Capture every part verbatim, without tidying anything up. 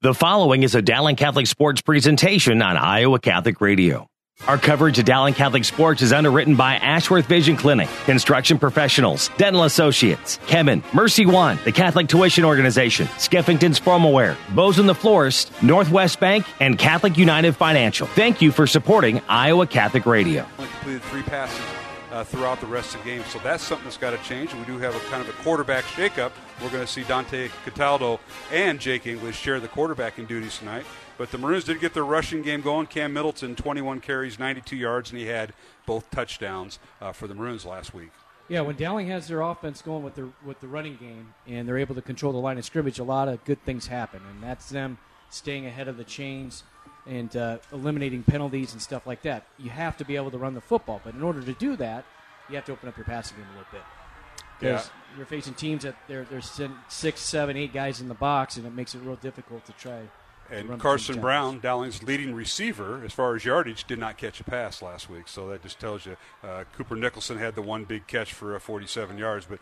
The following is a Dowling Catholic Sports presentation on Iowa Catholic Radio. Our coverage of Dowling Catholic Sports is underwritten by Ashworth Vision Clinic, Construction Professionals, Dental Associates, Kemin, Mercy One, the Catholic Tuition Organization, Skeffington's Formalwear, Bozen the Florist, Northwest Bank, and Catholic United Financial. Thank you for supporting Iowa Catholic Radio. Completed three passes uh, throughout the rest of the game, so that's something that's got to change. We do have a kind of a quarterback shakeup. We're going to see Dante Cataldo and Jake English share the quarterbacking duties tonight. But the Maroons did get their rushing game going. Cam Middleton, twenty-one carries, ninety-two yards, and he had both touchdowns uh, for the Maroons last week. Yeah, when Dowling has their offense going with the, with the running game and they're able to control the line of scrimmage, a lot of good things happen, and that's them staying ahead of the chains and uh, eliminating penalties and stuff like that. You have to be able to run the football, but in order to do that, you have to open up your passing game a little bit. Yeah. You're facing teams that they're, they're sending six, seven, eight guys in the box, and it makes it real difficult to try. And Carson Brown, Dowling's leading receiver as far as yardage, did not catch a pass last week. So that just tells you. Uh, Cooper Nicholson had the one big catch for uh, forty-seven yards, but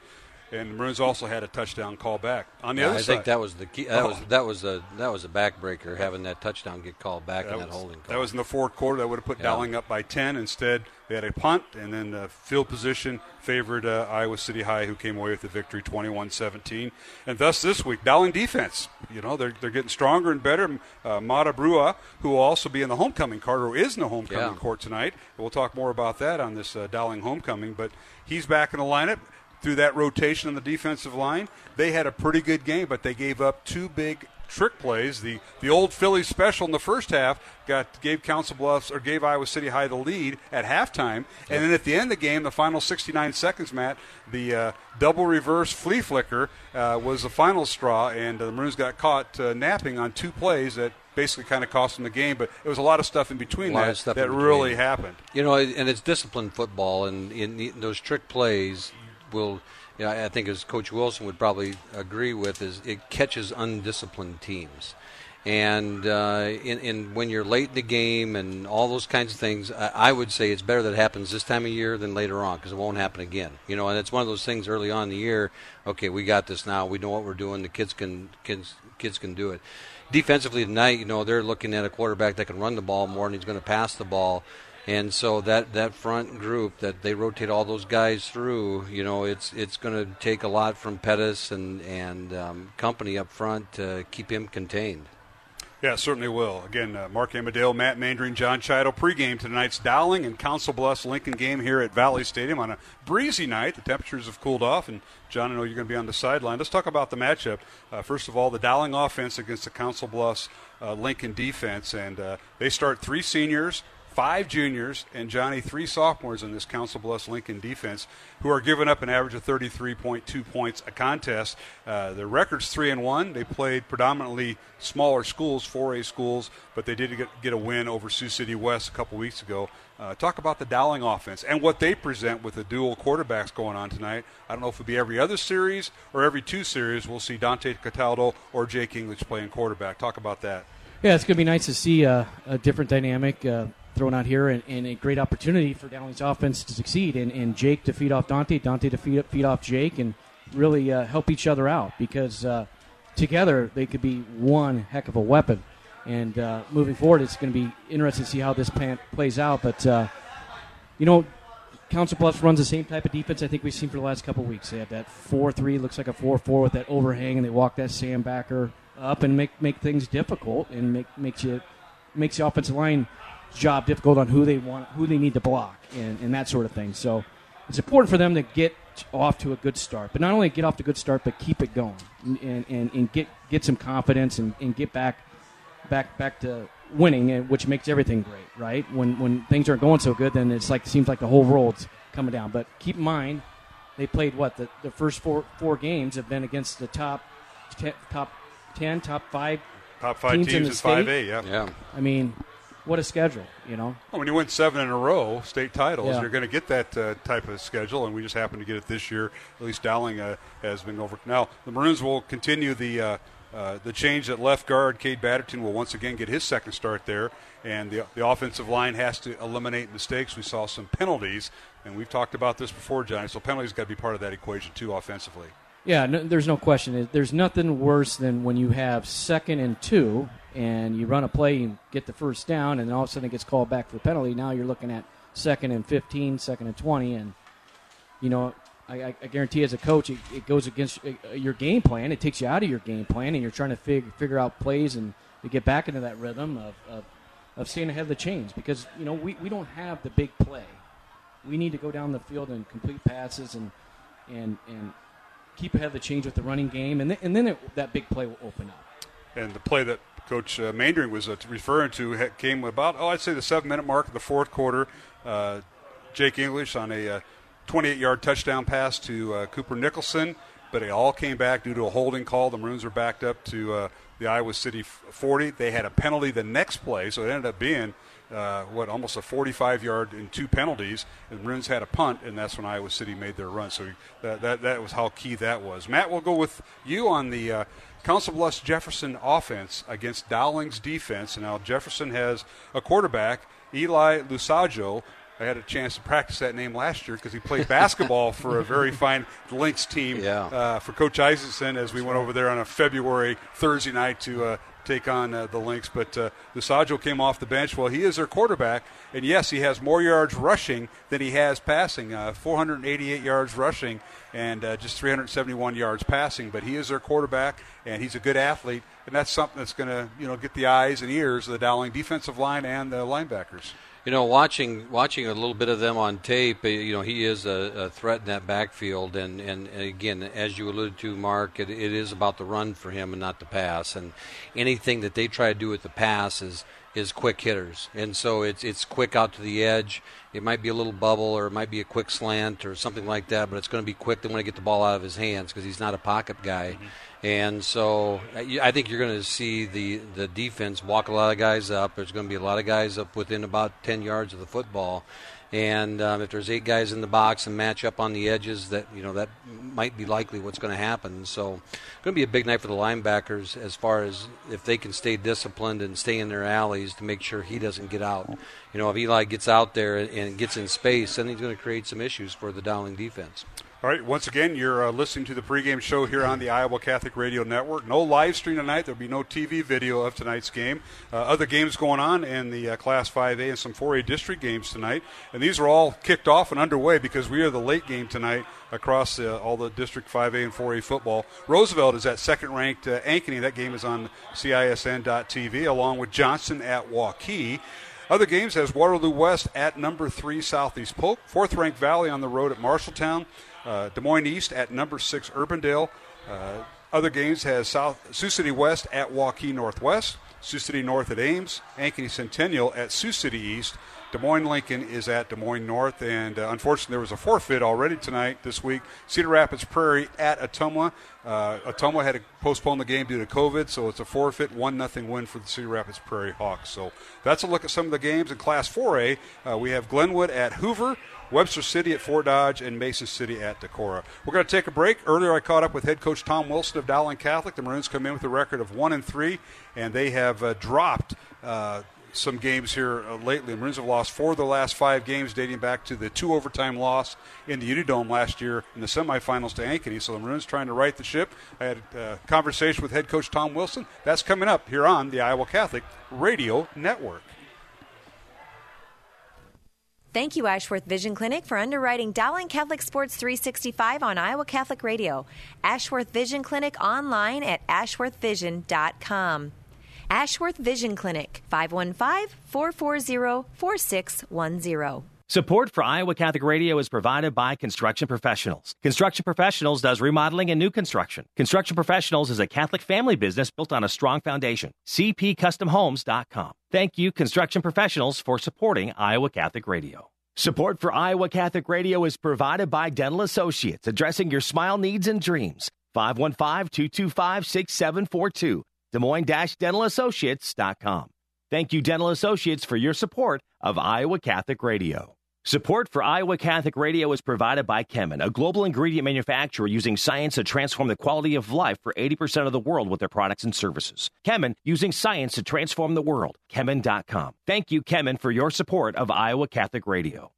and the Maroons also had a touchdown call back on the yeah, other I side. I think that was the key. That oh. was that was a that was a backbreaker, having that touchdown get called back that and was, that holding call. That was in the fourth quarter. That would have put yeah. Dowling up by ten. Instead, they had a punt, and then the field position favored uh, Iowa City High, who came away with the victory, twenty-one seventeen. And thus, this week, Dowling defense. You know, they're they're getting stronger and better. Uh, Mata Brua, who will also be in the homecoming card, or is in the homecoming yeah. court tonight. We'll talk more about that on this uh, Dowling homecoming. But he's back in the lineup. Through that rotation on the defensive line, they had a pretty good game, but they gave up two big trick plays. The the old Philly special in the first half got gave Council Bluffs or gave Iowa City High the lead at halftime, and then at the end of the game, the final sixty-nine seconds, Matt, the uh, double reverse flea flicker uh, was the final straw, and uh, the Maroons got caught uh, napping on two plays that basically kind of cost them the game, but it was a lot of stuff in between that that between. really happened. You know, and it's disciplined football, and in those trick plays – will, you know, I think as Coach Wilson would probably agree with, is it catches undisciplined teams. And uh, in, in when you're late in the game and all those kinds of things, I, I would say it's better that it happens this time of year than later on, because it won't happen again. You know, and it's one of those things early on in the year, okay, we got this now. We know what we're doing. The kids can kids, kids can do it. Defensively tonight, you know, they're looking at a quarterback that can run the ball more and he's going to pass the ball. And so that, that front group that they rotate all those guys through, you know, it's it's going to take a lot from Pettis and, and um, company up front to keep him contained. Yeah, certainly will. Again, uh, Mark Amadale, Matt Mandring, John Chido, pregame to tonight's Dowling and Council Bluffs Lincoln game here at Valley Stadium on a breezy night. The temperatures have cooled off, and John, I know you're going to be on the sideline. Let's talk about the matchup. Uh, first of all, the Dowling offense against the Council Bluffs uh, Lincoln defense, and uh, they start three seniors, five juniors, and Johnny, three sophomores in this Council Bluffs Lincoln defense, who are giving up an average of thirty-three point two points a contest. Uh, their record's three and one. They played predominantly smaller schools, four A schools, but they did get, get a win over Sioux City West a couple weeks ago. Uh, talk about the Dowling offense and what they present with the dual quarterbacks going on tonight. I don't know if it'll be every other series or every two series we'll see Dante Cataldo or Jake English playing quarterback. Talk about that. Yeah, it's going to be nice to see uh, a different dynamic Uh thrown out here, and, and a great opportunity for Dowling's offense to succeed, and, and Jake to feed off Dante, Dante to feed, feed off Jake, and really uh, help each other out, because uh, together they could be one heck of a weapon. And uh, moving forward, it's going to be interesting to see how this plan plays out. But, uh, you know, Council Bluffs runs the same type of defense I think we've seen for the last couple of weeks. They have that four three, looks like a four four with that overhang, and they walk that sandbacker up and make, make things difficult, and make makes you makes the offensive line job difficult on who they want, who they need to block, and, and that sort of thing. So it's important for them to get off to a good start, but not only get off to a good start, but keep it going, and, and, and get, get some confidence, and, and get back back back to winning, and which makes everything great, right? When when things aren't going so good, then it's like seems like the whole world's coming down. But keep in mind, they played what the, the first four four games have been against the top ten, top ten, top five, top five teams, teams in the state. five A, yeah, yeah. I mean, what a schedule, you know. Well, when you win seven in a row, state titles, yeah. you're going to get that uh, type of schedule, and we just happen to get it this year. At least Dowling uh, has been over. Now, the Maroons will continue the uh, uh, the change at left guard. Cade Batterton will once again get his second start there, and the, the offensive line has to eliminate mistakes. We saw some penalties, and we've talked about this before, Johnny, so penalties got to be part of that equation too offensively. Yeah, no, there's no question. There's nothing worse than when you have second and two and you run a play and get the first down and then all of a sudden it gets called back for a penalty. Now you're looking at second and fifteen, second and twenty, and, you know, I, I guarantee as a coach it, it goes against your game plan. It takes you out of your game plan, and you're trying to fig, figure out plays and to get back into that rhythm of, of, of staying ahead of the chains because, you know, we, we don't have the big play. We need to go down the field and complete passes and and and keep ahead of the change with the running game, and, th- and then it, that big play will open up. And the play that Coach uh, Mandring was uh, referring to came about, oh, I'd say the seven-minute mark of the fourth quarter. Uh, Jake English on a twenty-eight-yard touchdown pass to uh, Cooper Nicholson, but it all came back due to a holding call. The Maroons were backed up to uh, the Iowa City forty. They had a penalty the next play, so it ended up being – Uh, what, almost a forty-five-yard and two penalties, and Maroons had a punt, and that's when Iowa City made their run. So that that, that was how key that was. Matt, we'll go with you on the uh, Council Bluffs-Jefferson offense against Dowling's defense. And now Jefferson has a quarterback, Eli Lusaggio. I had a chance to practice that name last year because he played basketball for a very fine Lynx team yeah. uh, for Coach Isaacson as we went over there on a February Thursday night to uh, take on uh, the Lynx. But uh, Lusaggio came off the bench. Well, he is their quarterback, and, yes, he has more yards rushing than he has passing, uh, four hundred eighty-eight yards rushing and uh, just three hundred seventy-one yards passing. But he is their quarterback, and he's a good athlete, and that's something that's going to, you know, get the eyes and ears of the Dowling defensive line and the linebackers. You know, watching watching a little bit of them on tape, you know, he is a, a threat in that backfield. And, and, and again, as you alluded to, Mark, it, it is about the run for him and not the pass. And anything that they try to do with the pass is is quick hitters. And so it's it's quick out to the edge. It might be a little bubble or it might be a quick slant or something like that, but it's going to be quick. They want to get the ball out of his hands because he's not a pocket guy. Mm-hmm. And so I think you're going to see the, the defense walk a lot of guys up. There's going to be a lot of guys up within about ten yards of the football. And um, if there's eight guys in the box and match up on the edges, that you know that might be likely what's going to happen. So it's going to be a big night for the linebackers as far as if they can stay disciplined and stay in their alleys to make sure he doesn't get out. You know, if Eli gets out there and gets in space, then he's going to create some issues for the Dowling defense. All right, once again, you're uh, listening to the pregame show here on the Iowa Catholic Radio Network. No live stream tonight. There'll be no T V video of tonight's game. Uh, other games going on in the uh, Class five A and some four A district games tonight. And these are all kicked off and underway because we are the late game tonight across uh, all the District five A and four A football. Roosevelt is at second-ranked uh, Ankeny. That game is on C I S N dot T V, along with Johnson at Waukee. Other games has Waterloo West at number three Southeast Polk, fourth-ranked Valley on the road at Marshalltown, uh, Des Moines East at number six Urbandale. Uh, other games has South Sioux City West at Waukee Northwest, Sioux City North at Ames, Ankeny Centennial at Sioux City East, Des Moines Lincoln is at Des Moines North, and uh, unfortunately there was a forfeit already tonight this week. Cedar Rapids Prairie at Ottumwa. Uh, Ottumwa had to postpone the game due to COVID, so it's a forfeit, one nothing win for the Cedar Rapids Prairie Hawks. So that's a look at some of the games in Class four A. Uh, we have Glenwood at Hoover, Webster City at Fort Dodge, and Mason City at Decorah. We're going to take a break. Earlier I caught up with head coach Tom Wilson of Dowling Catholic. The Maroons come in with a record of one and three, and they have uh, dropped uh, some games here uh, lately. The Maroons have lost four of the last five games, dating back to the two overtime loss in the Unidome last year in the semifinals to Ankeny. So the Maroons trying to right the ship. I had a conversation with head coach Tom Wilson. That's coming up here on the Iowa Catholic Radio Network. Thank you, Ashworth Vision Clinic, for underwriting Dowling Catholic Sports three sixty-five on Iowa Catholic Radio. Ashworth Vision Clinic online at ashworth vision dot com. Ashworth Vision Clinic, five one five, four four zero, four six one zero. Support for Iowa Catholic Radio is provided by Construction Professionals. Construction Professionals does remodeling and new construction. Construction Professionals is a Catholic family business built on a strong foundation. C P custom homes dot com. Thank you, Construction Professionals, for supporting Iowa Catholic Radio. Support for Iowa Catholic Radio is provided by Dental Associates, addressing your smile needs and dreams. five one five, two two five, six seven four two. Des Moines Dental Associates dot com. Thank you, Dental Associates, for your support of Iowa Catholic Radio. Support for Iowa Catholic Radio is provided by Kemin, a global ingredient manufacturer using science to transform the quality of life for eighty percent of the world with their products and services. Kemin, using science to transform the world. Kemin dot com. Thank you, Kemin, for your support of Iowa Catholic Radio.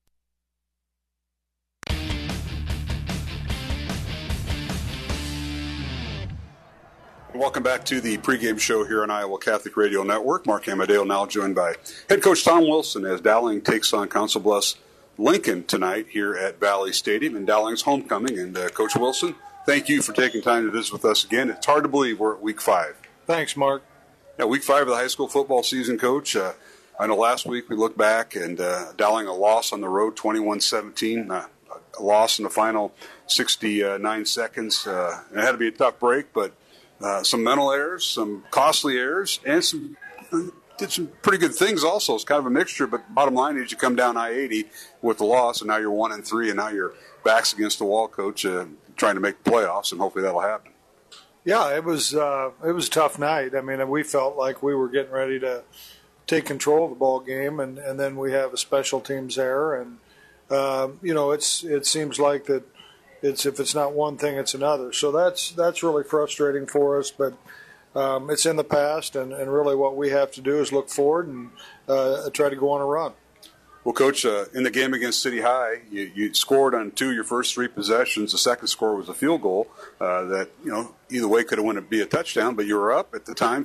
Welcome back to the pregame show here on Iowa Catholic Radio Network. Mark Amadeo now joined by head coach Tom Wilson as Dowling takes on Council Bluffs Lincoln tonight here at Valley Stadium in Dowling's homecoming. And uh, Coach Wilson, thank you for taking time to visit with us again. It's hard to believe we're at week five. Thanks, Mark. Yeah, week five of the high school football season, Coach. Uh, I know last week we looked back and uh, Dowling a loss on the road, twenty-one seventeen. Uh, a loss in the final sixty-nine seconds. Uh, it had to be a tough break, but Uh, some mental errors, some costly errors, and some uh, did some pretty good things also. It's kind of a mixture, but bottom line is you come down I eighty with the loss, and now you're one and three, and now your back's against the wall, Coach, uh, trying to make the playoffs, and hopefully that'll happen. Yeah, it was uh, it was a tough night. I mean, we felt like we were getting ready to take control of the ball game, and, and then we have a special teams error, and uh, you know, it's it seems like that. It's if it's not one thing, it's another. So that's that's really frustrating for us, but um, it's in the past, and, and really what we have to do is look forward and uh, try to go on a run. Well, Coach, uh, in the game against City High, you, you scored on two of your first three possessions. The second score was a field goal uh, that, you know, either way could have went to be a touchdown, but you were up at the time.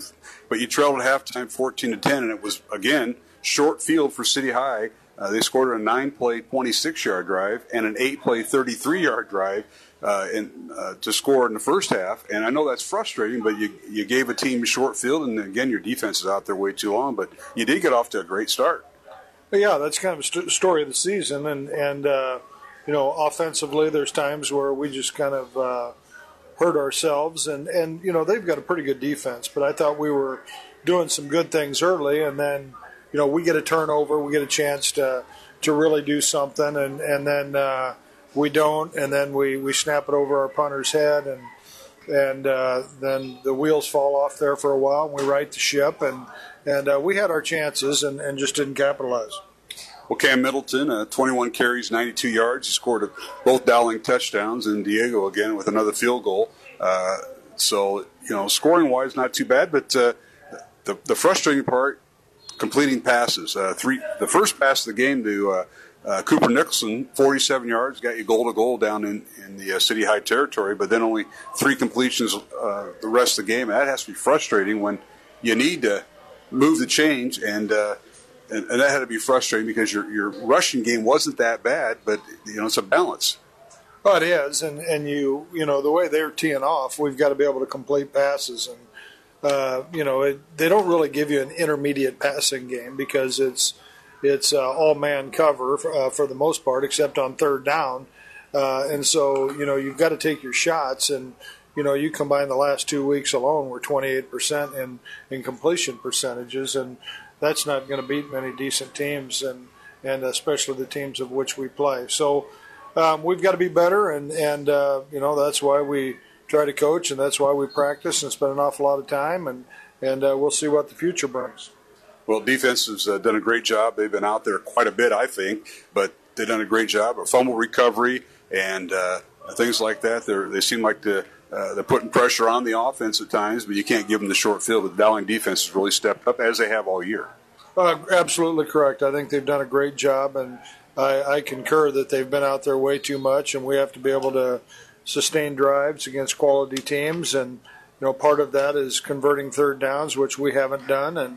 But you trailed at halftime fourteen to ten, and it was, again, short field for City High. Uh, they scored a nine-play, twenty-six-yard drive and an eight-play, thirty-three-yard drive uh, in, uh, to score in the first half. And I know that's frustrating, but you you gave a team short field, and again, your defense is out there way too long. But you did get off to a great start. Yeah, that's kind of a st- story of the season. And, and uh, you know, offensively, there's times where we just kind of uh, hurt ourselves. And, and, you know, they've got a pretty good defense. But I thought we were doing some good things early, and then, you know, we get a turnover, we get a chance to to really do something, and, and then uh, we don't, and then we, we snap it over our punter's head, and and uh, then the wheels fall off there for a while, and we right the ship, and, and uh, we had our chances and, and just didn't capitalize. Well, Cam Middleton, uh, twenty-one carries, ninety-two yards. He scored both Dowling touchdowns, and Diego again with another field goal. Uh, so, you know, scoring-wise, not too bad, but uh, the the frustrating part, completing passes. Uh, three, the first pass of the game to uh, uh, Cooper Nicholson, forty-seven yards, got you goal to goal down in, in the uh, City High territory, but then only three completions uh, the rest of the game. That has to be frustrating when you need to move the change, and uh, and, and that had to be frustrating because your, your rushing game wasn't that bad, but, you know, it's a balance. Well, it is, and, and you, you know, the way they're teeing off, we've got to be able to complete passes, and Uh, you know, it, they don't really give you an intermediate passing game because it's it's uh, all-man cover for, uh, for the most part, except on third down. Uh, and so, you know, you've got to take your shots. And, you know, you combine the last two weeks alone, we're twenty-eight percent in, in completion percentages, and that's not going to beat many decent teams, and, and especially the teams of which we play. So um, we've got to be better, and, and uh, you know, that's why we – try to coach, and that's why we practice and spend an awful lot of time, and, and uh, we'll see what the future brings. Well, defense has uh, done a great job. They've been out there quite a bit, I think, but they've done a great job of fumble recovery and uh, things like that. They're, they seem like the, uh, they're putting pressure on the offense at times, but you can't give them the short field. The Dowling defense has really stepped up, as they have all year. Uh, absolutely correct. I think they've done a great job, and I, I concur that they've been out there way too much, and we have to be able to sustained drives against quality teams, and you know, part of that is converting third downs, which we haven't done, and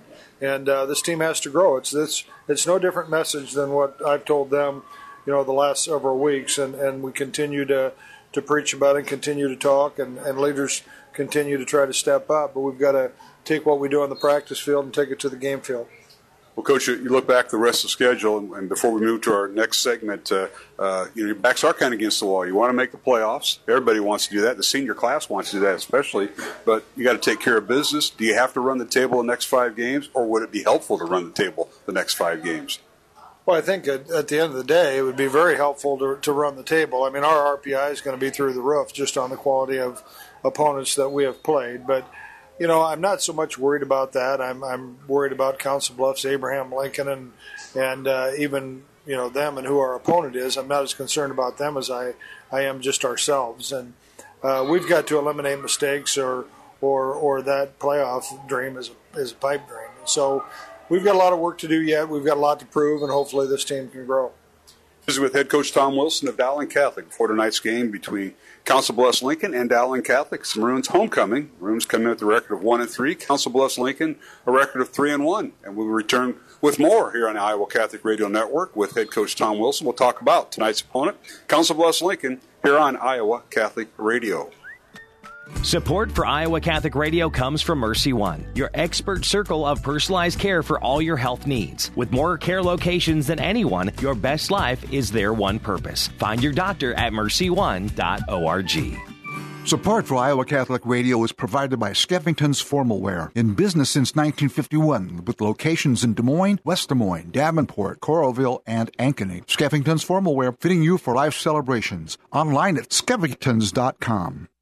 and uh, this team has to grow. It's this it's no different message than what I've told them, you know, the last several weeks, and, and we continue to to preach about it, and continue to talk, and, and leaders continue to try to step up, but we've got to take what we do on the practice field and take it to the game field. Well, Coach, you look back the rest of the schedule, and, and before we move to our next segment, uh, uh, you know, your backs are kind of against the wall. You want to make the playoffs. Everybody wants to do that. The senior class wants to do that especially. But you got to take care of business. Do you have to run the table the next five games, or would it be helpful to run the table the next five games? Well, I think at, at the end of the day, it would be very helpful to, to run the table. I mean, our R P I is going to be through the roof just on the quality of opponents that we have played, but you know, I'm not so much worried about that. I'm I'm worried about Council Bluffs, Abraham Lincoln, and and uh, even, you know, them and who our opponent is. I'm not as concerned about them as I, I am just ourselves. And uh, we've got to eliminate mistakes, or or or that playoff dream is a, is a pipe dream. So we've got a lot of work to do yet. We've got a lot to prove, and hopefully this team can grow. This is with head coach Tom Wilson of Dowling Catholic for tonight's game between Council Bluffs Lincoln and Dowling Catholic. Some Maroons homecoming. Maroons come in with a record of one and three. Council Bluffs Lincoln a record of three and one. And we'll return with more here on the Iowa Catholic Radio Network with head coach Tom Wilson. We'll talk about tonight's opponent, Council Bluffs Lincoln, here on Iowa Catholic Radio. Support for Iowa Catholic Radio comes from Mercy One, your expert circle of personalized care for all your health needs. With more care locations than anyone, your best life is their one purpose. Find your doctor at mercy one dot org. Support for Iowa Catholic Radio is provided by Skeffington's Formalwear, in business since nineteen fifty-one, with locations in Des Moines, West Des Moines, Davenport, Coralville, and Ankeny. Skeffington's Formalwear, fitting you for life celebrations. Online at skeffingtons dot com.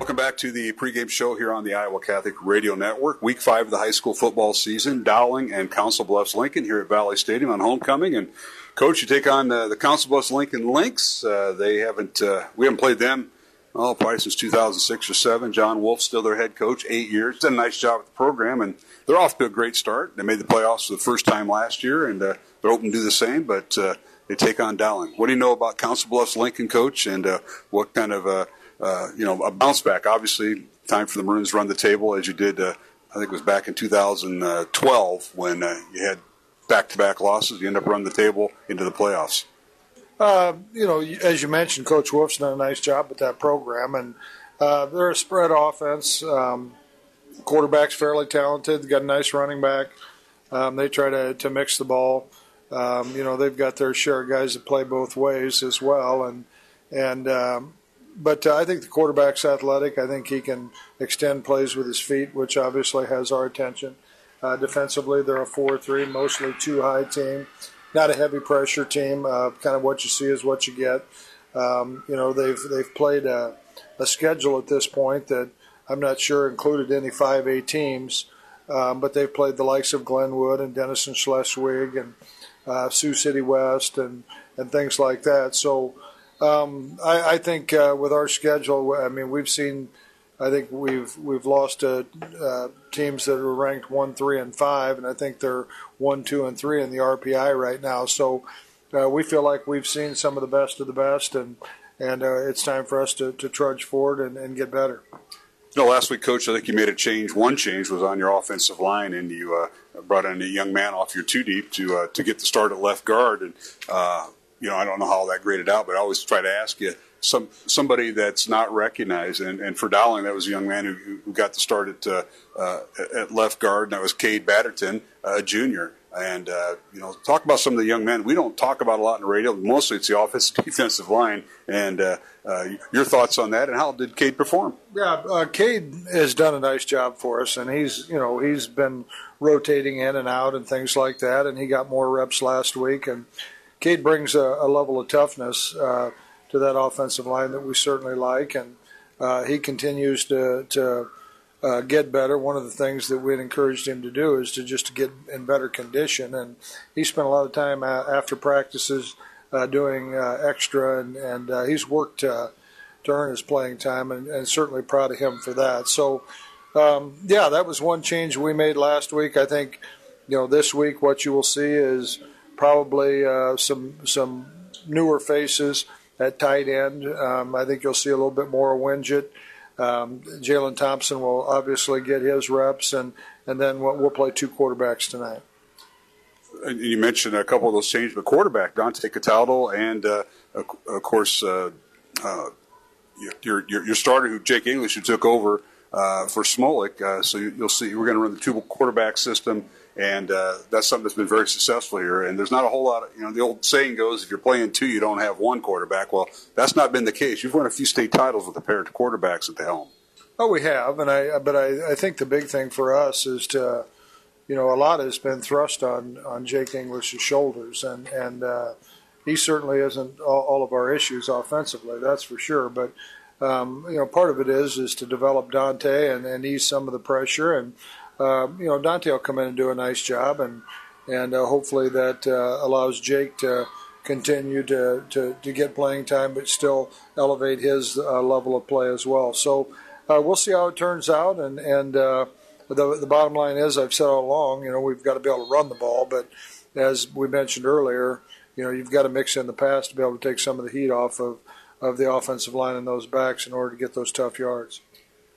Welcome back to the pregame show here on the Iowa Catholic Radio Network. Week five of the high school football season, Dowling and Council Bluffs Lincoln here at Valley Stadium on homecoming. And, Coach, you take on uh, the Council Bluffs Lincoln Lynx. Uh, they haven't uh, – we haven't played them, oh, probably since two thousand six or seven. John Wolf's still their head coach, eight years. Done a nice job with the program, and they're off to a great start. They made the playoffs for the first time last year, and uh, they're hoping to do the same, but uh, they take on Dowling. What do you know about Council Bluffs Lincoln, Coach, and uh, what kind of uh, – Uh, you know, a bounce back. Obviously, time for the Maroons to run the table, as you did, uh, I think it was back in two thousand twelve when uh, you had back-to-back losses. You end up running the table into the playoffs. Uh, you know, as you mentioned, Coach Wolf's done a nice job with that program, and uh, they're a spread offense. Um, quarterback's fairly talented. They've got a nice running back. Um, they try to, to mix the ball. Um, you know, they've got their share of guys that play both ways as well, and and um, But uh, I think the quarterback's athletic. I think he can extend plays with his feet, which obviously has our attention. Uh, defensively, they're a four three, mostly two-high team. Not a heavy pressure team. Uh, kind of what you see is what you get. Um, you know, they've they've played a, a schedule at this point that I'm not sure included any five A teams, um, but they've played the likes of Glenwood and Denison Schleswig and uh, Sioux City West and, and things like that. So, Um, I, I think uh, with our schedule, I mean, we've seen, I think we've we've lost to uh, teams that are ranked one, three, and five, and I think they're one, two, and three in the R P I right now. So uh, we feel like we've seen some of the best of the best, and and uh, it's time for us to, to trudge forward and, and get better. You know, last week, Coach, I think you made a change. One change was on your offensive line, and you uh, brought in a young man off your two deep to uh, to get the start at left guard, and. Uh, You know, I don't know how that graded out, but I always try to ask you, some somebody that's not recognized. And, and for Dowling, that was a young man who, who got the start at, uh, uh, at left guard, and that was Cade Batterton, a uh, junior. And, uh, you know, talk about some of the young men. We don't talk about a lot in the radio. Mostly it's the offensive defensive line. And uh, uh, your thoughts on that, and how did Cade perform? Yeah, uh, Cade has done a nice job for us, and he's, you know, he's been rotating in and out and things like that, and he got more reps last week, and Cade brings a, a level of toughness uh, to that offensive line that we certainly like, and uh, he continues to, to uh, get better. One of the things that we had encouraged him to do is to just get in better condition, and he spent a lot of time after practices uh, doing uh, extra, and, and uh, he's worked uh, to earn his playing time, and, and certainly proud of him for that. So, um, yeah, that was one change we made last week. I think, you know, this week what you will see is – Probably uh, some some newer faces at tight end. Um, I think you'll see a little bit more Winget. Um, Jalen Thompson will obviously get his reps, and, and then we'll, we'll play two quarterbacks tonight. You mentioned a couple of those changes, but quarterback, Dante Cataldo, and, uh, of course, uh, uh, your, your your starter, who Jake English, who took over uh, for Smolik. Uh, so you'll see we're going to run the two quarterback system. And uh, that's something that's been very successful here. And there's not a whole lot of, you know, the old saying goes, if you're playing two, you don't have one quarterback. Well, that's not been the case. You've won a few state titles with a pair of quarterbacks at the helm. Oh, we have. And I, but I, I think the big thing for us is to you know, a lot has been thrust on, on Jake English's shoulders, and, and uh, he certainly isn't all, all of our issues offensively, that's for sure. But, um, you know, part of it is is to develop Dante and, and ease some of the pressure. And, uh, you know, Dante will come in and do a nice job, and, and uh, hopefully that uh, allows Jake to continue to, to, to get playing time but still elevate his uh, level of play as well. So uh, we'll see how it turns out, and, and uh, the, the bottom line is, I've said all along, you know, we've got to be able to run the ball, but as we mentioned earlier, you know, you've got to mix in the pass to be able to take some of the heat off of, of the offensive line and those backs in order to get those tough yards.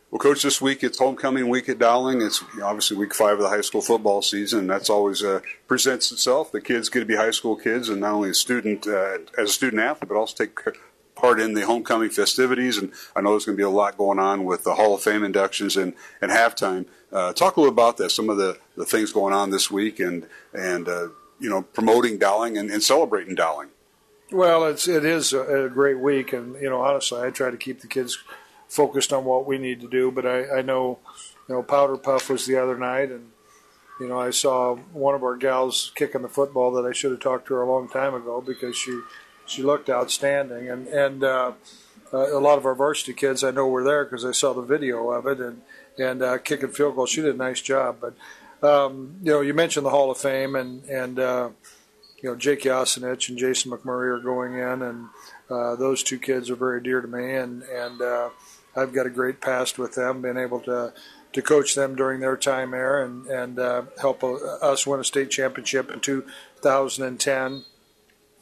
Well, Coach, this week it's homecoming week at Dowling. It's obviously week five of the high school football season. That's always uh, presents itself. The kids get to be high school kids, and not only a student uh, as a student athlete, but also take part in the homecoming festivities. And I know there's going to be a lot going on with the Hall of Fame inductions and, and halftime. Uh, talk a little about that, some of the, the things going on this week and, and uh, you know, promoting Dowling and, and celebrating Dowling. Well, it's, it is a, a great week. And, you know, honestly, I try to keep the kids – focused on what we need to do, but I, I know, you know, Powder Puff was the other night, and you know, I saw one of our gals kicking the football that I should have talked to her a long time ago because she she looked outstanding, and and uh, a lot of our varsity kids I know were there because I saw the video of it, and and uh, kicking field goals, she did a nice job. But um, you know, you mentioned the Hall of Fame, and and uh, you know, Jake Yasinich and Jason McMurray are going in, and uh, those two kids are very dear to me, and and uh, I've got a great past with them, been able to to coach them during their time there, and, and uh, help us win a state championship in two thousand ten.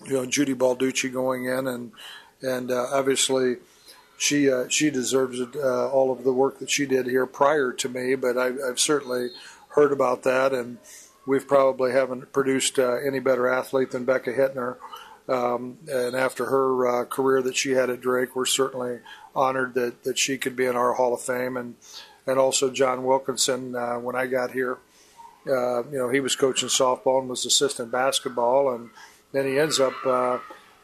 You know, Judy Balducci going in, and and uh, obviously she uh, she deserves it, uh, all of the work that she did here prior to me, but I, I've certainly heard about that, and we've probably haven't produced uh, any better athlete than Becca Hittner. Um, and after her uh, career that she had at Drake, we're certainly honored that, that she could be in our Hall of Fame. And, and also John Wilkinson, uh, when I got here, uh, you know, he was coaching softball and was assistant basketball, and then he ends up uh,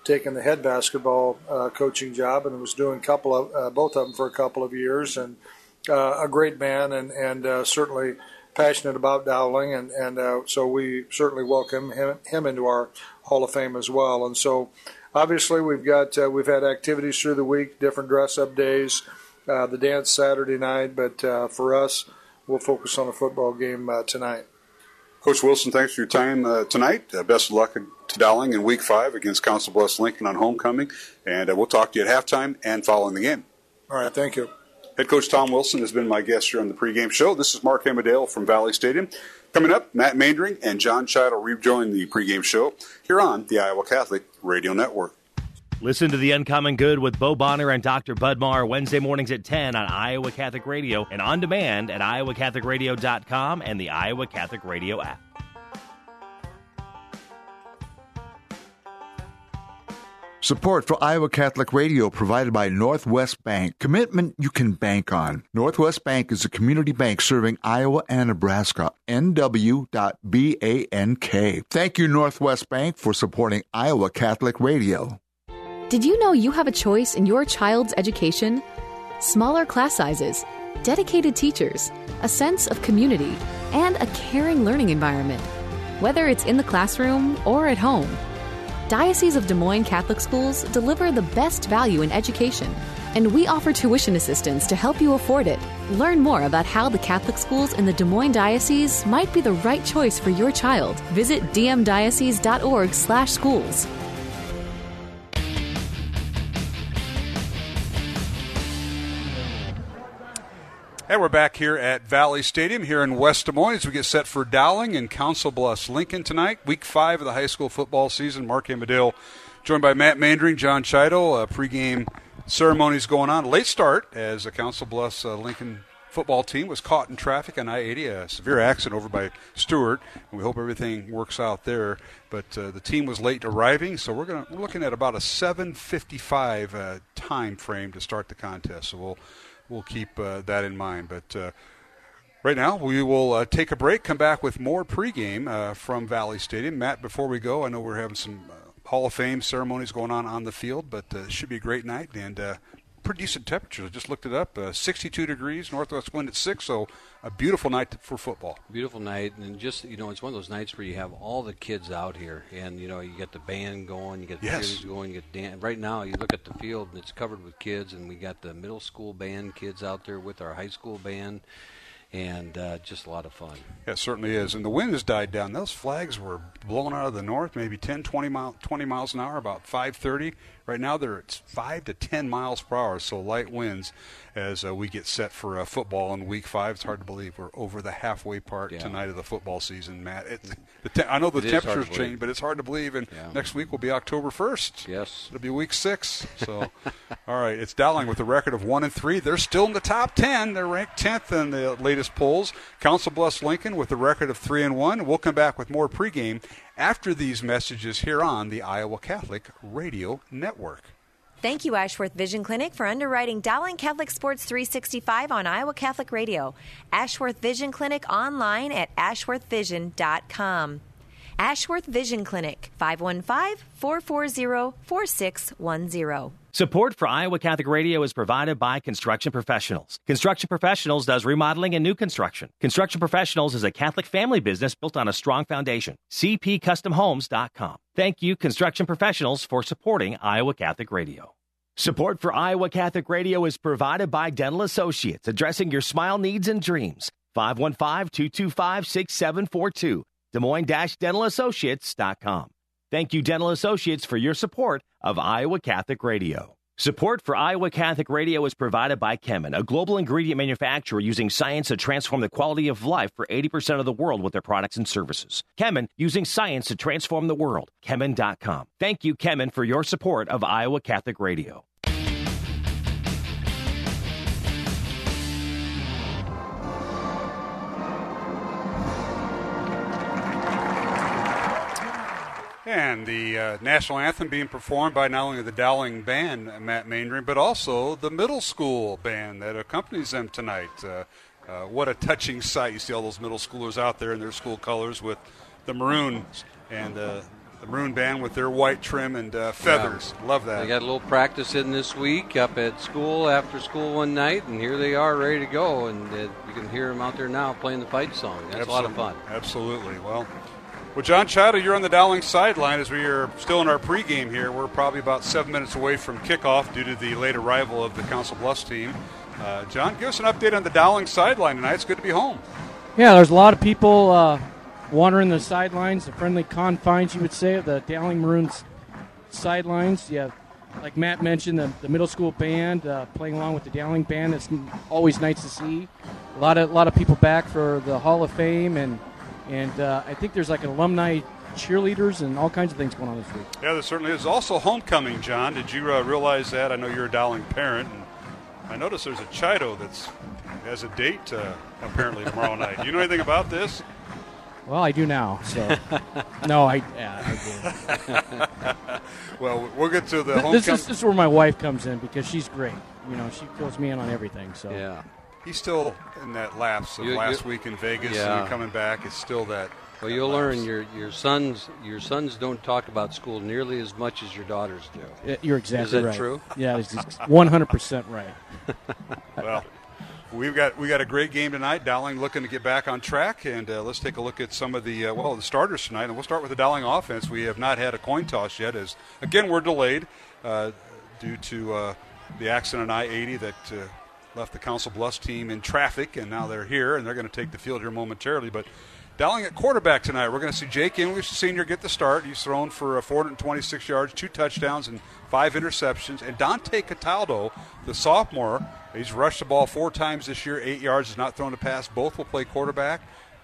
taking the head basketball uh, coaching job, and was doing couple of, uh, both of them for a couple of years, and uh, a great man, and, and uh, certainly passionate about Dowling, and, and uh, so we certainly welcome him, him into our Hall of Fame as well. And so obviously we've got uh, we've had activities through the week, different dress-up days, uh, the dance Saturday night, but uh, for us, we'll focus on a football game uh, tonight. Coach Wilson, thanks for your time uh, tonight. Uh, best of luck to Dowling in Week five against Council Bluffs Lincoln on homecoming, and uh, we'll talk to you at halftime and following the game. All right, thank you. Head Coach Tom Wilson has been my guest here on the pregame show. This is Mark Hammadale from Valley Stadium. Coming up, Matt Mandring and John Child will rejoin the pregame show here on the Iowa Catholic Radio Network. Listen to The Uncommon Good with Bo Bonner and Doctor Bud Maher Wednesday mornings at ten on Iowa Catholic Radio and on demand at iowa catholic radio dot com and the Iowa Catholic Radio app. Support for Iowa Catholic Radio provided by Northwest Bank. Commitment you can bank on. Northwest Bank is a community bank serving Iowa and Nebraska. N W dot bank. Thank you, Northwest Bank, for supporting Iowa Catholic Radio. Did you know you have a choice in your child's education? Smaller class sizes, dedicated teachers, a sense of community, and a caring learning environment. Whether it's in the classroom or at home, Diocese of Des Moines Catholic Schools deliver the best value in education, and we offer tuition assistance to help you afford it. Learn more about how the Catholic schools in the Des Moines Diocese might be the right choice for your child. Visit d m diocese dot org slash schools. And we're back here at Valley Stadium here in West Des Moines. We get set for Dowling and Council Bluffs Lincoln tonight, week five of the high school football season. Mark Hammadale joined by Matt Mandring, John Scheidel. Uh, pregame ceremonies going on. Late start as the Council Bluffs uh, Lincoln football team was caught in traffic on I eighty, a severe accident over by Stewart. And we hope everything works out there. But uh, the team was late arriving, so we're going we're looking at about a seven fifty-five uh, time frame to start the contest. So we'll We'll keep uh, that in mind. But uh, right now we will uh, take a break, come back with more pregame uh, from Valley Stadium. Matt, before we go, I know we're having some uh, Hall of Fame ceremonies going on on the field, but uh, it should be a great night, and uh, pretty decent temperatures. I just looked it up, uh, sixty-two degrees, northwest wind at six, so a beautiful night for football. Beautiful night, and just, you know, it's one of those nights where you have all the kids out here, and, you know, you got the band going, you got the yes. kids going, you get dan- right now you look at the field, and it's covered with kids, and we got the middle school band kids out there with our high school band, and uh, just a lot of fun. Yeah, it certainly is. And the wind has died down. Those flags were blown out of the north, maybe ten, twenty, mile, twenty miles an hour, about five thirty. Right now they're at five to ten miles per hour, so light winds as uh, we get set for uh, football in week five. It's hard to believe we're over the halfway part yeah. tonight of the football season, Matt. It, the te- I know the it temperatures change, but it's hard to believe. And yeah. next week will be October first. Yes. It'll be week six. So, all right, it's Dowling with a record of one and three. They're still in the top ten. They're ranked tenth in the latest polls. Council Bluffs Lincoln with a record of three and one. We'll come back with more pregame after these messages here on the Iowa Catholic Radio Network. Thank you, Ashworth Vision Clinic, for underwriting Dowling Catholic Sports three sixty-five on Iowa Catholic Radio. Ashworth Vision Clinic online at ashworth vision dot com. Ashworth Vision Clinic, five one five, four four zero, four six one zero. Support for Iowa Catholic Radio is provided by Construction Professionals. Construction Professionals does remodeling and new construction. Construction Professionals is a Catholic family business built on a strong foundation. c p custom homes dot com. Thank you, Construction Professionals, for supporting Iowa Catholic Radio. Support for Iowa Catholic Radio is provided by Dental Associates, addressing your smile needs and dreams. five one five, two two five, six seven four two. Des Moines Dental Associates dot com. Thank you, Dental Associates, for your support of Iowa Catholic Radio. Support for Iowa Catholic Radio is provided by Kemin, a global ingredient manufacturer using science to transform the quality of life for eighty percent of the world with their products and services. Kemin, using science to transform the world. Kemin dot com. Thank you, Kemin, for your support of Iowa Catholic Radio. And the uh, national anthem being performed by not only the Dowling band, Matt Maindring, but also the middle school band that accompanies them tonight. Uh, uh, what a touching sight. You see all those middle schoolers out there in their school colors with the maroon and uh, the maroon band with their white trim and uh, feathers. Wow. Love that. They got a little practice in this week up at school, after school one night, and here they are ready to go. And uh, you can hear them out there now playing the fight song. That's Absolutely. A lot of fun. Absolutely. Well, Well, John Chata, you're on the Dowling sideline as we are still in our pregame here. We're probably about seven minutes away from kickoff due to the late arrival of the Council Bluffs team. Uh, John, give us an update on the Dowling sideline tonight. It's good to be home. Yeah, there's a lot of people uh, wandering the sidelines, the friendly confines, you would say, of the Dowling Maroons sidelines. You have, like Matt mentioned, the, the middle school band uh, playing along with the Dowling band. It's always nice to see. A lot of, a lot of people back for the Hall of Fame, and And uh, I think there's like an alumni cheerleaders and all kinds of things going on this week. Yeah, there certainly is. Also homecoming, John. Did you uh, realize that? I know you're a Dowling parent. And I noticed there's a Chido that's has a date uh, apparently tomorrow night. Do you know anything about this? Well, I do now. So no, I, yeah, I do. Well, we'll get to the homecoming. This is, this is where my wife comes in because she's great. You know, she fills me in on everything. So yeah. He's still in that lapse of you, last you, week in Vegas, yeah. and you're coming back. It's still that. Well, that you'll lapse. learn your your sons your sons don't talk about school nearly as much as your daughters do. You're exactly right. Is that right. true? Yeah, it's one hundred percent right. Well, we've got we got a great game tonight. Dowling looking to get back on track, and uh, let's take a look at some of the uh, well the starters tonight, and we'll start with the Dowling offense. We have not had a coin toss yet, as again we're delayed uh, due to uh, the accident on I eighty that. Uh, Left the Council Bluffs team in traffic, and now they're here, and they're going to take the field here momentarily. But Dowling at quarterback tonight, we're going to see Jake English, the senior, get the start. He's thrown for four hundred twenty-six yards, two touchdowns, and five interceptions. And Dante Cataldo, the sophomore, he's rushed the ball four times this year, eight yards, has not thrown a pass. Both will play quarterback.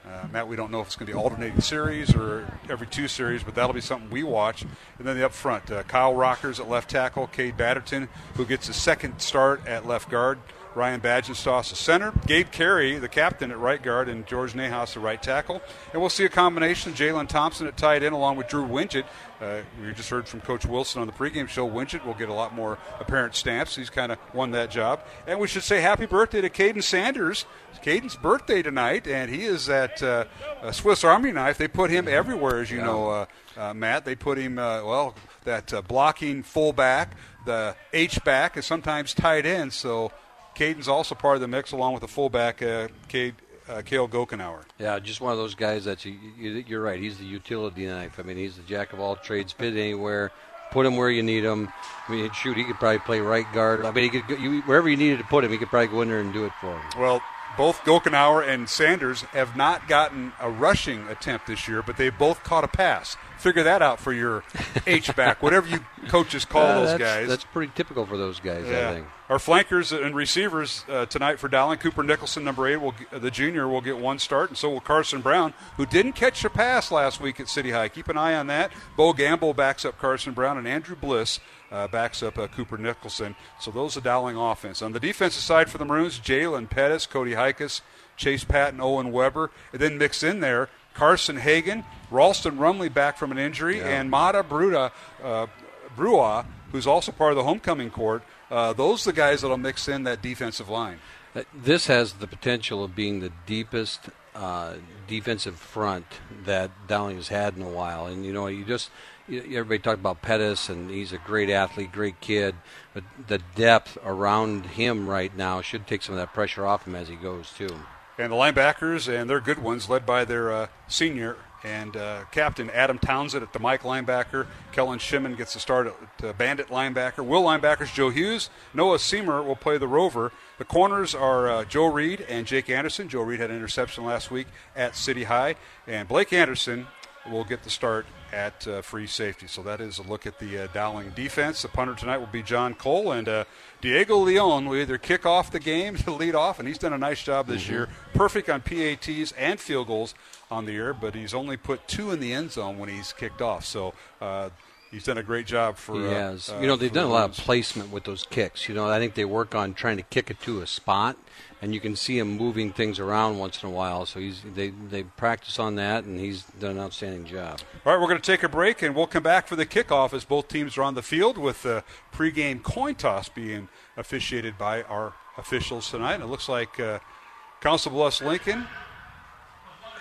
Uh, Matt, we don't know if it's going to be alternating series or every two series, but that'll be something we watch. And then the up front, uh, Kyle Rockers at left tackle, Cade Batterton, who gets his second start at left guard. Ryan Badgenstoss, the center. Gabe Carey, the captain, at right guard, and George Nahas, the right tackle. And we'll see a combination of Jalen Thompson at tight end along with Drew Winchett. Uh, we just heard from Coach Wilson on the pregame show. Winchett will get a lot more apparent stamps. He's kind of won that job. And we should say happy birthday to Caden Sanders. It's Caden's birthday tonight, and he is at uh, a Swiss Army knife. They put him everywhere, as you yeah. know, uh, uh, Matt. They put him, uh, well, that uh, blocking fullback, the H-back, and sometimes tight end. So Caden's also part of the mix along with the fullback, uh, Cade. Uh, Cale Gokenauer. Yeah, just one of those guys that you, you, you're right. He's the utility knife. I mean, he's the jack of all trades. Fit anywhere. Put him where you need him. I mean, shoot, he could probably play right guard. I mean, he could you, wherever you needed to put him, he could probably go in there and do it for him. Well, both Gokenauer and Sanders have not gotten a rushing attempt this year, but they both caught a pass. Figure that out for your H-back, whatever you coaches call uh, those that's, guys. That's pretty typical for those guys, yeah. I think. Our flankers and receivers uh, tonight for Dowling, Cooper Nicholson, number eight, will, uh, the junior, will get one start, and so will Carson Brown, who didn't catch a pass last week at City High. Keep an eye on that. Bo Gamble backs up Carson Brown, and Andrew Bliss uh, backs up uh, Cooper Nicholson. So those are Dowling offense. On the defensive side for the Maroons, Jalen Pettis, Cody Hikas, Chase Patton, Owen Weber, and then mix in there Carson Hagen, Ralston Rumley back from an injury, yeah. and Mata Brua, uh, Brua, who's also part of the homecoming court. Uh, those are the guys that will mix in that defensive line. This has the potential of being the deepest uh, defensive front that Dowling has had in a while. And, you know, you just you, everybody talked about Pettis, and he's a great athlete, great kid. But the depth around him right now should take some of that pressure off him as he goes, too. And the linebackers, and they're good ones, led by their uh, senior and uh, captain, Adam Townsend at the Mike linebacker. Kellen Shimon gets the start at uh, Bandit linebacker. Will linebackers, Joe Hughes. Noah Seymour will play the rover. The corners are uh, Joe Reed and Jake Anderson. Joe Reed had an interception last week at City High. And Blake Anderson will get the start at uh, free safety. So that is a look at the uh, Dowling defense. The punter tonight will be John Cole, and uh, Diego Leon will either kick off the game to lead off, and he's done a nice job this mm-hmm. year. Perfect on P A Ts and field goals on the year, but he's only put two in the end zone when he's kicked off. So uh, he's done a great job for. He uh, has. You know, they've done a lot of placement with those kicks. You know, I think they work on trying to kick it to a spot, and you can see him moving things around once in a while. So he's they, they practice on that, and he's done an outstanding job. All right, we're going to take a break, and we'll come back for the kickoff as both teams are on the field with the pregame coin toss being officiated by our officials tonight. And it looks like uh, Council Bluffs Lincoln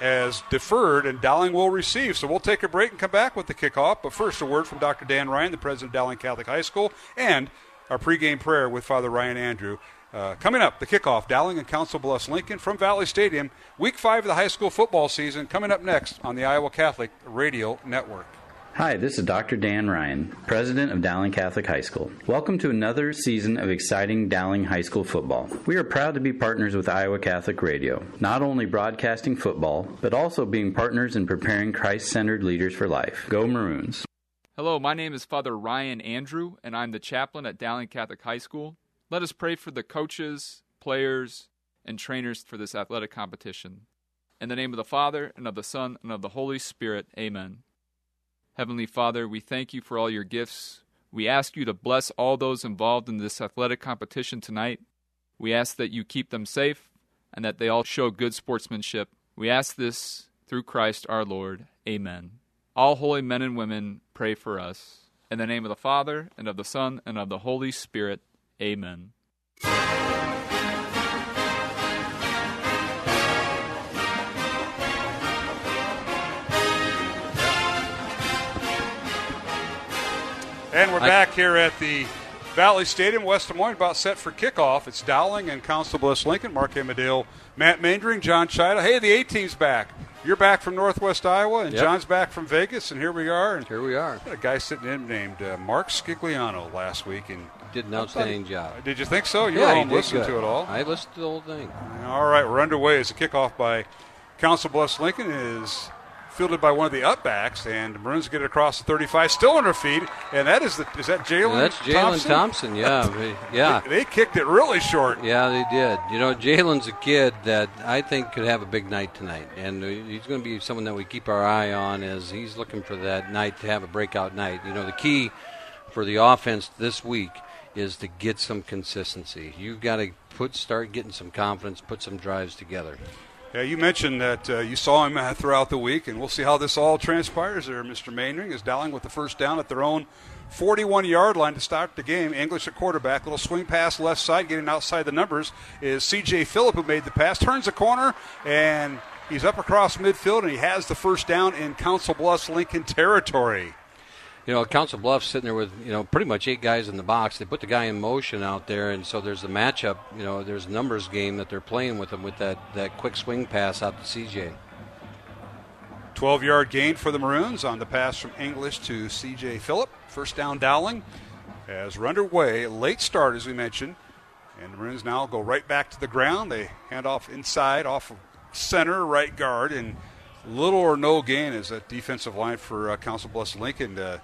has deferred, and Dowling will receive. So we'll take a break and come back with the kickoff. But first, a word from Doctor Dan Ryan, the president of Dowling Catholic High School, and our pregame prayer with Father Ryan Andrew. Uh, coming up, the kickoff, Dowling and Council Bluffs Lincoln from Valley Stadium, week five of the high school football season, coming up next on the Iowa Catholic Radio Network. Hi, this is Doctor Dan Ryan, president of Dowling Catholic High School. Welcome to another season of exciting Dowling High School football. We are proud to be partners with Iowa Catholic Radio, not only broadcasting football, but also being partners in preparing Christ-centered leaders for life. Go Maroons. Hello, my name is Father Ryan Andrew, and I'm the chaplain at Dowling Catholic High School. Let us pray for the coaches, players, and trainers for this athletic competition. In the name of the Father, and of the Son, and of the Holy Spirit, amen. Heavenly Father, we thank you for all your gifts. We ask you to bless all those involved in this athletic competition tonight. We ask that you keep them safe, and that they all show good sportsmanship. We ask this through Christ our Lord, amen. All holy men and women, pray for us. In the name of the Father, and of the Son, and of the Holy Spirit, amen. And we're back here at the Valley Stadium, West Des Moines, about set for kickoff. It's Dowling and Council Bluffs Lincoln. Mark Amadale, Matt Mandring, John Chida. Hey, the A-team's back. You're back from Northwest Iowa, and yep. John's back from Vegas, and here we are. And here we are. A guy sitting in named uh, Mark Scigliano last week, and did an outstanding job. Did you think so? You yeah, were home listening to it all. I listened to the whole thing. All right, we're underway as a kickoff by Council Bluffs Lincoln is fielded by one of the upbacks, and the Maroons get it across the thirty-five, still on their feet, and that is the is that Jalen yeah, that's Jalen Thompson? Thompson, yeah. yeah. They, they kicked it really short. Yeah, they did. You know, Jalen's a kid that I think could have a big night tonight, and he's going to be someone that we keep our eye on as he's looking for that night to have a breakout night. You know, the key for the offense this week is to get some consistency. You've got to put start getting some confidence, put some drives together. Yeah, you mentioned that uh, you saw him uh, throughout the week, and we'll see how this all transpires there, Mister Mainring, as Dowling with the first down at their own forty-one-yard line to start the game. English at quarterback. Little swing pass left side, getting outside the numbers is C J. Phillip, who made the pass. Turns the corner, and he's up across midfield, and he has the first down in Council Bluffs Lincoln territory. You know, Council Bluffs sitting there with, you know, pretty much eight guys in the box. They put the guy in motion out there, and so there's a matchup. You know, there's a numbers game that they're playing with them with that, that quick swing pass out to C J. twelve-yard gain for the Maroons on the pass from English to C J. Phillip. First down Dowling as we're underway. Late start, as we mentioned. And the Maroons now go right back to the ground. They hand off inside, off of center, right guard, and little or no gain as that defensive line for uh, Council Bluffs Lincoln uh,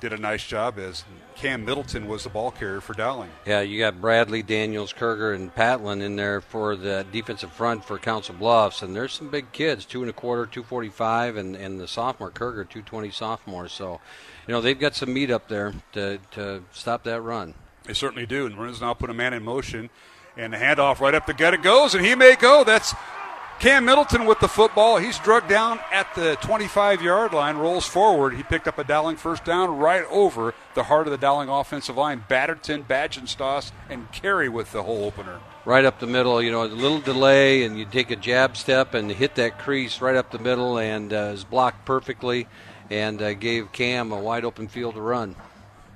did a nice job as Cam Middleton was the ball carrier for Dowling. Yeah, you got Bradley, Daniels, Kerger, and Patlin in there for the defensive front for Council Bluffs, and there's some big kids, two and a quarter, two forty-five, and, and the sophomore, Kerger, two twenty sophomore. So, you know, they've got some meat up there to, to stop that run. They certainly do, and Maroons now put a man in motion, and the handoff right up the gut it goes, and he may go. That's Cam Middleton with the football. He's drugged down at the twenty-five-yard line, rolls forward. He picked up a Dowling first down right over the heart of the Dowling offensive line. Batterton, Badgenstoss, and Carey with the hole opener. Right up the middle, you know, a little delay, and you take a jab step and hit that crease right up the middle, and uh, is blocked perfectly and uh, gave Cam a wide-open field to run.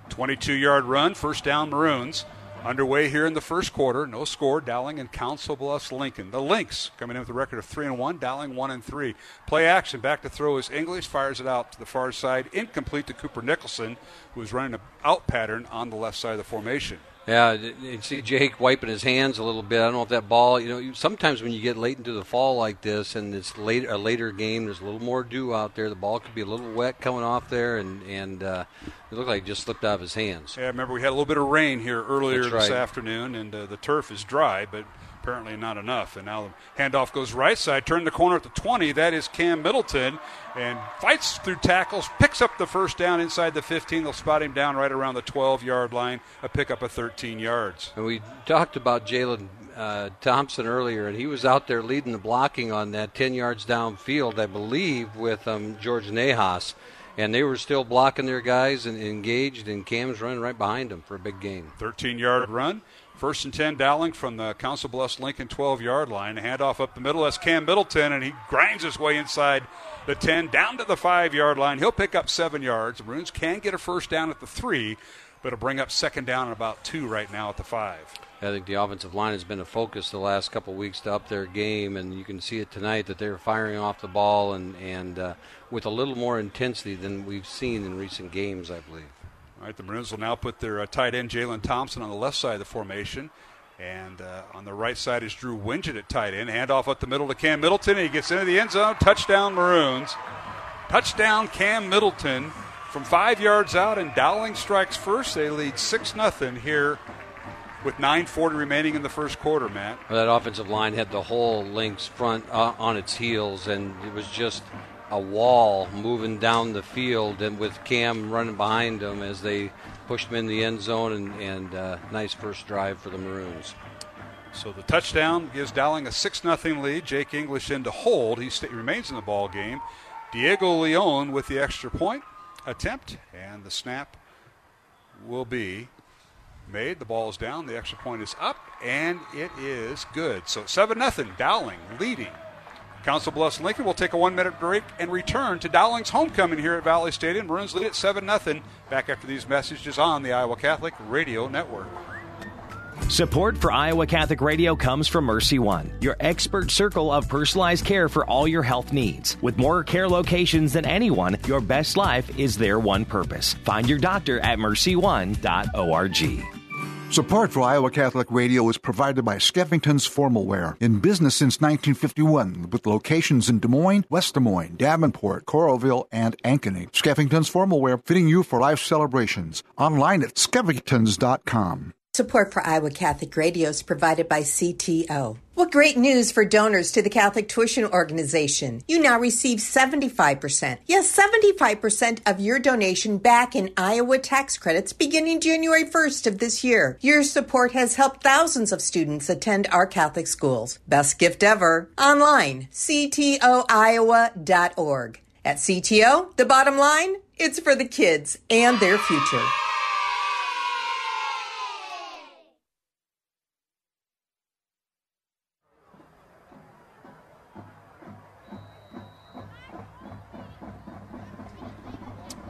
twenty-two-yard run, first down Maroons. Underway here in the first quarter. No score. Dowling and Council Bluffs Lincoln. The Lynx coming in with a record of three and one. Dowling one and three. Play action. Back to throw is English. Fires it out to the far side. Incomplete to Cooper Nicholson, who is running an out pattern on the left side of the formation. Yeah, you see Jake wiping his hands a little bit. I don't know if that ball, you know, sometimes when you get late into the fall like this and it's late, a later game, there's a little more dew out there. The ball could be a little wet coming off there, and, and uh, it looked like it just slipped out of his hands. Yeah, I remember we had a little bit of rain here earlier That's this right. afternoon, and uh, the turf is dry, but apparently not enough. And now the handoff goes right side, turn the corner at the twenty. That is Cam Middleton, and fights through tackles, picks up the first down inside the fifteen. They'll spot him down right around the twelve-yard line, a pickup of thirteen yards. And we talked about Jalen uh, Thompson earlier, and he was out there leading the blocking on that ten yards downfield, I believe, with um, George Nahas. And they were still blocking their guys and engaged, and Cam's running right behind him for a big game. thirteen-yard run. First and ten, Dowling from the Council Bluffs Lincoln twelve-yard line. A handoff up the middle. That's Cam Middleton, and he grinds his way inside the ten, down to the five-yard line. He'll pick up seven yards. The Maroons can get a first down at the three, but it'll bring up second down at about two right now at the five. I think the offensive line has been a focus the last couple of weeks to up their game, and you can see it tonight that they're firing off the ball and, and uh, with a little more intensity than we've seen in recent games, I believe. All right, the Maroons will now put their uh, tight end Jalen Thompson on the left side of the formation. And uh, on the right side is Drew Wingett at tight end. Handoff up the middle to Cam Middleton. And he gets into the end zone. Touchdown, Maroons. Touchdown, Cam Middleton from five yards out. And Dowling strikes first. They lead six nothing here with nine forty remaining in the first quarter, Matt. Well, that offensive line had the whole Lynx front uh, on its heels. And it was just a wall moving down the field, and with Cam running behind him as they pushed him in the end zone, and, and uh, nice first drive for the Maroons. So the touchdown gives Dowling a six nothing lead. Jake English in to hold. He st- remains in the ball game. Diego Leon with the extra point attempt, and the snap will be made. The ball is down. The extra point is up, and it is good. So seven nothing, Dowling leading Council Bluffs Lincoln. Will take a one-minute break and return to Dowling's homecoming here at Valley Stadium. Maroons lead at seven nothing. Back after these messages on the Iowa Catholic Radio Network. Support for Iowa Catholic Radio comes from Mercy One, your expert circle of personalized care for all your health needs. With more care locations than anyone, your best life is their one purpose. Find your doctor at mercy one dot org. Support for Iowa Catholic Radio is provided by Skeffington's Formalwear, in business since nineteen fifty-one, with locations in Des Moines, West Des Moines, Davenport, Coralville, and Ankeny. Skeffington's Formalwear, fitting you for life celebrations. Online at skeffingtons dot com. Support for Iowa Catholic Radio is provided by C T O. Well, great news for donors to the Catholic Tuition Organization. You now receive seventy-five percent. Yes, seventy-five percent of your donation back in Iowa tax credits beginning January first of this year. Your support has helped thousands of students attend our Catholic schools. Best gift ever. Online, C T O Iowa dot org. At C T O, the bottom line, it's for the kids and their future.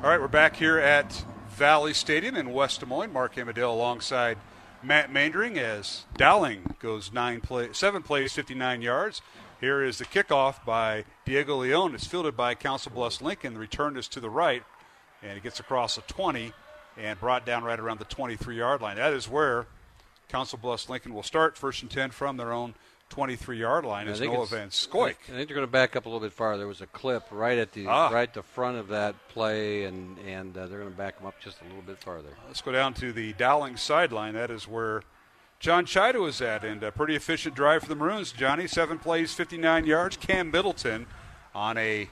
All right, we're back here at Valley Stadium in West Des Moines. Mark Amadale alongside Matt Mandring as Dowling goes nine play, seven plays, fifty-nine yards. Here is the kickoff by Diego Leon. It's fielded by Council Bluffs Lincoln. The return is to the right, and it gets across the twenty and brought down right around the twenty-three-yard line. That is where Council Bluffs Lincoln will start, first and ten from their own twenty-three-yard line. Is Noah Van Skoik. I think they're going to back up a little bit farther. There was a clip right at the ah. right the front of that play, and, and uh, they're going to back them up just a little bit farther. Let's go down to the Dowling sideline. That is where John Chido is at, and a pretty efficient drive for the Maroons, Johnny. Seven plays, fifty-nine yards. Cam Middleton on a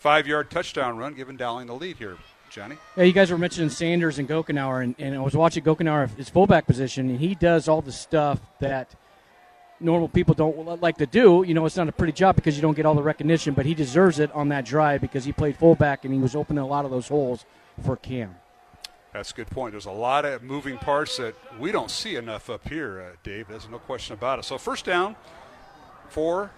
five-yard touchdown run, giving Dowling the lead here. Johnny? Yeah, you guys were mentioning Sanders and Gokenauer, and, and I was watching Gokenauer, his fullback position, and he does all the stuff that normal people don't like to do. You know, it's not a pretty job because you don't get all the recognition, but he deserves it on that drive because he played fullback and he was opening a lot of those holes for Cam. That's a good point. There's a lot of moving parts that we don't see enough up here, uh, Dave. There's no question about it. So first down for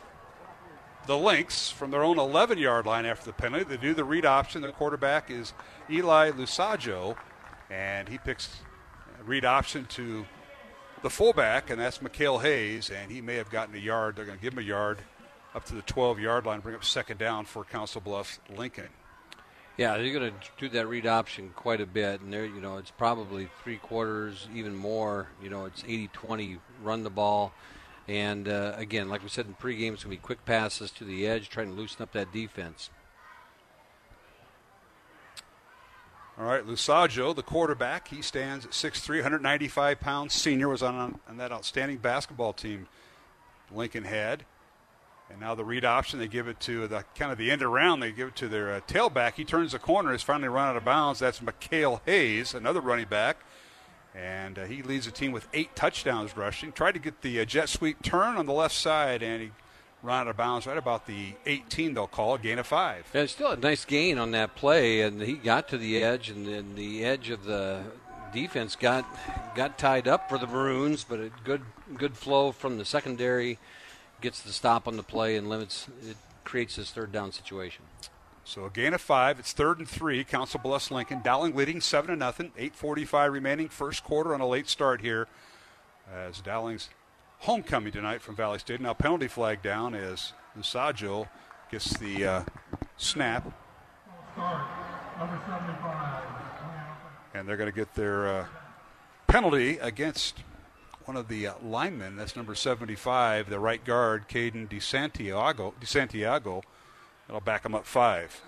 the Lynx from their own eleven-yard line after the penalty. They do the read option. The quarterback is Eli Lusaggio, and he picks read option to the fullback, and that's Mikhail Hayes, and he may have gotten a yard. They're going to give him a yard up to the twelve-yard line, bring up second down for Council Bluffs Lincoln. Yeah, they're going to do that read option quite a bit, and there, you know, it's probably three quarters, even more. You know, it's eighty twenty, run the ball. And, uh, again, like we said in pregame, it's going to be quick passes to the edge, trying to loosen up that defense. All right, Lusaggio, the quarterback, he stands at six three, one ninety-five pounds, senior, was on, on that outstanding basketball team Lincoln had. And now the read option, they give it to the kind of the end around, they give it to their uh, tailback. He turns the corner, is finally run out of bounds. That's Mikhail Hayes, another running back. And uh, he leads the team with eight touchdowns rushing. Tried to get the uh, jet sweep turn on the left side, and he run out of bounds right about the eighteen, they'll call a gain of five. Yeah, it's still a nice gain on that play, and he got to the edge, and then the edge of the defense got got tied up for the Maroons, but a good good flow from the secondary gets the stop on the play and limits it, creates this third down situation. So a gain of five. It's third and three. Council Bluffs Lincoln. Dowling leading seven to nothing. eight forty-five remaining. First quarter on a late start here as Dowling's homecoming tonight from Valley State. Now penalty flag down as Lusaggio gets the uh, snap. And they're going to get their uh, penalty against one of the uh, linemen. That's number seventy-five, the right guard, Caden DeSantiago. DeSantiago. That'll back him up five.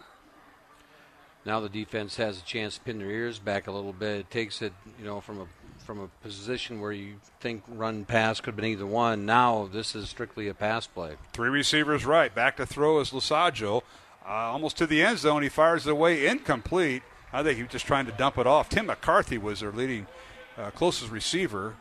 Now the defense has a chance to pin their ears back a little bit. It takes it, you know, from a from a position where you think run pass could have been either one. Now this is strictly a pass play. Three receivers right. Back to throw is Lusaggio. Uh, almost to the end zone. He fires it away. Incomplete. I think he was just trying to dump it off. Tim McCarthy was their leading uh, closest receiver.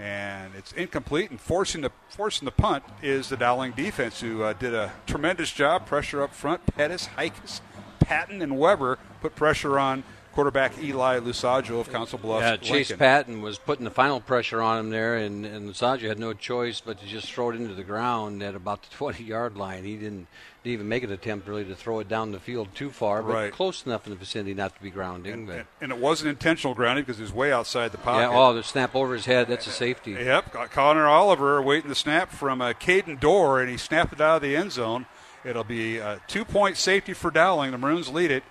And it's incomplete. And forcing the, forcing the punt is the Dowling defense, who uh, did a tremendous job. Pressure up front. Pettis, Hikes, Patton, and Weber put pressure on quarterback Eli Lusaggio of Council Bluffs. Yeah, Chase Lincoln. Patton was putting the final pressure on him there, and, and Lusaggio had no choice but to just throw it into the ground at about the twenty-yard line. He didn't, didn't even make an attempt, really, to throw it down the field too far, but right. Close enough in the vicinity not to be grounding. And, but. and it wasn't intentional grounding because it was way outside the pocket. Yeah, oh, the snap over his head, that's a safety. Yep, Connor Oliver waiting the snap from uh, Caden Dorr, and he snapped it out of the end zone. It'll be a two-point safety for Dowling. The Maroons lead it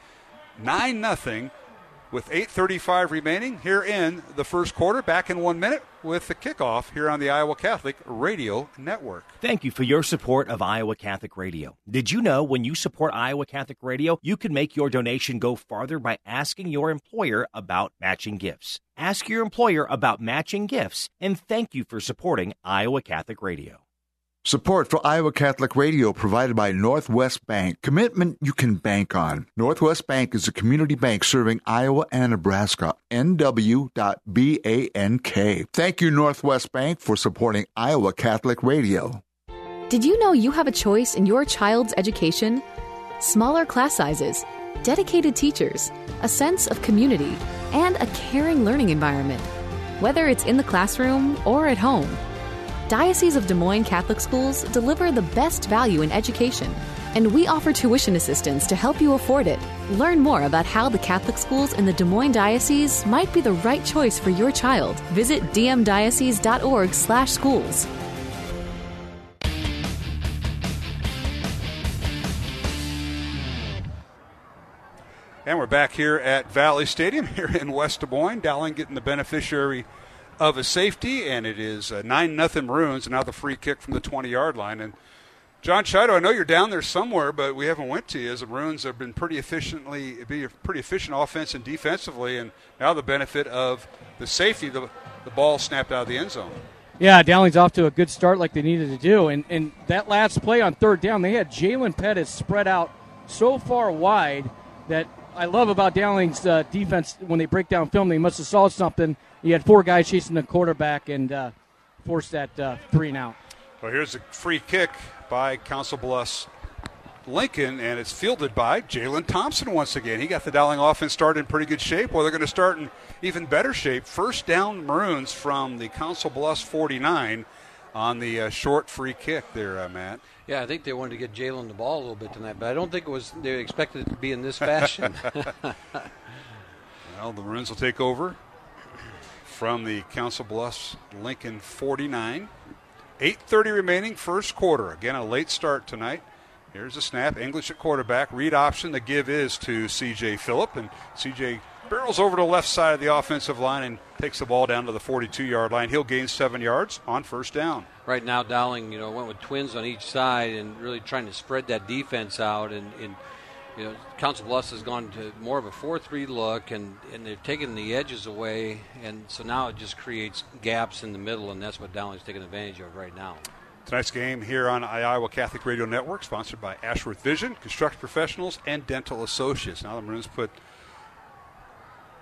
nine nothing. with eight thirty-five remaining here in the first quarter. Back in one minute with the kickoff here on the Iowa Catholic Radio Network. Thank you for your support of Iowa Catholic Radio. Did you know when you support Iowa Catholic Radio, you can make your donation go farther by asking your employer about matching gifts? Ask your employer about matching gifts, and thank you for supporting Iowa Catholic Radio. Support for Iowa Catholic Radio provided by Northwest Bank. Commitment you can bank on. Northwest Bank is a community bank serving Iowa and Nebraska. N W dot bank. Thank you, Northwest Bank, for supporting Iowa Catholic Radio. Did you know you have a choice in your child's education? Smaller class sizes, dedicated teachers, a sense of community, and a caring learning environment. Whether it's in the classroom or at home, Diocese of Des Moines Catholic Schools deliver the best value in education, and we offer tuition assistance to help you afford it. Learn more about how the Catholic schools in the Des Moines Diocese might be the right choice for your child. Visit d m diocese dot org slash schools. And we're back here at Valley Stadium here in West Des Moines. Dowling getting the beneficiary of a safety, and it is uh, nine nothing Maroons, and now the free kick from the twenty-yard line. And John Chido, I know you're down there somewhere, but we haven't went to you, as the Maroons have been pretty efficiently, be pretty efficient offense and defensively, and now the benefit of the safety, the, the ball snapped out of the end zone. Yeah, Dowling's off to a good start like they needed to do, and, and that last play on third down, they had Jalen Pettis spread out so far wide that I love about Dowling's uh, defense. When they break down film, they must have saw something. You had four guys chasing the quarterback and uh, forced that uh, three and out. Well, here's a free kick by Council Bluffs Lincoln, and it's fielded by Jalen Thompson once again. He got the Dowling offense started in pretty good shape. Well, they're going to start in even better shape. First down Maroons from the Council Bluffs forty-nine on the uh, short free kick there, uh, Matt. Yeah, I think they wanted to get Jalen the ball a little bit tonight, but I don't think it was they expected it to be in this fashion. Well, the Maroons will take over from the Council Bluffs Lincoln forty-nine. eight thirty remaining, first quarter. Again, a late start tonight. Here's a snap. English at quarterback. Read option. The give is to C J. Phillip, and C J barrels over to the left side of the offensive line and takes the ball down to the forty-two-yard line. He'll gain seven yards on first down. Right now, Dowling, you know, went with twins on each side and really trying to spread that defense out, and, and you know, Council Bluffs has gone to more of a four three look, and, and they've taken the edges away, and so now it just creates gaps in the middle, and that's what Dowling's taking advantage of right now. Tonight's game here on Iowa Catholic Radio Network, sponsored by Ashworth Vision, Construction Professionals, and Dental Associates. Now the Maroons put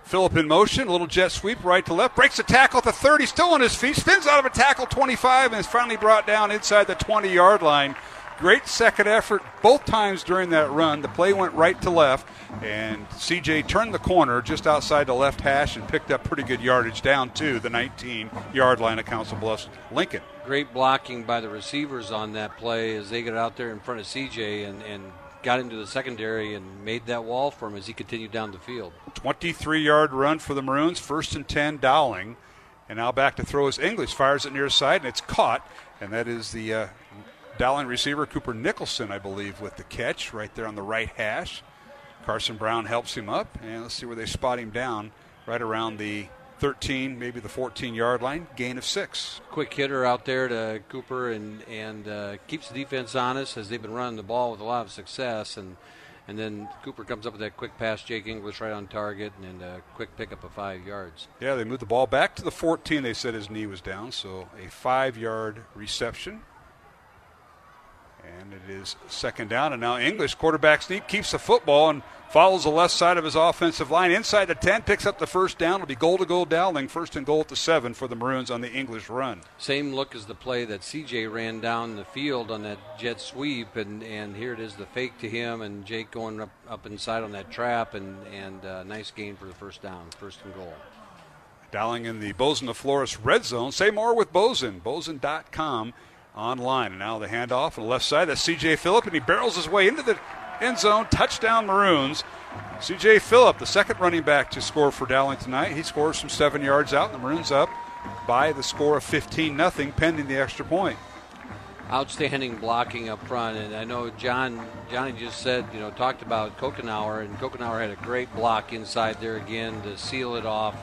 Phillip in motion, a little jet sweep right to left, breaks a tackle at the thirty, still on his feet, spins out of a tackle, twenty-five, and is finally brought down inside the twenty-yard line. Great second effort both times during that run. The play went right to left, and C J turned the corner just outside the left hash and picked up pretty good yardage down to the nineteen-yard line of Council Bluffs Lincoln. Great blocking by the receivers on that play as they got out there in front of C J and, and got into the secondary and made that wall for him as he continued down the field. twenty-three-yard run for the Maroons, first and ten Dowling. And now back to throw is English, fires it near side, and it's caught, and that is the uh, Dowling receiver Cooper Nicholson, I believe, with the catch right there on the right hash. Carson Brown helps him up, and let's see where they spot him down, right around the thirteen, maybe the fourteen-yard line, gain of six. Quick hitter out there to Cooper, and, and uh, keeps the defense honest as they've been running the ball with a lot of success, and and then Cooper comes up with that quick pass, Jake English right on target, and a quick pickup of five yards. Yeah, they moved the ball back to the fourteen. They said his knee was down, so a five-yard reception. And it is second down, and now English, quarterback sneak, keeps the football and follows the left side of his offensive line. Inside the ten, picks up the first down. It'll be goal to goal Dowling, first and goal at the seven for the Maroons on the English run. Same look as the play that C J ran down the field on that jet sweep, and, and here it is, the fake to him, and Jake going up, up inside on that trap, and, and uh, nice gain for the first down, first and goal. Dowling in the Bozen of Flores red zone. Say more with Bozen, bozen dot com. Online, and now the handoff on the left side. That's C J. Phillip, and he barrels his way into the end zone. Touchdown, Maroons. C J. Phillip, the second running back to score for Dowling tonight. He scores from seven yards out, and the Maroons up by the score of fifteen nothing, pending the extra point. outstanding blocking up front. And I know John Johnny just said, you know, talked about Gokenauer, and Gokenauer had a great block inside there again to seal it off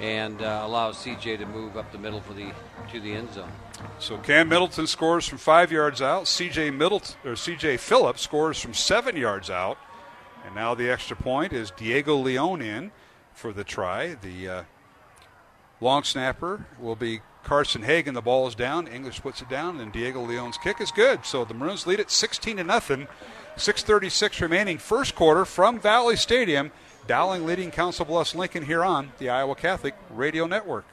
and uh, allow C J to move up the middle for the to the end zone. So Cam Middleton scores from five yards out. C J Middleton or C J Phillip scores from seven yards out. And now the extra point is Diego Leon in for the try. The uh, long snapper will be Carson Hagen. The ball is down. English puts it down, and Diego Leon's kick is good. So the Maroons lead it sixteen to nothing. six thirty-six remaining first quarter from Valley Stadium. Dowling leading Council Bluffs Lincoln here on the Iowa Catholic Radio Network.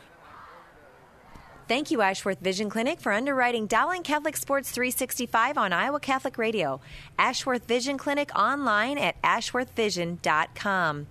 Thank you, Ashworth Vision Clinic, for underwriting Dowling Catholic Sports three sixty-five on Iowa Catholic Radio. Ashworth Vision Clinic online at ashworth vision dot com.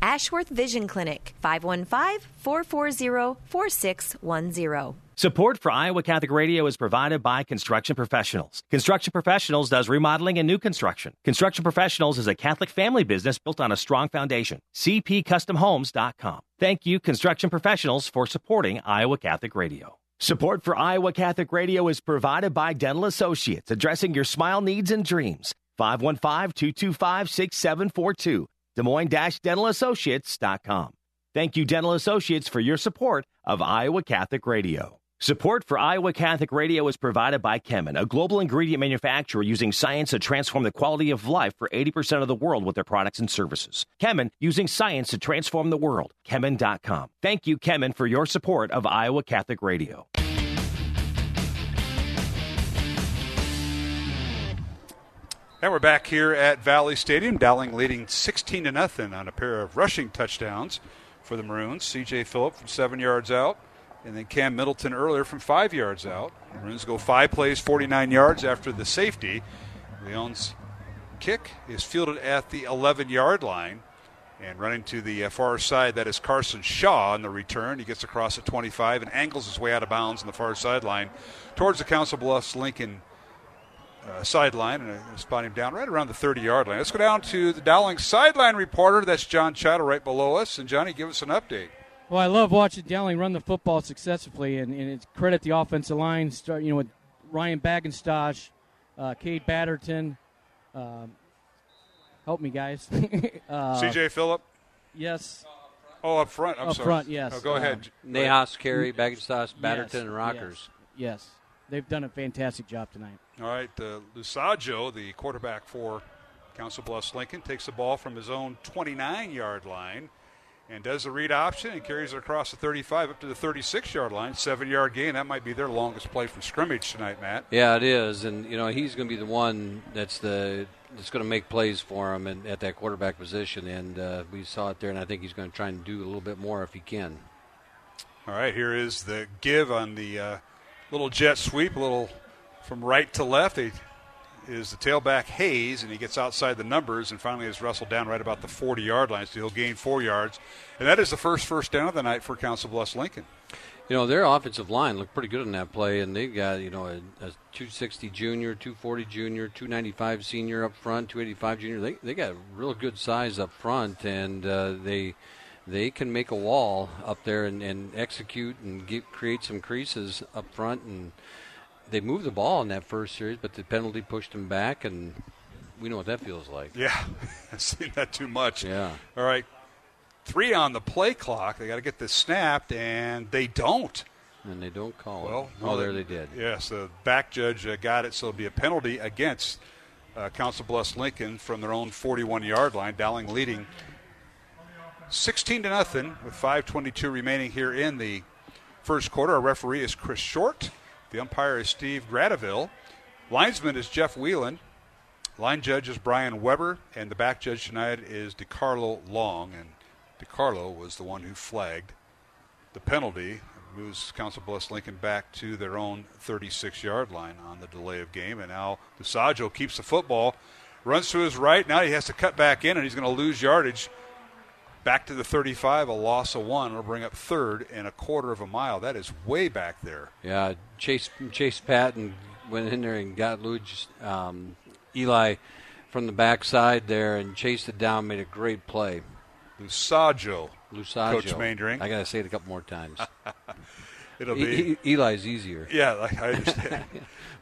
Ashworth Vision Clinic, five one five, four four zero, four six one zero. Support for Iowa Catholic Radio is provided by Construction Professionals. Construction Professionals does remodeling and new construction. Construction Professionals is a Catholic family business built on a strong foundation. c p custom homes dot com. Thank you, Construction Professionals, for supporting Iowa Catholic Radio. Support for Iowa Catholic Radio is provided by Dental Associates, addressing your smile needs and dreams. five one five, two two five, six seven four two. Des Moines Dental Associates dot com. Thank you, Dental Associates, for your support of Iowa Catholic Radio. Support for Iowa Catholic Radio is provided by Kemin, a global ingredient manufacturer using science to transform the quality of life for eighty percent of the world with their products and services. Kemin, using science to transform the world. Kemin dot com. Thank you, Kemin, for your support of Iowa Catholic Radio. And we're back here at Valley Stadium. Dowling leading sixteen to nothing on a pair of rushing touchdowns for the Maroons. C J. Phillip from seven yards out, and then Cam Middleton earlier from five yards out. The Maroons go five plays, forty-nine yards after the safety. Leon's kick is fielded at the eleven-yard line, and running to the far side, that is Carson Shaw on the return. He gets across at twenty-five and angles his way out of bounds on the far sideline towards the Council Bluffs Lincoln uh, sideline, and uh, spot him down right around the thirty-yard line. Let's go down to the Dowling sideline reporter. That's John Chattel right below us. And, Johnny, give us an update. Well, I love watching Dowling run the football successfully, and, and it's credit the offensive line, start, you know, with Ryan Bagginstosh, uh, Cade Batterton. Um, help me, guys. uh, C J. Phillip? Yes. Oh, up front. I'm up sorry. front, yes. Oh, go um, ahead. Nahas, Carey, Bagginstosh, Batterton, yes, and Rockers. Yes, yes. They've done a fantastic job tonight. All right. Uh, Lusaggio, the quarterback for Council Bluffs Lincoln, takes the ball from his own twenty-nine-yard line and does the read option and carries it across the thirty-five up to the thirty-six-yard line, seven-yard gain. That might be their longest play from scrimmage tonight, Matt. Yeah, it is, and, you know, he's going to be the one that's the that's going to make plays for him and at that quarterback position, and uh, we saw it there, and I think he's going to try and do a little bit more if he can. All right, here is the give on the uh, little jet sweep, a little from right to left. It is the tailback Hayes, and he gets outside the numbers and finally is wrestled down right about the forty-yard line, so he'll gain four yards. And that is the first first down of the night for Council Bluffs Lincoln. You know, their offensive line looked pretty good in that play, and they've got, you know, a, a two sixty junior, two forty junior, two ninety-five senior up front, two eighty-five junior. They they got real good size up front, and uh, they they can make a wall up there and, and execute and get, create some creases up front, and they moved the ball in that first series, but the penalty pushed them back, and we know what that feels like. Yeah, I've seen that too much. Yeah. All right, three on the play clock. They got to get this snapped, and they don't. And they don't call well, it. Well, oh, there they, they did. Yes, the back judge uh, got it, so it'll be a penalty against uh, Council Bluffs Lincoln from their own forty-one-yard line. Dowling leading sixteen to nothing with five twenty-two remaining here in the first quarter. Our referee is Chris Short. The umpire is Steve Gradiville. Linesman is Jeff Whelan. Line judge is Brian Weber. And the back judge tonight is DiCarlo Long. And DiCarlo was the one who flagged the penalty. Moves Council Bluffs Lincoln back to their own thirty-six-yard line on the delay of game. And now DeSaggio keeps the football, runs to his right. Now he has to cut back in, and he's going to lose yardage. Back to the thirty-five, a loss of one. It'll bring up third and a quarter of a mile. That is way back there. Yeah, Chase Chase Patton went in there and got Luge, um, Eli from the backside there and chased it down, made a great play. Lusaggio. Lusaggio. Coach Maindring. I got to say it a couple more times. it'll be. E- Eli's easier. Yeah, like, I understand.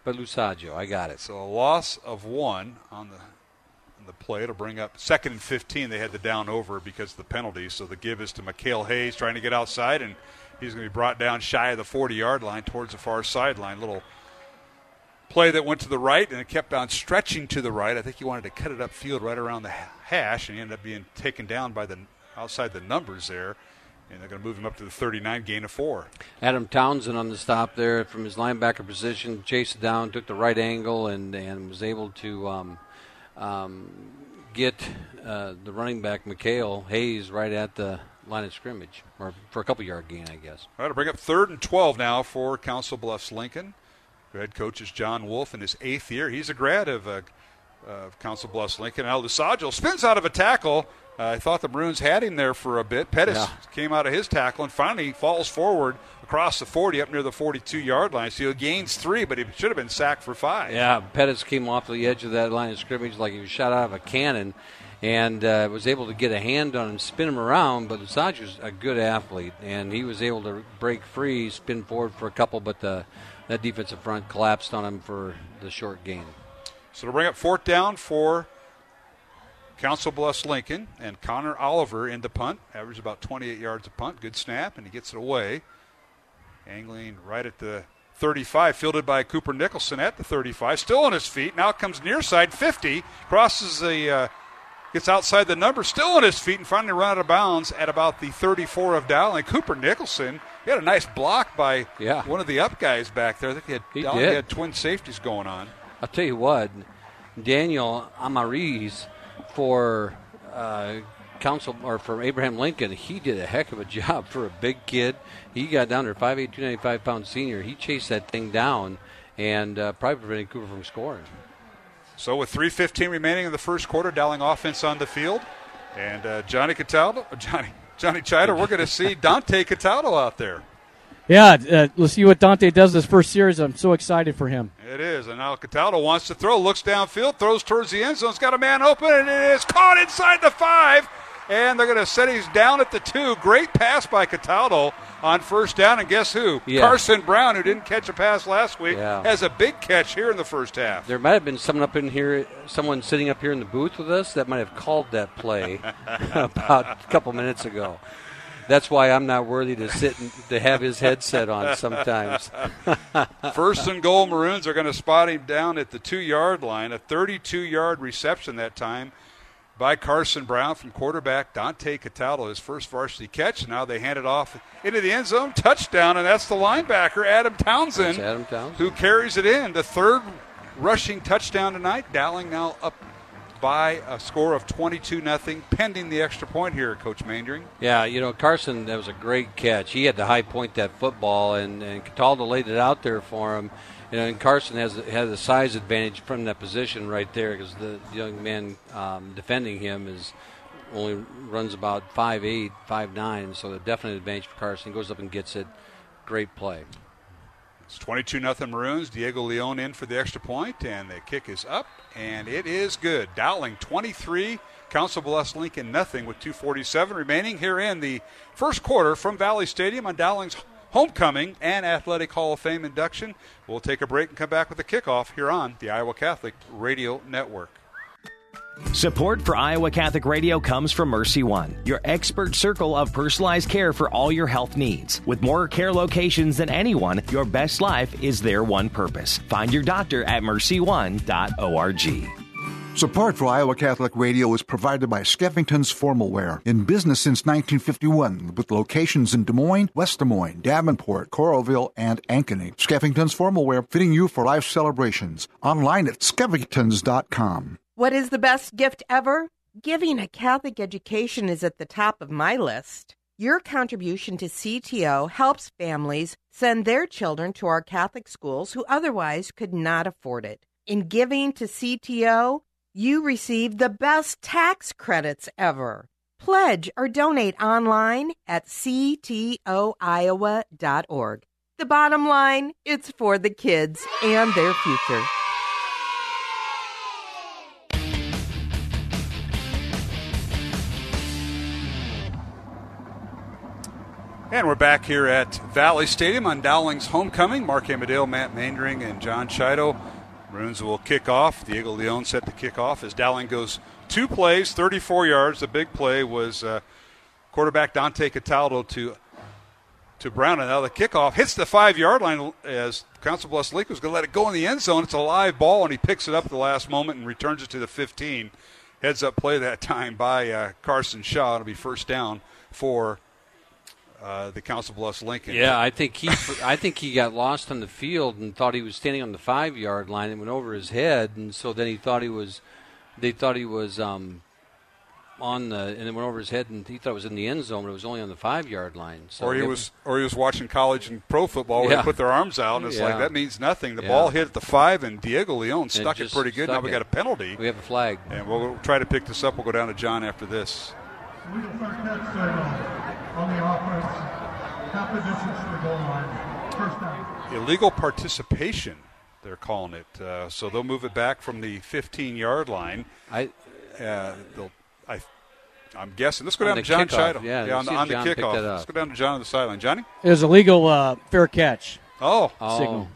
But Lusaggio, I got it. So a loss of one on the on the play. It'll bring up second and fifteen. They had the down over because of the penalty. So the give is to Mikhail Hayes trying to get outside, and he's going to be brought down shy of the forty-yard line towards the far sideline. Little play that went to the right, and it kept on stretching to the right. I think he wanted to cut it upfield right around the hash, and he ended up being taken down by the outside the numbers there. And they're going to move him up to the thirty-nine, gain of four. Adam Townsend on the stop there from his linebacker position, chased it down, took the right angle, and, and was able to um, um, get uh, the running back, Mikhail Hayes, right at the line of scrimmage, or for a couple-yard gain, I guess. All right, to bring up third and twelve now for Council Bluffs Lincoln. Their head coach is John Wolf in his eighth year. He's a grad of, uh, of Council Bluffs Lincoln. Now Lusaggio spins out of a tackle. Uh, I thought the Maroons had him there for a bit. Pettis yeah. came out of his tackle and finally falls forward across the forty up near the forty-two-yard line. So he gains three, but he should have been sacked for five. Yeah, Pettis came off the edge of that line of scrimmage like he was shot out of a cannon and uh, was able to get a hand on him, spin him around. But Lusaggio's a good athlete, and he was able to break free, spin forward for a couple, but the, that defensive front collapsed on him for the short gain. So to bring up fourth down for Council Bluffs Lincoln, and Connor Oliver in the punt, averaged about twenty-eight yards a punt. Good snap, and he gets it away. Angling right at the thirty-five, fielded by Cooper Nicholson at the thirty-five, still on his feet. Now comes near side, fifty, crosses the, uh, gets outside the number, still on his feet, and finally run out of bounds at about the thirty-four of Dowling. Cooper Nicholson, he had a nice block by yeah. one of the up guys back there. I think he had, he Dowling, did. He had twin safeties going on. I'll tell you what, Daniel Amariz, for uh, Council or for Abraham Lincoln, he did a heck of a job for a big kid. He got down there, five eight, two ninety-five pound senior. He chased that thing down and uh, probably prevented Cooper from scoring. So with three fifteen remaining in the first quarter, Dowling offense on the field, and uh, Johnny Cataldo, Johnny Johnny Chider, we're going to see Dante Cataldo out there. Yeah, uh, let's see what Dante does this first series. I'm so excited for him. It is, and now Cataldo wants to throw, looks downfield, throws towards the end zone. He's got a man open, and it is caught inside the five, and they're going to set he's down at the two. Great pass by Cataldo on first down, and guess who? Yeah. Carson Brown, who didn't catch a pass last week, yeah. has a big catch here in the first half. There might have been someone up in here, someone sitting up here in the booth with us that might have called that play about a couple minutes ago. That's why I'm not worthy to sit and to have his headset on sometimes. First and goal, Maroons are going to spot him down at the two-yard line. A thirty-two-yard reception that time by Carson Brown from quarterback Dante Cataldo, his first varsity catch. Now they hand it off into the end zone, touchdown, and that's the linebacker, Adam Townsend, Adam Townsend. who carries it in. The third rushing touchdown tonight. Dowling now up by a score of twenty-two nothing, pending the extra point here, Coach Mandring. Yeah, you know, Carson, that was a great catch. He had to high point that football, and, and Cataldo laid it out there for him. You know, and Carson has has a size advantage from that position right there because the young man um, defending him is only runs about five eight, five nine, so the definite advantage for Carson. He goes up and gets it. Great play. It's twenty-two nothing Maroons. Diego Leon in for the extra point, and the kick is up, and it is good. Dowling twenty-three, Council Bluffs Lincoln nothing with two forty-seven remaining here in the first quarter from Valley Stadium on Dowling's homecoming and Athletic Hall of Fame induction. We'll take a break and come back with the kickoff here on the Iowa Catholic Radio Network. Support for Iowa Catholic Radio comes from Mercy One, your expert circle of personalized care for all your health needs. With more care locations than anyone, your best life is their one purpose. Find your doctor at mercy one dot org. Support for Iowa Catholic Radio is provided by Skeffington's Formalwear, in business since nineteen fifty-one, with locations in Des Moines, West Des Moines, Davenport, Coralville, and Ankeny. Skeffington's Formalwear, fitting you for life celebrations. Online at skeffingtons dot com. What is the best gift ever? Giving a Catholic education is at the top of my list. Your contribution to C T O helps families send their children to our Catholic schools who otherwise could not afford it. In giving to C T O, you receive the best tax credits ever. Pledge or donate online at c t o iowa dot org. The bottom line, it's for the kids and their future. And we're back here at Valley Stadium on Dowling's homecoming. Mark Amadale, Matt Mandring, and John Chido. Maroons will kick off. Diego Leon set the kickoff as Dowling goes two plays, thirty-four yards. The big play was uh, quarterback Dante Cataldo to to Brown. And now the kickoff hits the five-yard line as Council Bluffs Lincoln was going to let it go in the end zone. It's a live ball, and he picks it up at the last moment and returns it to the fifteen. Heads-up play that time by uh, Carson Shaw. It'll be first down for Uh, the Council Bluffs Lincoln. Yeah, I think he I think he got lost on the field and thought he was standing on the five-yard line and went over his head, and so then he thought he was they thought he was um, on the and it went over his head, and he thought it was in the end zone, but it was only on the five-yard line. So or he was or he was watching college and pro football where yeah. they put their arms out, and it's yeah. like that means nothing. The yeah. ball hit at the five, and Diego Leon stuck it, it pretty good. Now we got a penalty. We have a flag. And we'll try to pick this up. We'll go down to John after this. We will start next uh, on the offense. Half the distance to the goal line. First down. Illegal participation, they're calling it. Uh, so they'll move it back from the fifteen-yard line. I, uh, they'll, I, I'm guessing. Let's go down to John Chido. Yeah, yeah, on, on the kickoff. Let's go down to John on the sideline. Johnny? It was illegal uh, fair catch. Oh. oh. Signal.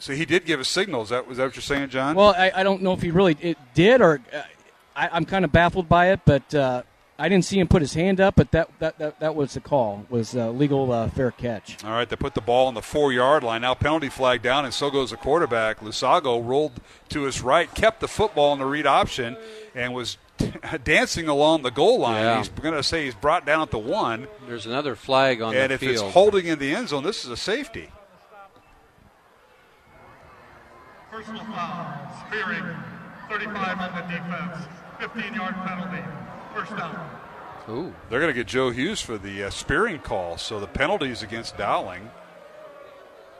So he did give a signal. Is that, was that what you're saying, John? Well, I, I don't know if he really it did, or uh, I, I'm kind of baffled by it, but uh, – I didn't see him put his hand up, but that that, that, that was the call, was uh, legal uh, fair catch. All right, they put the ball on the four-yard line. Now penalty flag down, and so goes the quarterback. Lusago rolled to his right, kept the football in the read option, and was t- dancing along the goal line. Yeah. He's going to say he's brought down at the one. There's another flag on and the field. And if it's holding in the end zone, this is a safety. Personal foul, spearing, thirty-five on the defense, fifteen-yard penalty. First down. Ooh. They're going to get Joe Hughes for the uh, spearing call, so the penalties against Dowling.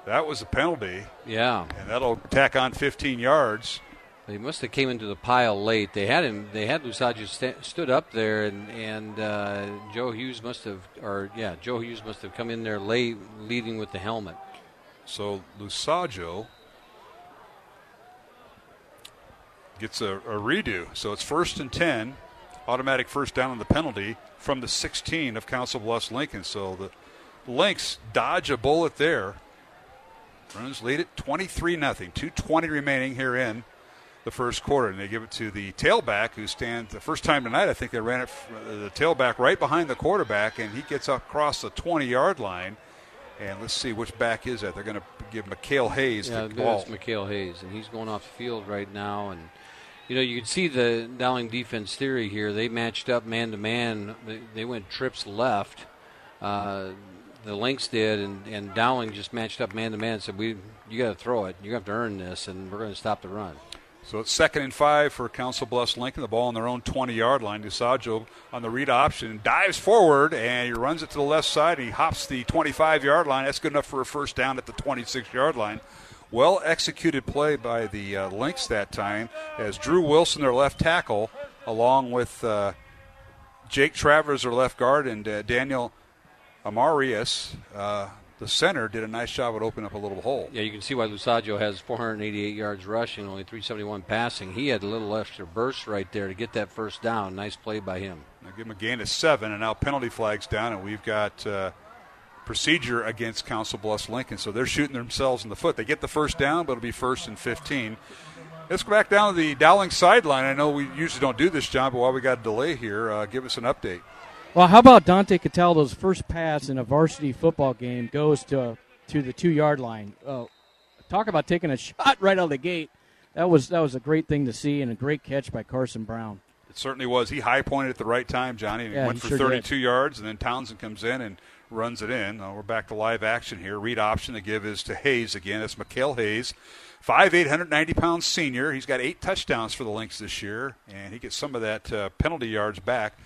That was a penalty. Yeah. And that'll tack on fifteen yards. They must have came into the pile late. They had him. They had Lusaggio st- stood up there, and and uh, Joe Hughes must have, or yeah, Joe Hughes must have come in there late, leading with the helmet. So Lusaggio gets a, a redo. So it's first and ten. Automatic first down on the penalty from the sixteen of Council Bluffs Lincoln. So the Lynx dodge a bullet there. Bruins lead it twenty-three nothing. two twenty remaining here in the first quarter. And they give it to the tailback, who stands the first time tonight. I think they ran it, the tailback, right behind the quarterback, and he gets across the twenty-yard line. And let's see which back is that. They're going to give Mikhail Hayes yeah, the ball. Yeah, it's Mikhail Hayes, and he's going off the field right now. And you know, you could see the Dowling defense theory here. They matched up man-to-man. They, they went trips left. Uh, the Lynx did, and, and Dowling just matched up man-to-man and said, "We, you got to throw it. You have to earn this, and we're going to stop the run." So it's second and five for Council Bluffs Lincoln. The ball on their own twenty-yard line. Lusaggio on the read option dives forward, and he runs it to the left side. He hops the twenty-five-yard line. That's good enough for a first down at the twenty-six-yard line. Well-executed play by the uh, Lynx that time, as Drew Wilson, their left tackle, along with uh, Jake Travers, their left guard, and uh, Daniel Amarius, uh, the center, did a nice job at opening up a little hole. Yeah, you can see why Lusaggio has four hundred eighty-eight yards rushing, only three seventy-one passing. He had a little extra burst right there to get that first down. Nice play by him. Now give him a gain of seven, and now penalty flag's down, and we've got uh, – procedure against Council Bluffs Lincoln. So they're shooting themselves in the foot. They get the first down, but it'll be first and fifteen. Let's go back down to the Dowling sideline. I know we usually don't do this, John, but while we got a delay here, uh, give us an update. Well, how about Dante Cataldo's first pass in a varsity football game goes to uh, to the two-yard line. Uh, talk about taking a shot right out of the gate. That was that was a great thing to see, and a great catch by Carson Brown. It certainly was. He high-pointed at the right time, Johnny, and yeah, he went he for sure thirty-two did. yards, and then Townsend comes in and runs it in. Now we're back to live action here. Read option to give is to Hayes again. That's Mikhail Hayes, five eight, one hundred ninety pounds senior. He's got eight touchdowns for the Lynx this year, and he gets some of that uh, penalty yards back.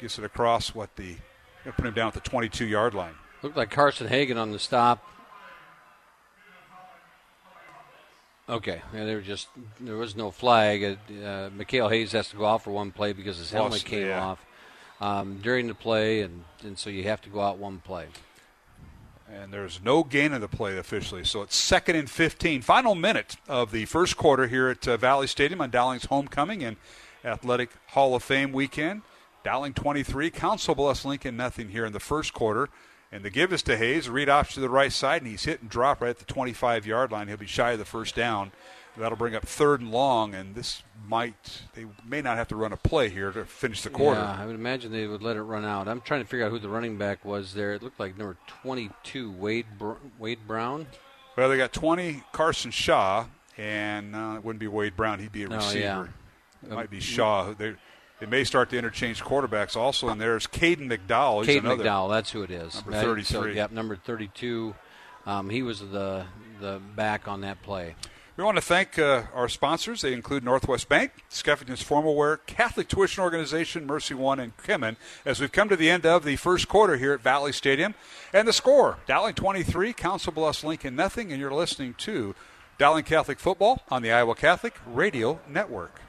Gets it across what the – put him down at the twenty-two-yard line. Looked like Carson Hagen on the stop. Okay, yeah, they were just – there was no flag. Uh, Mikhail Hayes has to go out for one play because his helmet Lost, came yeah. off. Um, during the play, and, and so you have to go out one play. And there's no gain in the play officially, so it's second and fifteen. Final minute of the first quarter here at uh, Valley Stadium on Dowling's homecoming and Athletic Hall of Fame weekend. Dowling twenty-three, Council Bluffs Lincoln nothing here in the first quarter. And the give is to Hayes, read option to the right side, and he's hit and drop right at the twenty-five-yard line. He'll be shy of the first down. That'll bring up third and long, and this might they may not have to run a play here to finish the quarter. Yeah, I would imagine they would let it run out. I'm trying to figure out who the running back was there. It looked like number twenty-two, Wade Br- Wade Brown. Well, they got twenty, Carson Shaw, and uh, it wouldn't be Wade Brown. He'd be a receiver. Oh, yeah. It might be Shaw. They, they may start to interchange quarterbacks also, and there's Caden McDowell. Caden McDowell, that's who it is. Number thirty-three. So, yep, number thirty-two. Um, he was the the back on that play. We want to thank uh, our sponsors. They include Northwest Bank, Skeffington's Formalwear, Catholic Tuition Organization, Mercy One, and Kemin, as we've come to the end of the first quarter here at Valley Stadium. And the score, Dowling twenty-three, Council Bluffs Lincoln nothing, and you're listening to Dowling Catholic Football on the Iowa Catholic Radio Network.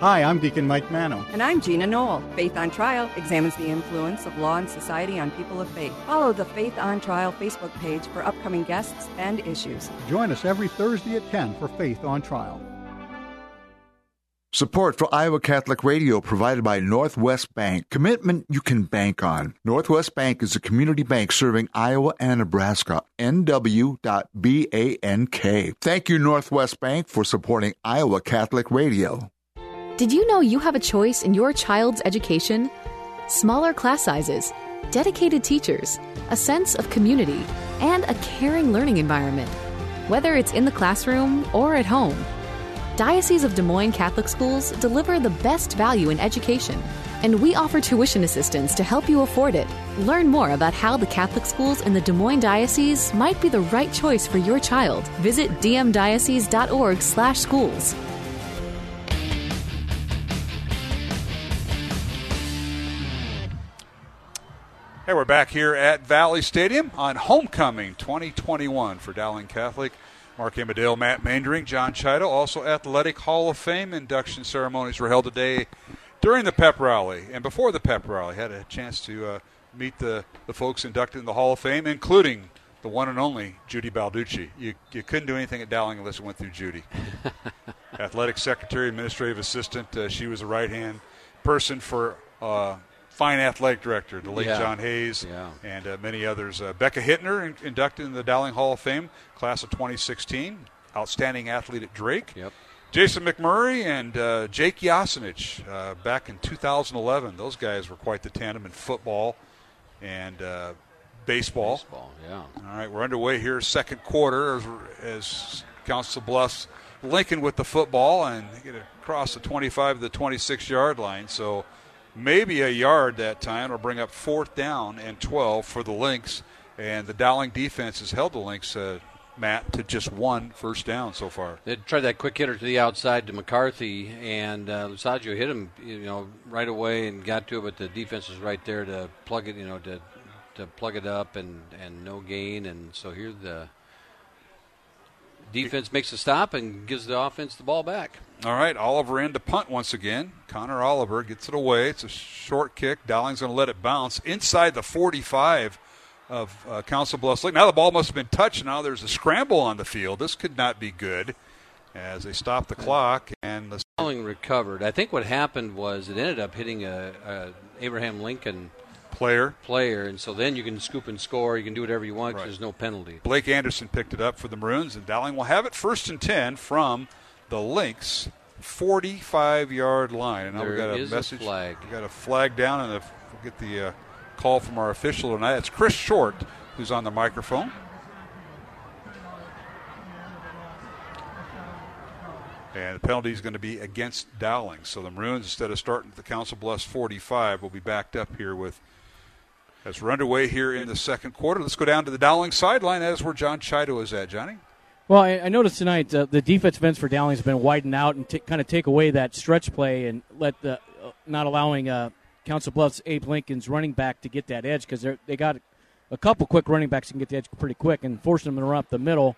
Hi, I'm Deacon Mike Mano. And I'm Gina Knoll. Faith on Trial examines the influence of law and society on people of faith. Follow the Faith on Trial Facebook page for upcoming guests and issues. Join us every Thursday at ten for Faith on Trial. Support for Iowa Catholic Radio provided by Northwest Bank. Commitment you can bank on. Northwest Bank is a community bank serving Iowa and Nebraska. N W dot bank. Thank you, Northwest Bank, for supporting Iowa Catholic Radio. Did you know you have a choice in your child's education? Smaller class sizes, dedicated teachers, a sense of community, and a caring learning environment, whether it's in the classroom or at home. Diocese of Des Moines Catholic Schools deliver the best value in education, and we offer tuition assistance to help you afford it. Learn more about how the Catholic schools in the Des Moines Diocese might be the right choice for your child. Visit d m diocese dot org slash schools. Hey, we're back here at Valley Stadium on Homecoming twenty twenty-one for Dowling Catholic. Mark Imadale, Matt Mandering, John Chido. Also, Athletic Hall of Fame induction ceremonies were held today during the pep rally. And before the pep rally, had a chance to uh, meet the, the folks inducted in the Hall of Fame, including the one and only Judy Balducci. You, you couldn't do anything at Dowling unless it went through Judy. Athletic Secretary, Administrative Assistant. Uh, she was a right-hand person for uh Fine athletic director, the late yeah. John Hayes, yeah. and uh, many others. Uh, Becca Hittner, in, inducted in the Dowling Hall of Fame, class of twenty sixteen, outstanding athlete at Drake. Yep. Jason McMurray and uh, Jake Yasinich uh, back in two thousand eleven. Those guys were quite the tandem in football and uh, baseball. Baseball, yeah. All right, we're underway here, second quarter, as, as Council Bluffs Lincoln with the football and get across the twenty-five to the twenty-six-yard line, so maybe a yard that time will bring up fourth down and twelve for the Lynx. And the Dowling defense has held the Lynx, uh, Matt, to just one first down so far. They tried that quick hitter to the outside to McCarthy, and uh, Lusaggio hit him, you know, right away and got to it. But the defense was right there to plug it, you know, to to plug it up, and, and no gain. And so here the defense makes a stop and gives the offense the ball back. All right, Oliver in to punt once again. Connor Oliver gets it away. It's a short kick. Dowling's going to let it bounce inside the forty-five of uh, Council Bluffs. Now the ball must have been touched. Now there's a scramble on the field. This could not be good as they stop the clock. And the Dowling recovered. I think what happened was it ended up hitting a, a Abraham Lincoln player. Player, and so then you can scoop and score. You can do whatever you want because right. There's no penalty. Blake Anderson picked it up for the Maroons, and Dowling will have it first and ten from the Lynx forty-five-yard line. And now we've got a message. A flag. We've got a flag down, and if we get the uh, call from our official tonight. It's Chris Short who's on the microphone. And the penalty is going to be against Dowling. So the Maroons, instead of starting at the Council Bluffs forty-five, will be backed up here with as we're underway here in the second quarter. Let's go down to the Dowling sideline. That is where John Chido is at. Johnny? Well, I, I noticed tonight uh, the defense ends for Dowling has been widened out and t- kind of take away that stretch play and let the uh, not allowing uh, Council Bluffs Abe Lincoln's running back to get that edge because they got a couple quick running backs who can get the edge pretty quick and forcing them to run up the middle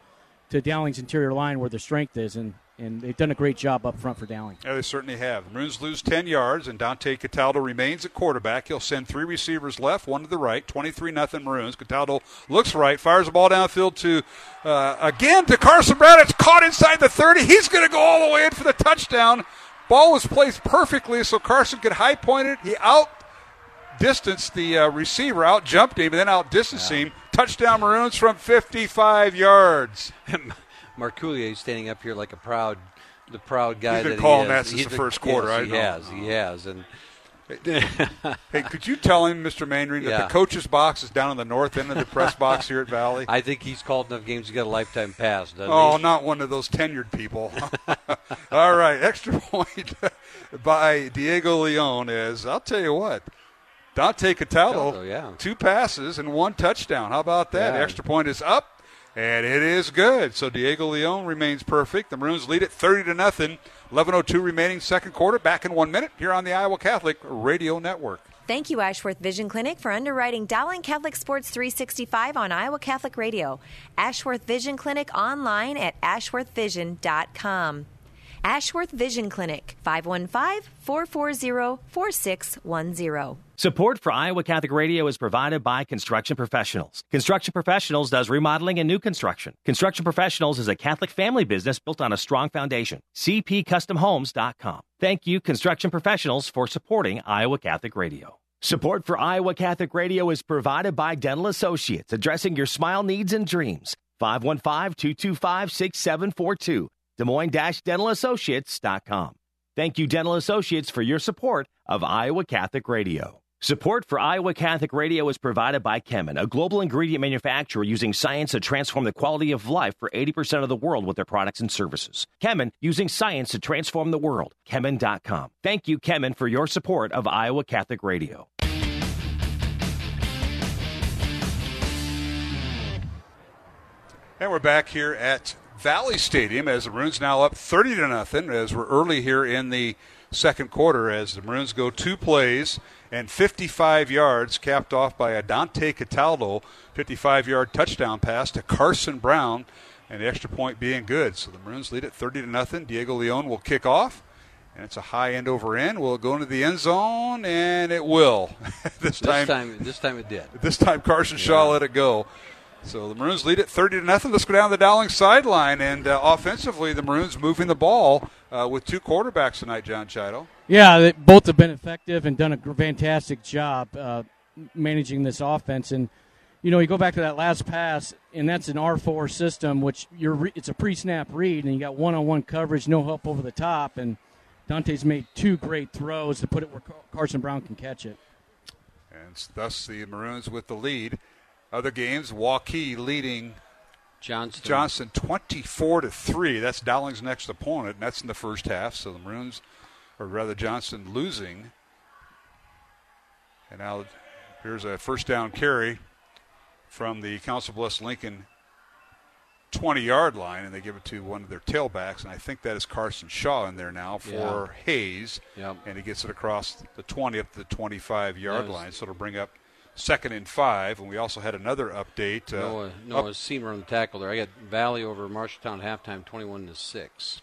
to Dowling's interior line where their strength is, and, and they've done a great job up front for Dowling. Yeah, they certainly have. The Maroons lose ten yards, and Dante Cataldo remains at quarterback. He'll send three receivers left, one to the right, twenty-three nothing Maroons. Cataldo looks right, fires the ball downfield to, uh, again, to Carson Brown. It's caught inside the thirty. He's going to go all the way in for the touchdown. Ball was placed perfectly so Carson could high point it. He outdistanced the uh, receiver, outjumped him, and then outdistanced yeah. him. Touchdown Maroons from fifty-five yards. Marcoulier is standing up here like a proud, the proud guy. He's been that calling he that since He's the been, first quarter. Yes, I he know. has. He has. And hey, could you tell him, Mister Mainring, that yeah. the coach's box is down on the north end of the press box here at Valley? I think he's called enough games to get a lifetime pass, doesn't oh, he? Not one of those tenured people. All right, extra point by Diego Leon is, I'll tell you what, Dante Cataldo, Cataldo yeah. two passes and one touchdown. How about that? Yeah. Extra point is up, and it is good. So Diego Leon remains perfect. The Maroons lead it thirty to nothing. eleven oh two remaining second quarter. Back in one minute here on the Iowa Catholic Radio Network. Thank you, Ashworth Vision Clinic, for underwriting Dowling Catholic Sports three sixty-five on Iowa Catholic Radio. Ashworth Vision Clinic online at ashworth vision dot com. Ashworth Vision Clinic, five one five, four four zero, four six one zero. Support for Iowa Catholic Radio is provided by Construction Professionals. Construction Professionals does remodeling and new construction. Construction Professionals is a Catholic family business built on a strong foundation. c p custom homes dot com. Thank you, Construction Professionals, for supporting Iowa Catholic Radio. Support for Iowa Catholic Radio is provided by Dental Associates, addressing your smile needs and dreams. five one five, two two five, six seven four two. Des Moines Dental Associates dot com. Thank you, Dental Associates, for your support of Iowa Catholic Radio. Support for Iowa Catholic Radio is provided by Kemin, a global ingredient manufacturer using science to transform the quality of life for eighty percent of the world with their products and services. Kemin, using science to transform the world. Kemin dot com. Thank you, Kemin, for your support of Iowa Catholic Radio. And we're back here at Valley Stadium as the Maroons now up thirty to nothing as we're early here in the second quarter as the Maroons go two plays and fifty-five yards, capped off by a Dante Cataldo fifty-five-yard touchdown pass to Carson Brown, and the extra point being good. So the Maroons lead at thirty to nothing. Diego Leon will kick off, and it's a high end over end. Will it go into the end zone? And it will. this, this time, time This time it did. This time Carson yeah. Shaw let it go. So the Maroons lead it thirty to nothing. Let's go down the Dowling sideline. And uh, offensively, the Maroons moving the ball uh, with two quarterbacks tonight, John Chido. Yeah, they both have been effective and done a fantastic job uh, managing this offense. And, you know, you go back to that last pass, and that's an R four system, which you're re- it's a pre-snap read, and you got one-on-one coverage, no help over the top. And Dante's made two great throws to put it where Carson Brown can catch it. And thus the Maroons with the lead. Other games, Waukee leading Johnston, Johnston twenty-four to three. That's Dowling's next opponent, and that's in the first half. So the Maroons, or rather Johnston, losing. And now here's a first down carry from the Council Bluffs Lincoln twenty-yard line, and they give it to one of their tailbacks, and I think that is Carson Shaw in there now for yeah. Hayes. Yep. And he gets it across the twenty up to the twenty-five-yard line, so it'll bring up second and five, and we also had another update. Uh, Noah, Noah up. Seamer on the tackle there. I got Valley over Marshalltown halftime, twenty-one to six.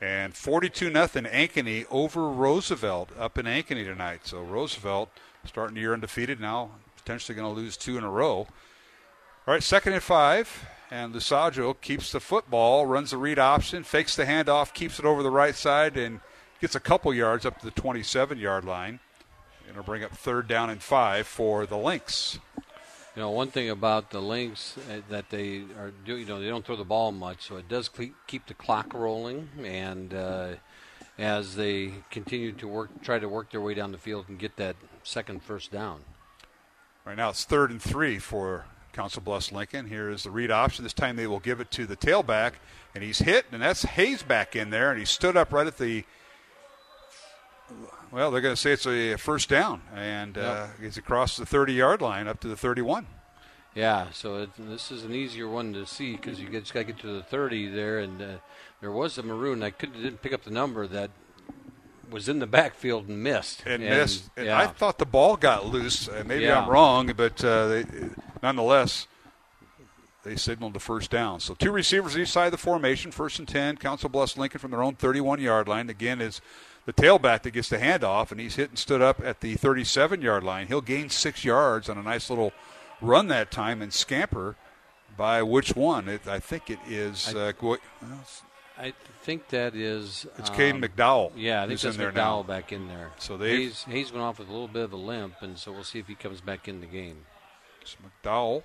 And forty-two nothing Ankeny over Roosevelt up in Ankeny tonight. So Roosevelt starting the year undefeated, now potentially going to lose two in a row. All right, second and five, and Lusaggio keeps the football, runs the read option, fakes the handoff, keeps it over the right side, and gets a couple yards up to the twenty-seven-yard line. It'll bring up third down and five for the Lynx. You know, one thing about the Lynx uh, that they are doing, you know, they don't throw the ball much, so it does keep, keep the clock rolling. And uh, as they continue to work, try to work their way down the field and get that second first down. Right now it's third and three for Council Bluffs Lincoln. Here is the read option. This time they will give it to the tailback, and he's hit, and that's Hayes back in there, and he stood up right at the Well, they're going to say it's a first down, and uh, yep. it's across the thirty-yard line up to the thirty-one. Yeah, so it, this is an easier one to see because you just got to get to the thirty there, and uh, there was a Maroon. I couldn't didn't pick up the number that was in the backfield and missed. And, and missed. And yeah. I thought the ball got loose. Uh, maybe yeah. I'm wrong, but uh, they, nonetheless, they signaled the first down. So two receivers each side of the formation, first and ten. Council Bluffs Lincoln from their own thirty-one-yard line. Again, is the tailback that gets the handoff, and he's hit and stood up at the thirty-seven-yard line. He'll gain six yards on a nice little run that time and scamper by which one? It, I think it is uh, – well, I think that is... It's um, Cade McDowell. Yeah, I think that's McDowell back in there. So Hayes, Hayes went off with a little bit of a limp, and so we'll see if he comes back in the game. So McDowell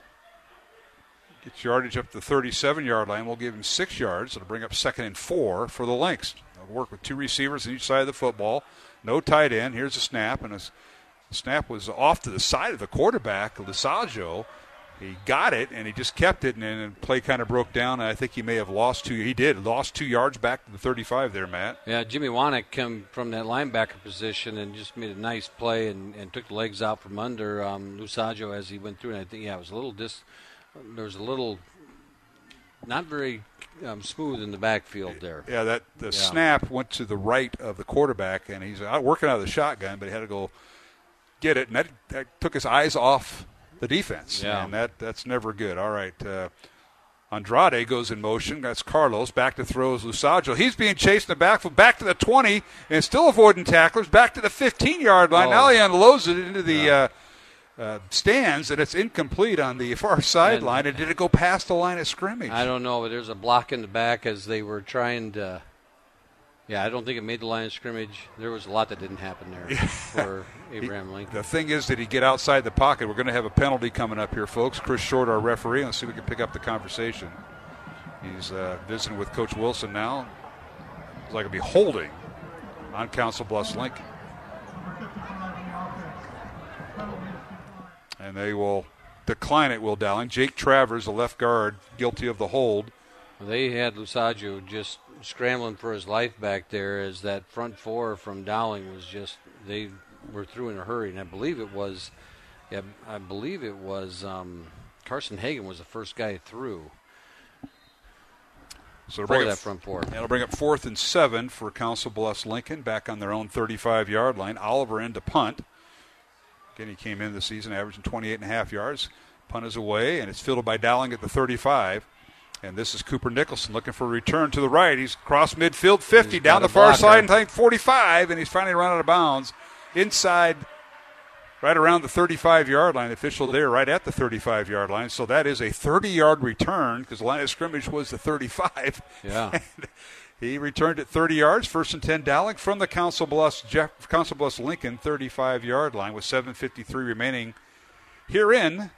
gets yardage up to the thirty-seven-yard line. We'll give him six yards. It'll bring up second and four for the Lynx. They'll work with two receivers on each side of the football. No tight end. Here's a snap, and a snap was off to the side of the quarterback, Lusaggio. He got it, and he just kept it, and then play kind of broke down. And I think he may have lost two. He did. Lost two yards back to the thirty-five there, Matt. Yeah, Jimmy Wannick came from that linebacker position and just made a nice play and, and took the legs out from under um, Lusaggio as he went through. And I think, yeah, it was a little dis- – there was a little not very um, smooth in the backfield there. Yeah, that the yeah. snap went to the right of the quarterback, and he's out working out of the shotgun, but he had to go get it, and that, that took his eyes off – the defense, yeah. and that, that's never good. All right, uh, Andrade goes in motion. That's Carlos. Back to throws Lusaggio. He's being chased in the backfield. Back to the twenty, and still avoiding tacklers. Back to the fifteen-yard line. Oh. Now he unloads it into the yeah. uh, uh, stands, and it's incomplete on the far sideline. And, and did it go past the line of scrimmage? I don't know, but there's a block in the back as they were trying to – yeah, I don't think it made the line of scrimmage. There was a lot that didn't happen there for – Abraham Lincoln. He, the thing is, did he get outside the pocket? We're going to have a penalty coming up here, folks. Chris Short, our referee. Let's see if we can pick up the conversation. He's uh, visiting with Coach Wilson now. It's like it'll be holding on Council Bluffs Lincoln. And they will decline it, Will Dowling. Jake Travers, the left guard, guilty of the hold. They had Lusaggio just scrambling for his life back there as that front four from Dowling was just, they were through in a hurry, and I believe it was, yeah, I believe it was um, Carson Hagen was the first guy through. So bring that up, front four. It'll bring up fourth and seven for Council Bluffs Lincoln back on their own thirty-five-yard line. Oliver in to punt. Again, he came in the season averaging twenty-eight and a half yards. Punt is away, and it's fielded by Dowling at the thirty-five. And this is Cooper Nicholson looking for a return to the right. He's crossed midfield fifty, he's down the far blocker. Side, and I think forty-five, and he's finally run out of bounds. Inside, right around the thirty-five-yard line. The official there right at the thirty-five-yard line. So that is a thirty-yard return because the line of scrimmage was the thirty-five. Yeah. And he returned at thirty yards. First and ten, Dowling from the Council Bluffs, Jeff, Council Bluffs Lincoln thirty-five-yard line with seven fifty-three remaining here in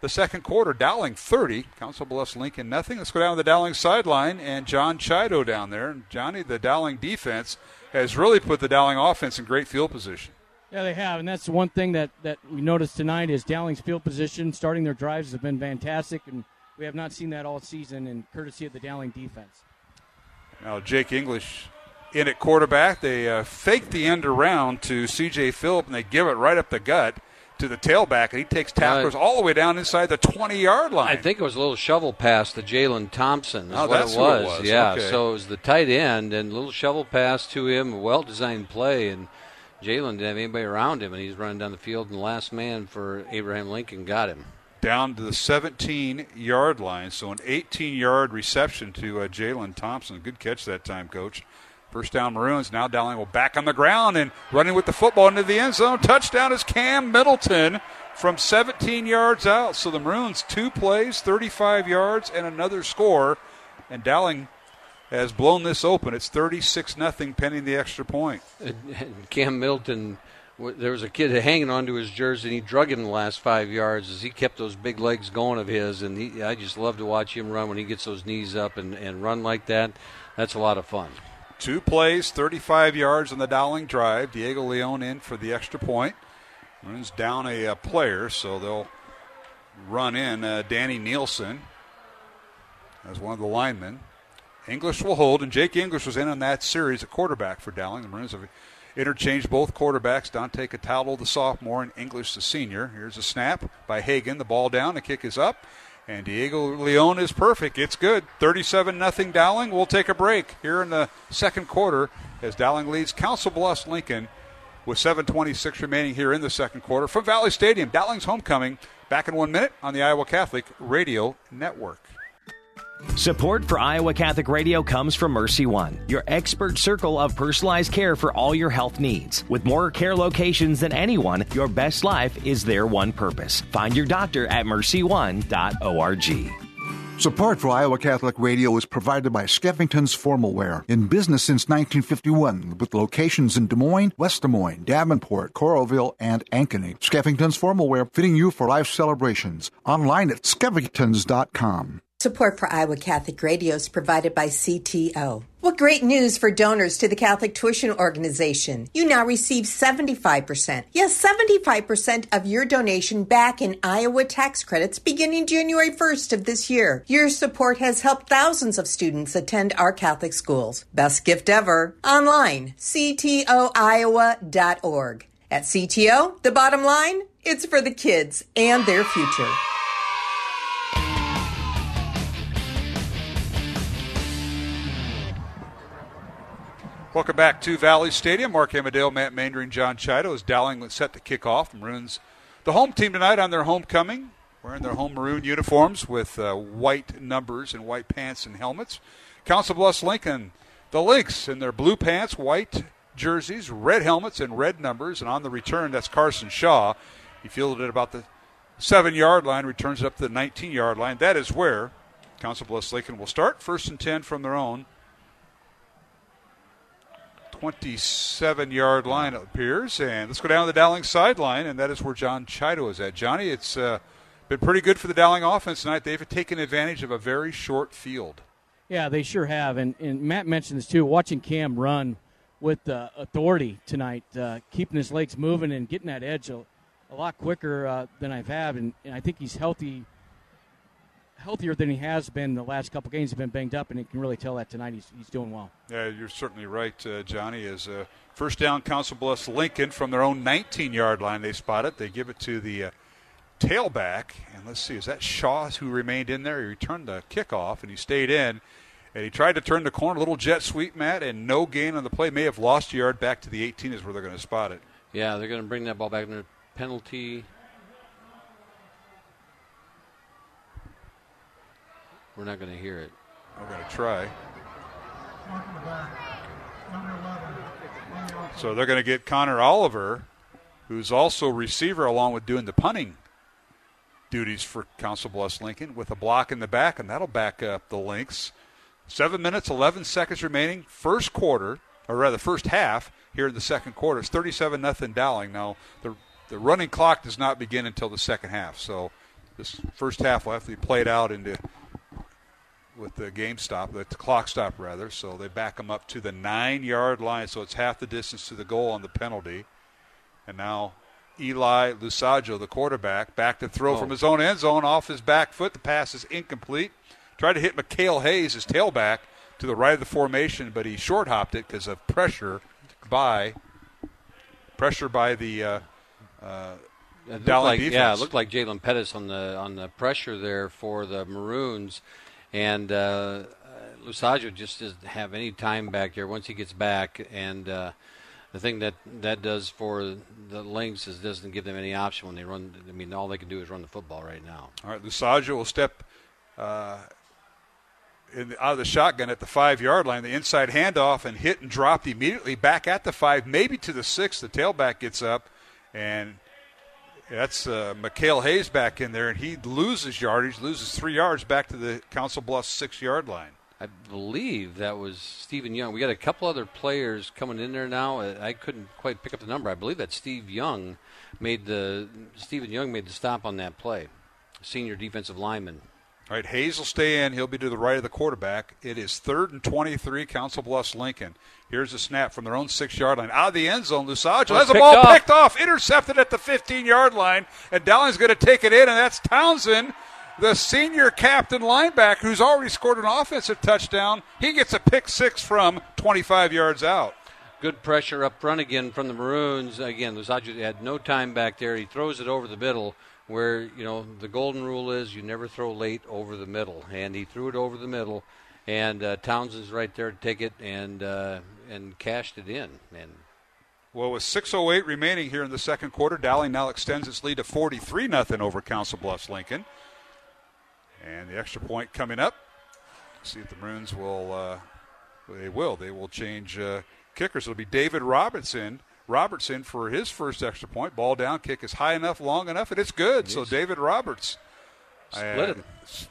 the second quarter. Dowling thirty, Council Bluffs Lincoln nothing. Let's go down to the Dowling sideline and John Chido down there. And Johnny, the Dowling defense has really put the Dowling offense in great field position. Yeah, they have, and that's one thing that, that we noticed tonight is Dowling's field position, starting their drives, has been fantastic, and we have not seen that all season, and courtesy of the Dowling defense. Now Jake English in at quarterback. They uh, fake the end around to C J. Phillip, and they give it right up the gut to the tailback, and he takes tacklers uh, all the way down inside the twenty-yard line. I think it was a little shovel pass to Jalen Thompson. Is oh, what that's it was. Who it was. Yeah, okay. So it was the tight end, and a little shovel pass to him, a well-designed play, and Jalen didn't have anybody around him, and he's running down the field, and the last man for Abraham Lincoln got him. Down to the seventeen-yard line, so an eighteen-yard reception to uh, Jalen Thompson. Good catch that time, Coach. First down, Maroons. Now Dowling will back on the ground and running with the football into the end zone. Touchdown is Cam Middleton from seventeen yards out. So the Maroons, two plays, thirty-five yards, and another score. And Dowling has blown this open. It's thirty-six nothing pending the extra point. And Cam Middleton, there was a kid hanging onto his jersey, and he drug him the last five yards as he kept those big legs going of his. And he, I just love to watch him run when he gets those knees up and, and run like that. That's a lot of fun. Two plays, thirty-five yards on the Dowling drive. Diego Leon in for the extra point. Runs down a uh, player, so they'll run in uh, Danny Nielsen as one of the linemen. English will hold, and Jake English was in on that series, a quarterback for Dowling. The Maroons have interchanged both quarterbacks, Dante Cataldo, the sophomore, and English, the senior. Here's a snap by Hagen. The ball down, the kick is up, and Diego Leon is perfect. It's good. thirty-seven nothing Dowling. We'll take a break here in the second quarter as Dowling leads Council Bluffs Lincoln with seven twenty-six remaining here in the second quarter. From Valley Stadium, Dowling's homecoming. Back in one minute on the Iowa Catholic Radio Network. Support for Iowa Catholic Radio comes from Mercy One, your expert circle of personalized care for all your health needs. With more care locations than anyone, your best life is their one purpose. Find your doctor at mercy one dot org. Support for Iowa Catholic Radio is provided by Skeffington's Formalwear, in business since nineteen fifty-one, with locations in Des Moines, West Des Moines, Davenport, Coralville, and Ankeny. Skeffington's Formalwear, fitting you for life celebrations. Online at skeffingtons dot com. Support for Iowa Catholic Radio is provided by C T O. What great news for donors to the Catholic Tuition Organization. You now receive seventy-five percent. Yes, seventy-five percent of your donation back in Iowa tax credits beginning January first of this year. Your support has helped thousands of students attend our Catholic schools. Best gift ever. Online, C T O Iowa dot org. At C T O, the bottom line, it's for the kids and their future. Welcome back to Valley Stadium. Mark Hamadill, Matt Maindre, and John Chido as Dowling is set to kick off. Maroons, the home team tonight on their homecoming, wearing their home maroon uniforms with uh, white numbers and white pants and helmets. Council Bluffs Lincoln, the Lynx, in their blue pants, white jerseys, red helmets, and red numbers. And on the return, that's Carson Shaw. He fielded it about the seven-yard line, returns it up to the nineteen-yard line. That is where Council Bluffs Lincoln will start. First and ten from their own twenty-seven-yard line, it appears. And let's go down to the Dowling sideline, and that is where John Chido is at. Johnny, it's uh, been pretty good for the Dowling offense tonight. They've taken advantage of a very short field. Yeah, they sure have. And, and Matt mentioned this, too, watching Cam run with uh, authority tonight, uh, keeping his legs moving and getting that edge a, a lot quicker uh, than I've had. And, and I think he's healthy, healthier than he has been the last couple games. He's been banged up, and you can really tell that tonight he's he's doing well. Yeah, you're certainly right, uh, Johnny. Is uh, first down, Council Bluffs Lincoln from their own nineteen-yard line. They spot it. They give it to the uh, tailback, and let's see, is that Shaw who remained in there? He returned the kickoff, and he stayed in, and he tried to turn the corner, a little jet sweep, Matt, and no gain on the play. May have lost a yard back to the eighteen is where they're going to spot it. Yeah, they're going to bring that ball back. Their penalty. We're not going to hear it. We're going to try. So they're going to get Connor Oliver, who's also receiver, along with doing the punting duties for Council Bluffs Lincoln, with a block in the back, and that'll back up the Lynx. Seven minutes, eleven seconds remaining. First quarter, or rather first half here in the second quarter. It's thirty-seven nothing Dowling. Now, the, the running clock does not begin until the second half, so this first half will have to be played out into – with the game stop, the clock stop rather, so they back them up to the nine-yard line, so it's half the distance to the goal on the penalty. And now Eli Lusaggio, the quarterback, back to throw oh. from his own end zone, off his back foot. The pass is incomplete. Tried to hit Mikhail Hayes, his tailback, to the right of the formation, but he short-hopped it because of pressure by pressure by the uh, uh, Dowling like, defense. Yeah, it looked like Jalen Pettis on the on the pressure there for the Maroons. And uh, Lusaggio just doesn't have any time back there once he gets back. And uh, the thing that that does for the Lynx is doesn't give them any option when they run. I mean, all they can do is run the football right now. All right, Lusaggio will step uh, in the, out of the shotgun at the five-yard line. The inside handoff and hit and dropped immediately back at the five, maybe to the six. The tailback gets up, and that's uh, Mikhail Hayes back in there, and he loses yardage, loses three yards back to the Council Bluffs six-yard line. I believe that was Stephen Young. We got a couple other players coming in there now. I couldn't quite pick up the number. I believe that Steve Young made the Stephen Young made the stop on that play, senior defensive lineman. All right, Hayes will stay in. He'll be to the right of the quarterback. It is third and twenty-three, Council Bluffs Lincoln. Here's a snap from their own six-yard line. Out of the end zone, Lusaggio has the ball off. picked off, intercepted at the fifteen-yard line, and Dowling's going to take it in, and that's Townsend, the senior captain linebacker, who's already scored an offensive touchdown. He gets a pick six from twenty-five yards out. Good pressure up front again from the Maroons. Again, Lusaggio had no time back there. He throws it over the middle where, you know, the golden rule is you never throw late over the middle, and he threw it over the middle. And uh, Townsend's right there to take it and uh, and cashed it in. And well, with six oh eight remaining here in the second quarter, Dowling now extends its lead to forty-three nothing over Council Bluffs Lincoln. And the extra point coming up. Let's see if the Maroons will. Uh, they will. They will change uh, kickers. It'll be David Robertson. Robertson for his first extra point. Ball down, kick is high enough, long enough, and it's good. It so is. David Roberts Split it.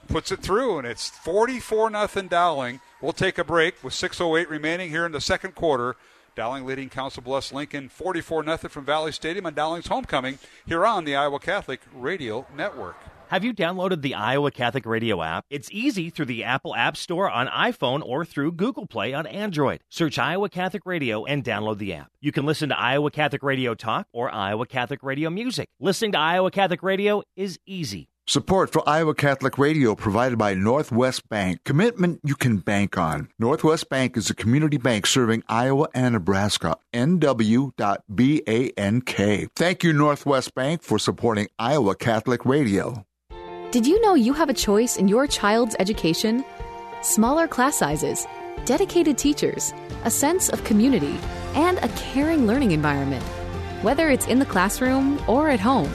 Puts it through, and it's forty-four nothing Dowling. We'll take a break with six oh eight remaining here in the second quarter. Dowling leading Council Bluffs Lincoln forty-four nothing from Valley Stadium on Dowling's homecoming here on the Iowa Catholic Radio Network. Have you downloaded the Iowa Catholic Radio app? It's easy through the Apple App Store on iPhone or through Google Play on Android. Search Iowa Catholic Radio and download the app. You can listen to Iowa Catholic Radio Talk or Iowa Catholic Radio Music. Listening to Iowa Catholic Radio is easy. Support for Iowa Catholic Radio provided by Northwest Bank. Commitment you can bank on. Northwest Bank is a community bank serving Iowa and Nebraska. N W dot bank. Thank you, Northwest Bank, for supporting Iowa Catholic Radio. Did you know you have a choice in your child's education? Smaller class sizes, dedicated teachers, a sense of community, and a caring learning environment. Whether it's in the classroom or at home,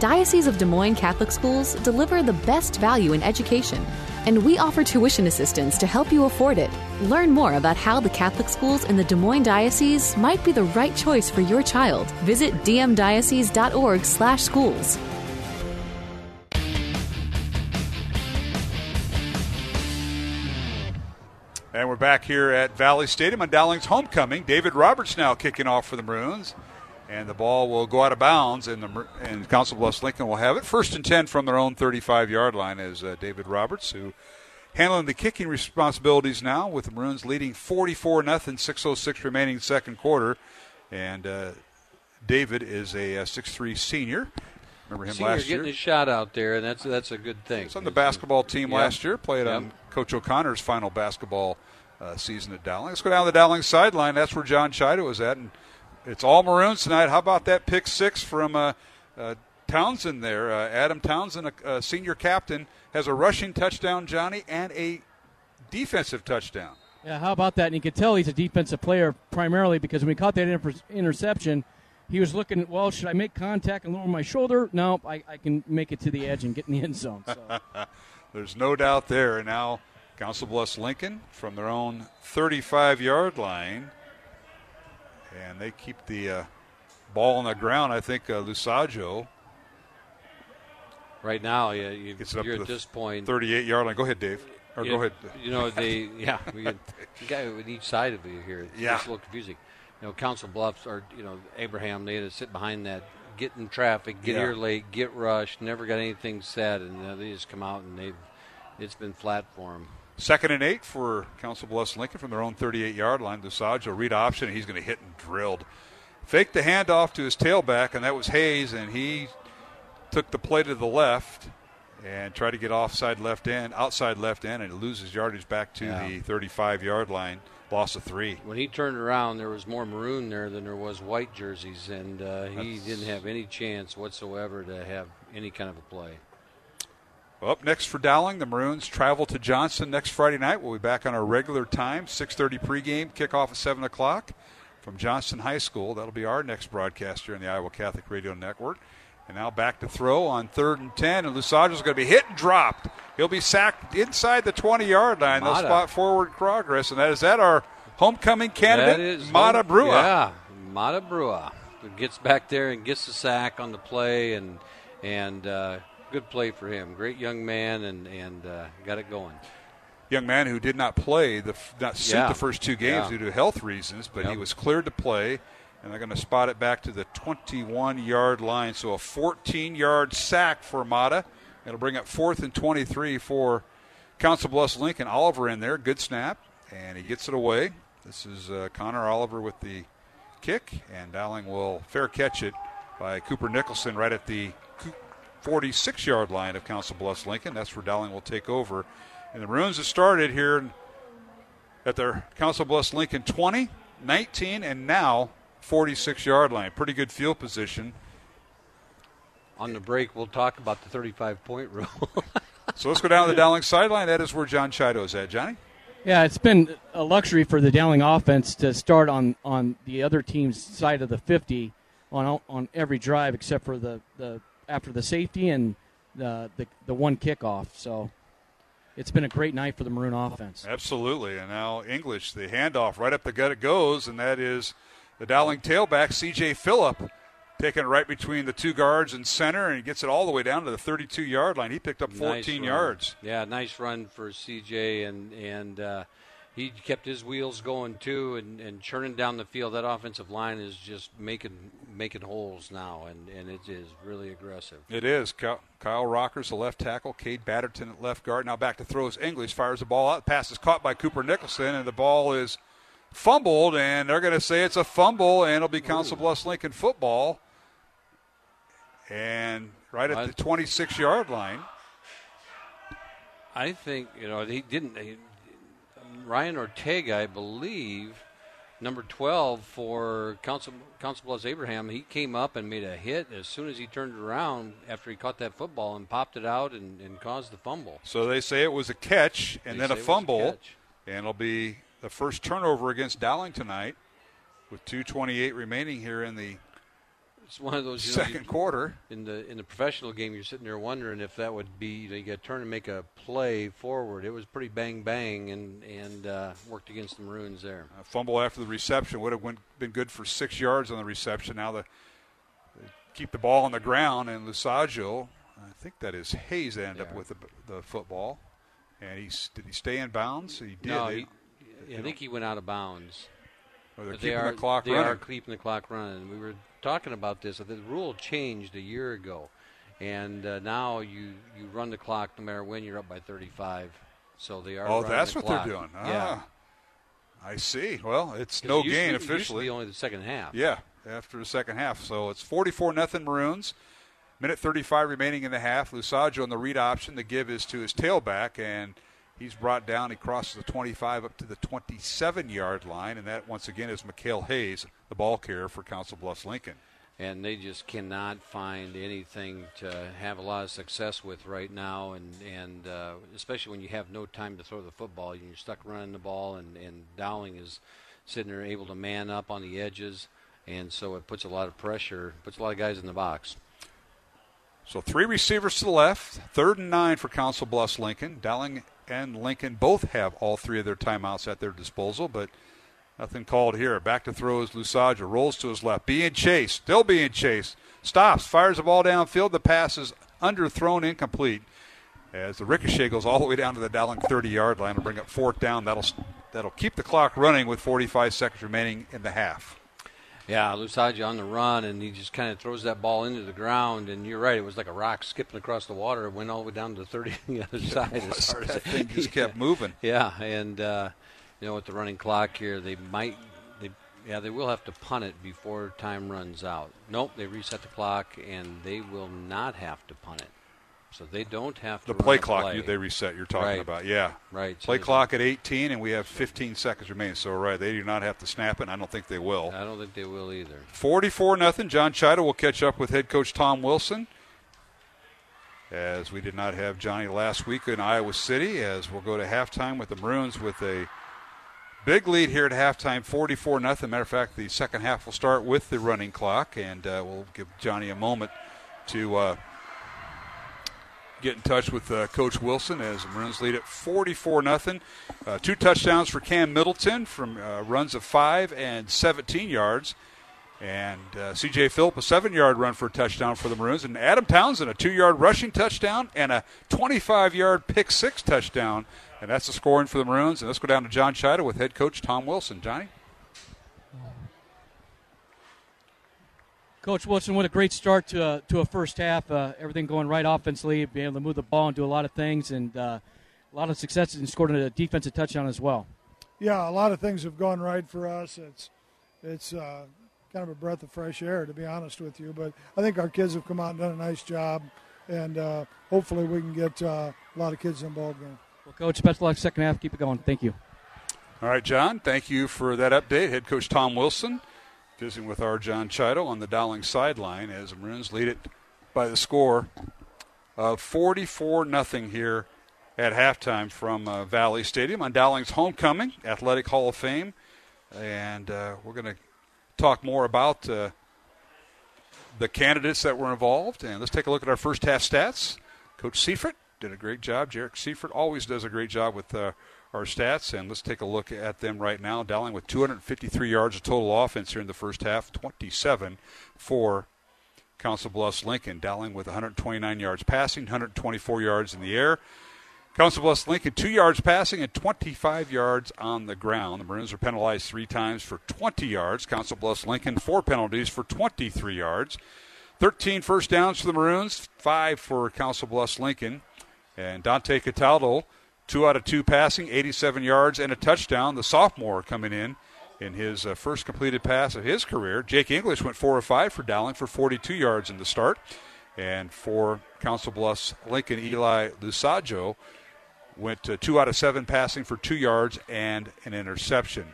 Diocese of Des Moines Catholic Schools deliver the best value in education, and we offer tuition assistance to help you afford it. Learn more about how the Catholic schools in the Des Moines Diocese might be the right choice for your child. Visit d m diocese dot org slash schools. And we're back here at Valley Stadium on Dowling's homecoming. David Roberts now kicking off for the Maroons. And the ball will go out of bounds, and, the, and Council Bluffs Lincoln will have it. First and ten from their own thirty-five-yard line is uh, David Roberts, who handling the kicking responsibilities now with the Maroons leading forty-four nothing, six oh six remaining second quarter. And uh, David is a uh, six three senior. Remember him senior last year? Getting his shot out there, and that's that's a good thing. He was on the basketball team yep. last year, played yep. on Coach O'Connor's final basketball uh, season at Dowling. Let's go down to the Dowling sideline. That's where John Chido was at, and it's all Maroons tonight. How about that pick six from uh, uh, Townsend there? Uh, Adam Townsend, a, a senior captain, has a rushing touchdown, Johnny, and a defensive touchdown. Yeah, how about that? And you can tell he's a defensive player primarily because when we caught that inter- interception, he was looking at, well, should I make contact and lower my shoulder? No, I, I can make it to the edge and get in the end zone. So. There's no doubt there. And now Council Bluffs Lincoln from their own thirty-five-yard line. And they keep the uh, ball on the ground. I think uh, Lusaggio. Right now, yeah, you, gets it up you're to at this point. thirty-eight-yard line. Go ahead, Dave. Or you, go ahead. You know, they, yeah, we got on each side of you here. It's yeah. It's a little confusing. You know, Council Bluffs or, you know, Abraham, they had to sit behind that, get in traffic, get yeah. here late, get rushed, never got anything said, and uh, they just come out and they've, it's been flat for them. Second and eight for Council Bluffs Lincoln from their own thirty-eight-yard line. Lusaggio read option, and he's going to hit and drilled. Faked the handoff to his tailback, and that was Hayes, and he took the play to the left and tried to get offside left end, outside left end, and it loses yardage back to yeah. the thirty-five-yard line. Loss of three. When he turned around, there was more maroon there than there was white jerseys, and uh, he That's... didn't have any chance whatsoever to have any kind of a play. Up next for Dowling, the Maroons travel to Johnston next Friday night. We'll be back on our regular time, six thirty pregame, kickoff at seven o'clock from Johnston High School. That'll be our next broadcast here on the Iowa Catholic Radio Network. And now back to throw on third and ten, and Lusaggio's going to be hit and dropped. He'll be sacked inside the twenty-yard line. Mata. They'll spot forward progress, and that is that our homecoming candidate, is Mata home, Brua. Yeah, Mata Brua gets back there and gets the sack on the play, and and uh good play for him. Great young man, and and uh, got it going. Young man who did not play the not sit yeah. the first two games yeah. due to health reasons, but yep. he was cleared to play, and they're going to spot it back to the twenty-one-yard line. So a fourteen-yard sack for Mata. It'll bring up fourth and twenty-three for Council Bluffs Lincoln. Oliver in there, good snap, and he gets it away. This is uh, Connor Oliver with the kick, and Dowling will fair catch it by Cooper Nicholson right at the forty-six-yard line of Council Bluffs Lincoln. That's where Dowling will take over. And the Maroons have started here at their Council Bluffs Lincoln twenty, nineteen, and now forty-six-yard line. Pretty good field position. On the break, we'll talk about the thirty-five-point rule. So let's go down to the Dowling sideline. That is where John Chido is at. Johnny? Yeah, it's been a luxury for the Dowling offense to start on, on the other team's side of the fifty on on every drive except for the, the – after the safety and the, the the one kickoff. So it's been a great night for the Maroon offense. Absolutely. And now English, the handoff right up the gut it goes, and that is the Dowling tailback, C J. Phillip, Taking it right between the two guards and center, and he gets it all the way down to the thirty-two-yard line. He picked up fourteen nice yards. Yeah, nice run for C J, and and uh, he kept his wheels going, too, and, and churning down the field. That offensive line is just making making holes now, and, and it is really aggressive. It is. Kyle, Kyle Rockers, the left tackle. Cade Batterton at left guard. Now back to throws. English fires the ball out. The pass is caught by Cooper Nicholson, and the ball is fumbled, and they're going to say it's a fumble, and it'll be Council Bluffs Lincoln football. And right at the twenty-six-yard line. I think, you know, he didn't. He, Ryan Ortega, I believe, number twelve for Council, Council Bluffs Abraham, he came up and made a hit as soon as he turned around after he caught that football and popped it out and, and caused the fumble. So they say it was a catch and they then a fumble. It a and it'll be the first turnover against Dowling tonight with two twenty-eight remaining here in the It's one of those you second know, you, quarter in the in the professional game. You're sitting there wondering if that would be you, know, you got to turn and make a play forward. It was pretty bang bang and and uh, worked against the Maroons there. A fumble after the reception would have went, been good for six yards on the reception. Now the, they keep the ball on the ground, and Lusaggio, I think that is Hayes, ended yeah. up with the, the football, and he did he stay in bounds? He did. No, they, he, they, I think he went out of bounds. Or they're keeping they are, the clock they running. They are keeping the clock running. We were talking about this. The rule changed a year ago, and uh, now you, you run the clock no matter when. You're up by thirty-five. So they are. Oh, running that's the what clock. They're doing. Yeah, ah, I see. Well, it's no it gain to, officially. It used to be only the second half. Yeah, after the second half. So it's forty-four nothing Maroons. Minute thirty-five remaining in the half. Lusaggio on the read option. The give is to his tailback, and he's brought down. He crosses the twenty-five up to the twenty-seven-yard line, and that, once again, is Mikhail Hayes, the ball carrier for Council Bluffs Lincoln. And they just cannot find anything to have a lot of success with right now, and, and uh, especially when you have no time to throw the football. You're stuck running the ball, and, and Dowling is sitting there able to man up on the edges, and so it puts a lot of pressure, puts a lot of guys in the box. So three receivers to the left, third and nine for Council Bluffs Lincoln. Dowling and Lincoln both have all three of their timeouts at their disposal, but nothing called here. Back to throws, Lusaggio rolls to his left. Being chased, still being chased. Stops, fires the ball downfield. The pass is underthrown, incomplete, as the ricochet goes all the way down to the Dowling thirty-yard line. It'll bring up fourth down. That'll that'll keep the clock running with forty-five seconds remaining in the half. Yeah, Lusaggio on the run, and he just kind of throws that ball into the ground. And you're right, it was like a rock skipping across the water. It went all the way down to the thirty on the other it side. Was, as as that thing just kept moving. Yeah, and, uh, you know, with the running clock here, they might, they, yeah, they will have to punt it before time runs out. Nope, they reset the clock, and they will not have to punt it. So they don't have to The play clock play. You, they reset, you're talking right. about, yeah. Right. Play so clock at eighteen, and we have fifteen seconds remaining. So, right, they do not have to snap it, and I don't think they will. I don't think they will either. forty-four nothing. John Chida will catch up with head coach Tom Wilson, as we did not have Johnny last week in Iowa City, as we'll go to halftime with the Maroons with a big lead here at halftime, forty-four nothing. Matter of fact, the second half will start with the running clock, and uh, we'll give Johnny a moment to uh, – get in touch with uh, Coach Wilson as the Maroons lead at forty-four nothing. Uh, two touchdowns for Cam Middleton from uh, runs of five and seventeen yards. And uh, C J. Phillip, a seven-yard run for a touchdown for the Maroons. And Adam Townsend, a two-yard rushing touchdown and a twenty-five-yard pick-six touchdown. And that's the scoring for the Maroons. And let's go down to John Chida with head coach Tom Wilson. Johnny? Coach Wilson, what a great start to a, to a first half. Uh, everything going right offensively, being able to move the ball and do a lot of things, and uh, a lot of successes, and scored a defensive touchdown as well. Yeah, a lot of things have gone right for us. It's it's uh, kind of a breath of fresh air, to be honest with you. But I think our kids have come out and done a nice job, and uh, hopefully we can get uh, a lot of kids involved again. Well, Coach, best of luck second half. Keep it going. Thank you. All right, John, thank you for that update. Head coach Tom Wilson visiting with our John Chida on the Dowling sideline as the Maroons lead it by the score of forty-four nothing here at halftime from uh, Valley Stadium on Dowling's homecoming, Athletic Hall of Fame. And uh, we're going to talk more about uh, the candidates that were involved. And let's take a look at our first half stats. Coach Seifert did a great job. Jarek Seifert always does a great job with uh, our stats, and let's take a look at them right now. Dowling with two hundred fifty-three yards of total offense here in the first half, twenty-seven for Council Bluffs Lincoln. Dowling with one hundred twenty-nine yards passing, one hundred twenty-four yards in the air. Council Bluffs Lincoln, two yards passing and twenty-five yards on the ground. The Maroons are penalized three times for twenty yards. Council Bluffs Lincoln, four penalties for twenty-three yards. thirteen first downs for the Maroons, five for Council Bluffs Lincoln. And Dante Cataldo, two out of two passing, eighty-seven yards and a touchdown. The sophomore coming in in his uh, first completed pass of his career. Jake English went four of five for Dowling for forty-two yards in the start. And for Council Bluffs Lincoln, Eli Lusaggio went uh, two out of seven passing for two yards and an interception.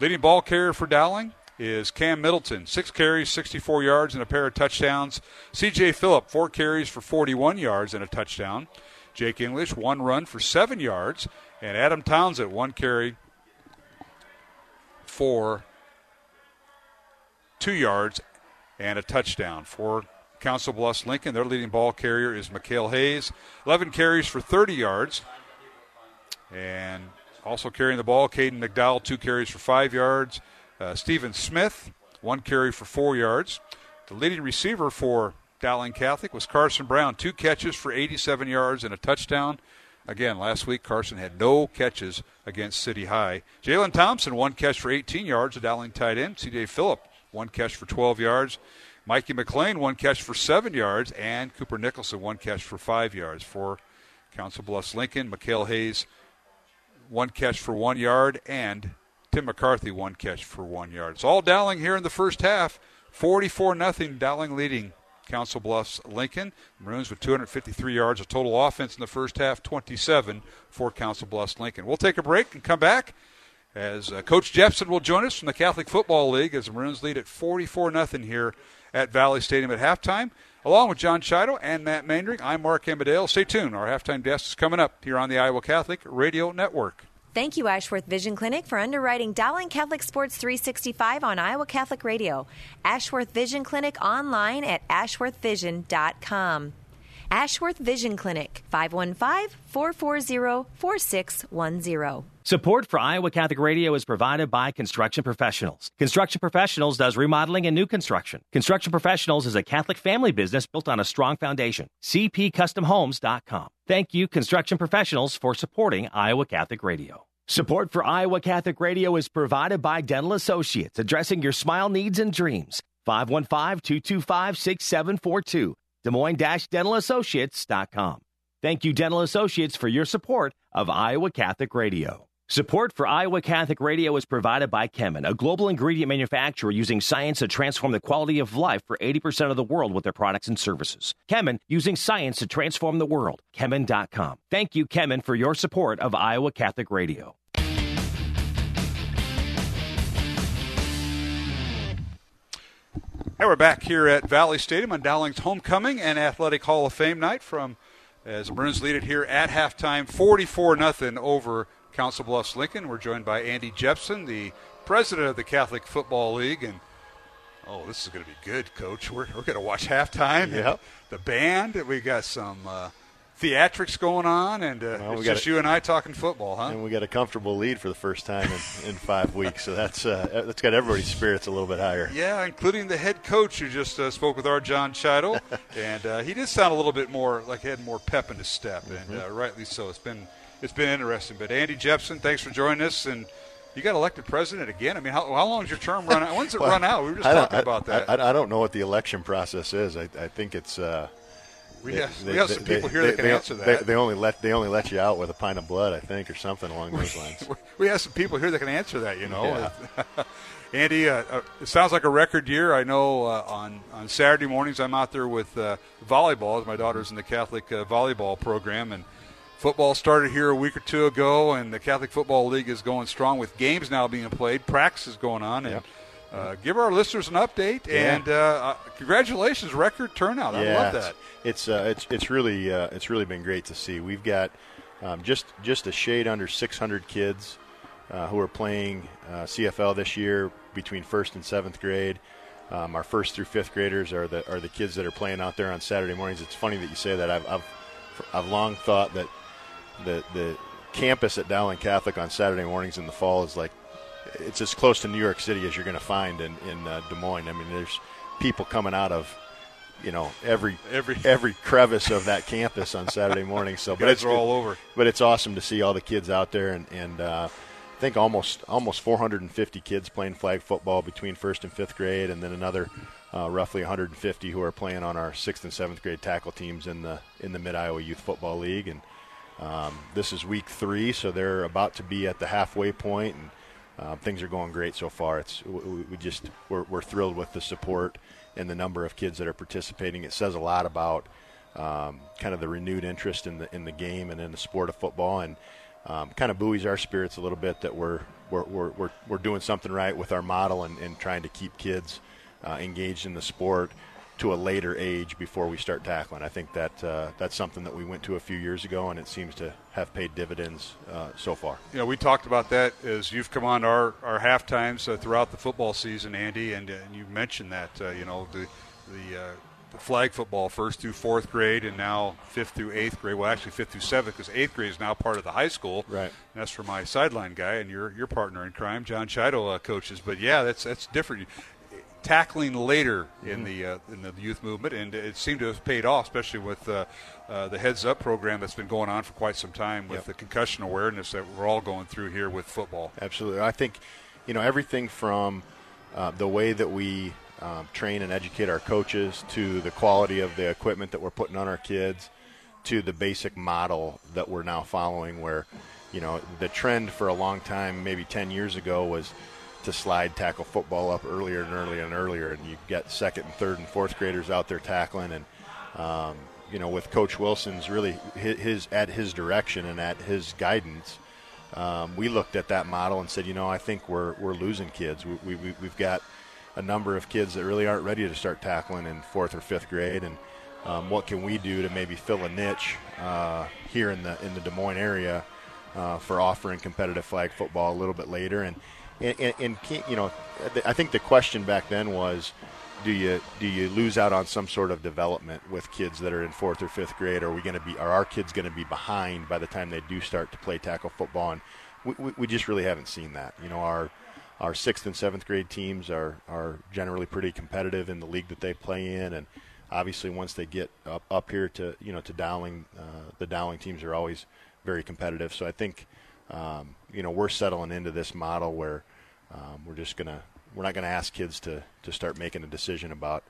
Leading ball carrier for Dowling is Cam Middleton, six carries, sixty-four yards, and a pair of touchdowns. C J. Phillip, four carries for forty-one yards and a touchdown. Jake English, one run for seven yards. And Adam Townsend, one carry for two yards and a touchdown. For Council Bluffs Lincoln, their leading ball carrier is Mikhail Hayes, eleven carries for thirty yards. And also carrying the ball, Caden McDowell, two carries for five yards. Uh, Stephen Smith, one carry for four yards. The leading receiver for Dowling Catholic was Carson Brown, two catches for eighty-seven yards and a touchdown. Again, last week Carson had no catches against City High. Jalen Thompson, one catch for eighteen yards, a Dowling tight end. C J. Phillip, one catch for twelve yards. Mikey McLean, one catch for seven yards. And Cooper Nicholson, one catch for five yards. For Council Bluffs Lincoln, Mikhail Hayes, one catch for one yard, and Tim McCarthy, one catch for one yard. It's all Dowling here in the first half. forty-four nothing, Dowling leading Council Bluffs Lincoln. Maroons with two hundred fifty-three yards of total offense in the first half, twenty-seven for Council Bluffs Lincoln. We'll take a break and come back as uh, Coach Jepsen will join us from the Catholic Football League as the Maroons lead at forty-four nothing here at Valley Stadium at halftime. Along with John Chido and Matt Maindring, I'm Mark Embadale. Stay tuned. Our halftime desk is coming up here on the Iowa Catholic Radio Network. Thank you, Ashworth Vision Clinic, for underwriting Dowling Catholic Sports three sixty-five on Iowa Catholic Radio. Ashworth Vision Clinic online at ashworth vision dot com. Ashworth Vision Clinic, five one five, four four zero, four six one zero. Support for Iowa Catholic Radio is provided by Construction Professionals. Construction Professionals does remodeling and new construction. Construction Professionals is a Catholic family business built on a strong foundation. c p custom homes dot com. Thank you, Construction Professionals, for supporting Iowa Catholic Radio. Support for Iowa Catholic Radio is provided by Dental Associates, addressing your smile needs and dreams. five one five, two two five, six seven four two. Des Moines Dental Associates dot com. Thank you, Dental Associates, for your support of Iowa Catholic Radio. Support for Iowa Catholic Radio is provided by Kemin, a global ingredient manufacturer using science to transform the quality of life for eighty percent of the world with their products and services. Kemin, using science to transform the world. Kemin dot com. Thank you, Kemin, for your support of Iowa Catholic Radio. Hey, we're back here at Valley Stadium on Dowling's Homecoming and Athletic Hall of Fame night from as the Maroons lead it here at halftime, forty-four nothing over Council Bluffs Lincoln. We're joined by Andy Jepsen, the president of the Catholic Football League. And, oh, this is going to be good, Coach. We're, we're going to watch halftime. Yep. The band. We got some uh, theatrics going on. And uh, well, it's just a, you and I talking football, huh? And we got a comfortable lead for the first time in, in five weeks. So that's uh, that's got everybody's spirits a little bit higher. Yeah, including the head coach who just uh, spoke with our John Chido. and uh, he did sound a little bit more like he had more pep in his step. Mm-hmm. And uh, rightly so. It's been... It's been interesting. But Andy Jepsen, thanks for joining us. And you got elected president again. I mean, how, how long does your term run out? When's it well, run out? We were just talking I, about that. I, I don't know what the election process is. I, I think it's uh, – We, have, they, we they, have some they, people here they, that can they, answer that. They, they, only let, they only let you out with a pint of blood, I think, or something along those lines. We have some people here that can answer that, you know. Yeah. Andy, uh, uh, it sounds like a record year. I know uh, on, on Saturday mornings I'm out there with uh, volleyball. My daughter's in the Catholic uh, volleyball program, and – football started here a week or two ago, and the Catholic Football League is going strong with games now being played. Practice is going on. And yeah. uh, give our listeners an update. Yeah. And uh, congratulations, record turnout. I yeah, love that. It's it's uh, it's, it's really uh, it's really been great to see. We've got um, just just a shade under six hundred kids uh, who are playing uh, C F L this year between first and seventh grade. Um, our first through fifth graders are the are the kids that are playing out there on Saturday mornings. It's funny that you say that. I've I've, I've long thought that. The the campus at Dowling Catholic on Saturday mornings in the fall is like, it's as close to New York City as you're going to find in, in uh, Des Moines. I mean, there's people coming out of you know, every every every crevice of that campus on Saturday morning. So, but it's are all over. But it's awesome to see all the kids out there, and and uh, I think almost almost four hundred fifty kids playing flag football between first and fifth grade, and then another uh, roughly one hundred fifty who are playing on our sixth and seventh grade tackle teams in the in the Mid-Iowa Youth Football League. And um, this is week three, so they're about to be at the halfway point, and uh, things are going great so far. It's we, we just we're, we're thrilled with the support and the number of kids that are participating. It says a lot about um, kind of the renewed interest in the in the game and in the sport of football, and um, kind of buoys our spirits a little bit that we're we're we're we're, we're doing something right with our model and, and trying to keep kids uh, engaged in the sport to a later age before we start tackling. I think that uh, that's something that we went to a few years ago, and it seems to have paid dividends uh, so far. You know, we talked about that as you've come on our, our half times uh, throughout the football season, Andy, and, and you mentioned that, uh, you know, the the, uh, the flag football, first through fourth grade, and now fifth through eighth grade. Well, actually fifth through seventh, because eighth grade is now part of the high school. Right. And that's for my sideline guy and your your partner in crime, John Chido, uh, coaches. But, yeah, that's that's different. Tackling later in the uh, in the youth movement, and it seemed to have paid off, especially with uh, uh, the Heads Up program that's been going on for quite some time with yep. the concussion awareness that we're all going through here with football. Absolutely. I think, you know, everything from uh, the way that we um, train and educate our coaches to the quality of the equipment that we're putting on our kids to the basic model that we're now following, where, you know, the trend for a long time, maybe ten years ago, was to slide tackle football up earlier and earlier and earlier, and you get second and third and fourth graders out there tackling. And um, you know, with Coach Wilson's really his, his at his direction and at his guidance, um, we looked at that model and said, you know, I think we're we're losing kids. We, we, we we've got a number of kids that really aren't ready to start tackling in fourth or fifth grade, and um, what can we do to maybe fill a niche uh, here in the in the Des Moines area uh, for offering competitive flag football a little bit later. And And, and, and, you know, I think the question back then was, do you do you lose out on some sort of development with kids that are in fourth or fifth grade? Are we going to be, are our kids going to be behind by the time they do start to play tackle football? And we, we, we just really haven't seen that. You know, our our sixth and seventh grade teams are are generally pretty competitive in the league that they play in, and obviously once they get up, up here to you know to Dowling, uh, the Dowling teams are always very competitive. So I think. Um, you know, we're settling into this model where um, we're just gonna we're not gonna ask kids to to start making a decision about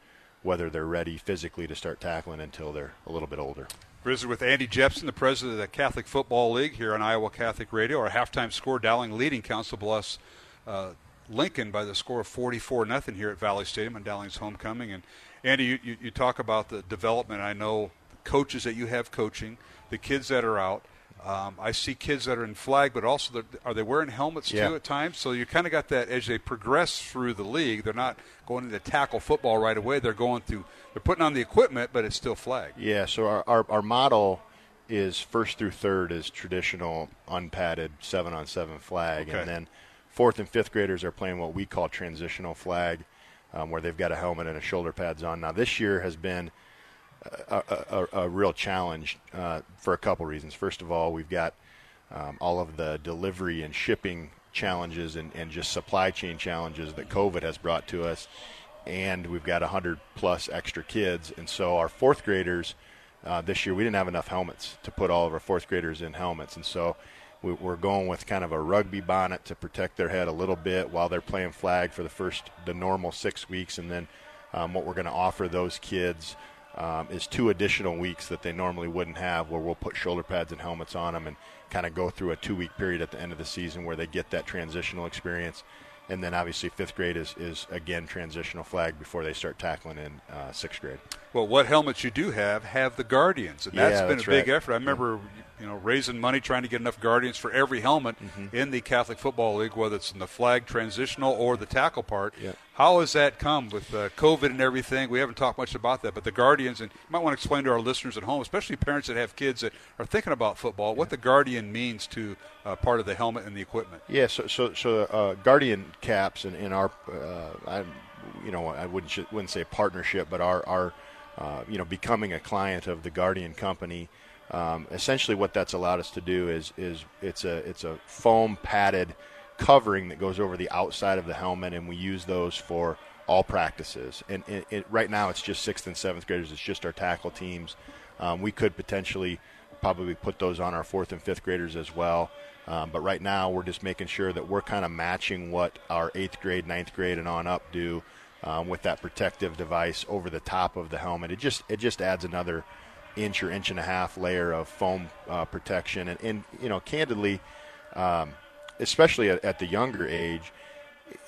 whether they're ready physically to start tackling until they're a little bit older. We're with Andy Jepsen, the president of the Catholic Football League here on Iowa Catholic Radio. Our halftime score: Dowling leading Council Bluffs uh, Lincoln by the score of forty-four nothing here at Valley Stadium on Dowling's homecoming. And Andy, you, you, you talk about the development. I know the coaches that you have coaching, the kids that are out. Um, I see kids that are in flag, but also are they wearing helmets yeah. too at times? So you kind of got that as they progress through the league. They're not going into tackle football right away. They're going through. They're putting on the equipment, but it's still flag. Yeah. So our our, our model is first through third is traditional unpadded seven on seven flag, okay. and then fourth and fifth graders are playing what we call transitional flag, um, where they've got a helmet and a shoulder pads on. Now this year has been A, a, a real challenge uh, for a couple reasons. First of all, we've got um, all of the delivery and shipping challenges and, and just supply chain challenges that COVID has brought to us, and we've got one hundred plus extra kids. And so our fourth graders uh, this year, we didn't have enough helmets to put all of our fourth graders in helmets. And so we, we're going with kind of a rugby bonnet to protect their head a little bit while they're playing flag for the first, the normal six weeks. And then um, what we're going to offer those kids Um, is two additional weeks that they normally wouldn't have, where we'll put shoulder pads and helmets on them and kind of go through a two-week period at the end of the season where they get that transitional experience. And then obviously fifth grade is, is again, transitional flag before they start tackling in uh, sixth grade. Well, what helmets you do have have the Guardians, and yeah, that's been that's a big right. effort. I remember yeah. you know, raising money, trying to get enough Guardians for every helmet mm-hmm. in the Catholic Football League, whether it's in the flag, transitional, or the tackle part. Yeah. How has that come with uh, COVID and everything? We haven't talked much about that, but the Guardians, and you might want to explain to our listeners at home, especially parents that have kids that are thinking about football, yeah. what the Guardian means to uh, part of the helmet and the equipment. Yeah, so so, so uh, Guardian caps in, in our, uh, I, you know, I wouldn't sh- wouldn't say partnership, but our, our uh, you know, becoming a client of the Guardian company. Um, essentially what that's allowed us to do is is it's a it's a foam padded covering that goes over the outside of the helmet, and we use those for all practices. And it, it, right now it's just sixth and seventh graders. It's just our tackle teams. Um, we could potentially probably put those on our fourth and fifth graders as well. Um, but right now we're just making sure that we're kind of matching what our eighth grade, ninth grade, and on up do um, with that protective device over the top of the helmet. It just it just adds another inch or inch and a half layer of foam uh, protection. And, and, you know, candidly, um, especially at, at the younger age,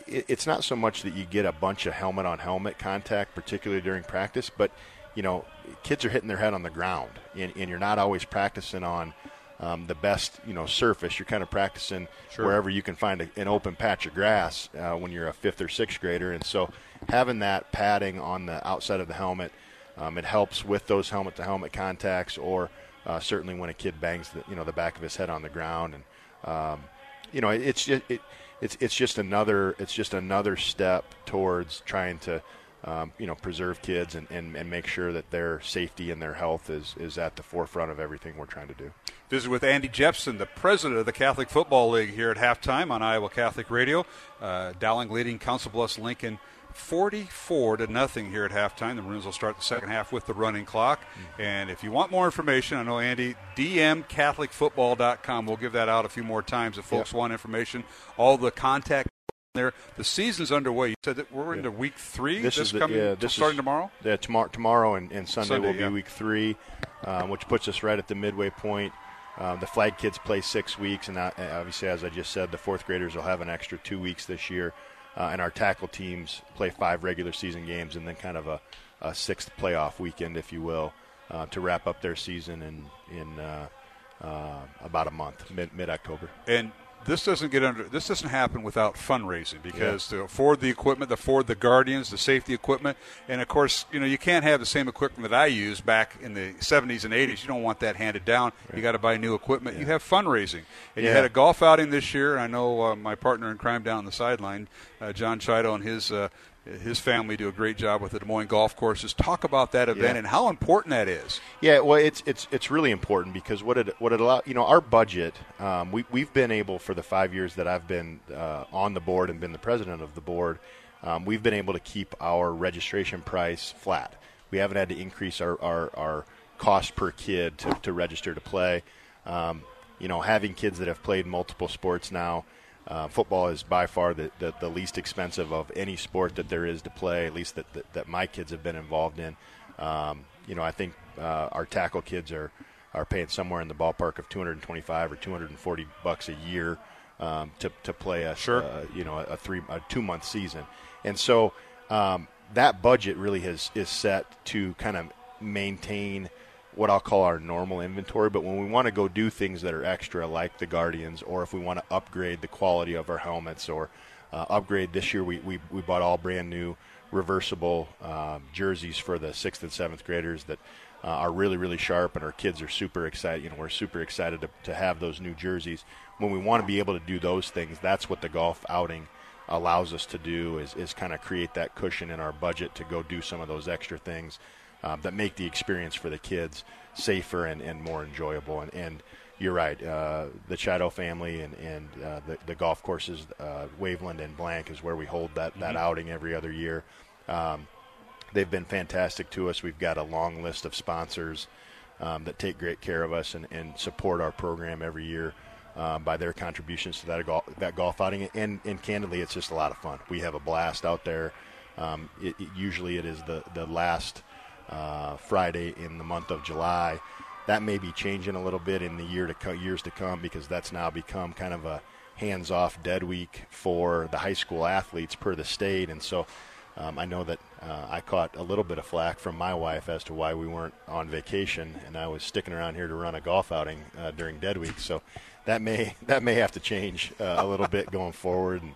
it, it's not so much that you get a bunch of helmet-on-helmet contact, particularly during practice, but, you know, kids are hitting their head on the ground, and, and you're not always practicing on um, the best, you know, surface. You're kind of practicing sure. wherever you can find a, an open patch of grass uh, when you're a fifth or sixth grader. And so having that padding on the outside of the helmet, Um, it helps with those helmet-to-helmet contacts, or uh, certainly when a kid bangs, the, you know, the back of his head on the ground, and um, you know, it, it's just it, it's it's just another it's just another step towards trying to um, you know, preserve kids and, and, and make sure that their safety and their health is is at the forefront of everything we're trying to do. This is with Andy Jepsen, the president of the Catholic Football League, here at halftime on Iowa Catholic Radio. Uh, Dowling leading Council Bluffs Lincoln forty-four to nothing here at halftime. The Maroons will start the second half with the running clock. And if you want more information, I know, Andy, d m catholic football dot com. We'll give that out a few more times if folks yeah. want information. All the contact there. The season's underway. You said that we're yeah. into week three. This, this is coming, the, yeah, this starting is, tomorrow? Yeah, tomorrow, tomorrow and, and Sunday, Sunday will be yeah. week three, um, which puts us right at the midway point. Uh, the flag kids play six weeks, and I, obviously, as I just said, the fourth graders will have an extra two weeks this year. Uh, and our tackle teams play five regular season games and then kind of a, a sixth playoff weekend, if you will, uh, to wrap up their season in in uh, uh, about a month, mid mid October. And this doesn't get under this doesn't happen without fundraising, because yeah. to afford the equipment, to afford the guardians, the safety equipment, and of course, you know, you can't have the same equipment that I used back in the seventies and eighties. You don't want that handed down. Right. You got to buy new equipment. Yeah. You have fundraising, and yeah. you had a golf outing this year. And I know uh, my partner in crime down on the sideline, Uh, John Chido and his uh, his family do a great job with the Des Moines golf courses. Talk about that event yeah. and how important that is. Yeah, well, it's it's it's really important, because what it what it allow, you know, our budget. Um, we we've been able, for the five years that I've been uh, on the board and been the president of the board, um, we've been able to keep our registration price flat. We haven't had to increase our our, our cost per kid to, to register to play. Um, you know, having kids that have played multiple sports now. Uh, football is by far the, the, the least expensive of any sport that there is to play, at least that, that, that my kids have been involved in. Um, you know, I think uh, our tackle kids are, are paying somewhere in the ballpark of two hundred twenty-five or two hundred forty bucks a year um, to, to play a sure. uh, you know a three a two month season, and so um, that budget really has is set to kind of maintain what I'll call our normal inventory. But when we want to go do things that are extra, like the Guardians, or if we want to upgrade the quality of our helmets, or uh, upgrade this year, we, we, we bought all brand new reversible um, jerseys for the sixth and seventh graders that uh, are really, really sharp, and our kids are super excited. You know, we're super excited to, to have those new jerseys. When we want to be able to do those things, that's what the golf outing allows us to do, is, is kind of create that cushion in our budget to go do some of those extra things Uh, that make the experience for the kids safer and, and more enjoyable. And, and you're right, uh, the Chido family and, and uh, the, the golf courses, uh, Waveland and Blank is where we hold that, that mm-hmm. outing every other year. Um, they've been fantastic to us. We've got a long list of sponsors um, that take great care of us and, and support our program every year uh, by their contributions to that golf, that golf outing. And, and candidly, it's just a lot of fun. We have a blast out there. Um, it, it, usually it is the, the last Uh, Friday in the month of July. That may be changing a little bit in the year to co- years to come, because that's now become kind of a hands-off dead week for the high school athletes per the state. And so um, I know that uh, I caught a little bit of flack from my wife as to why we weren't on vacation, and I was sticking around here to run a golf outing uh, during dead week. So that may that may have to change uh, a little bit going forward. And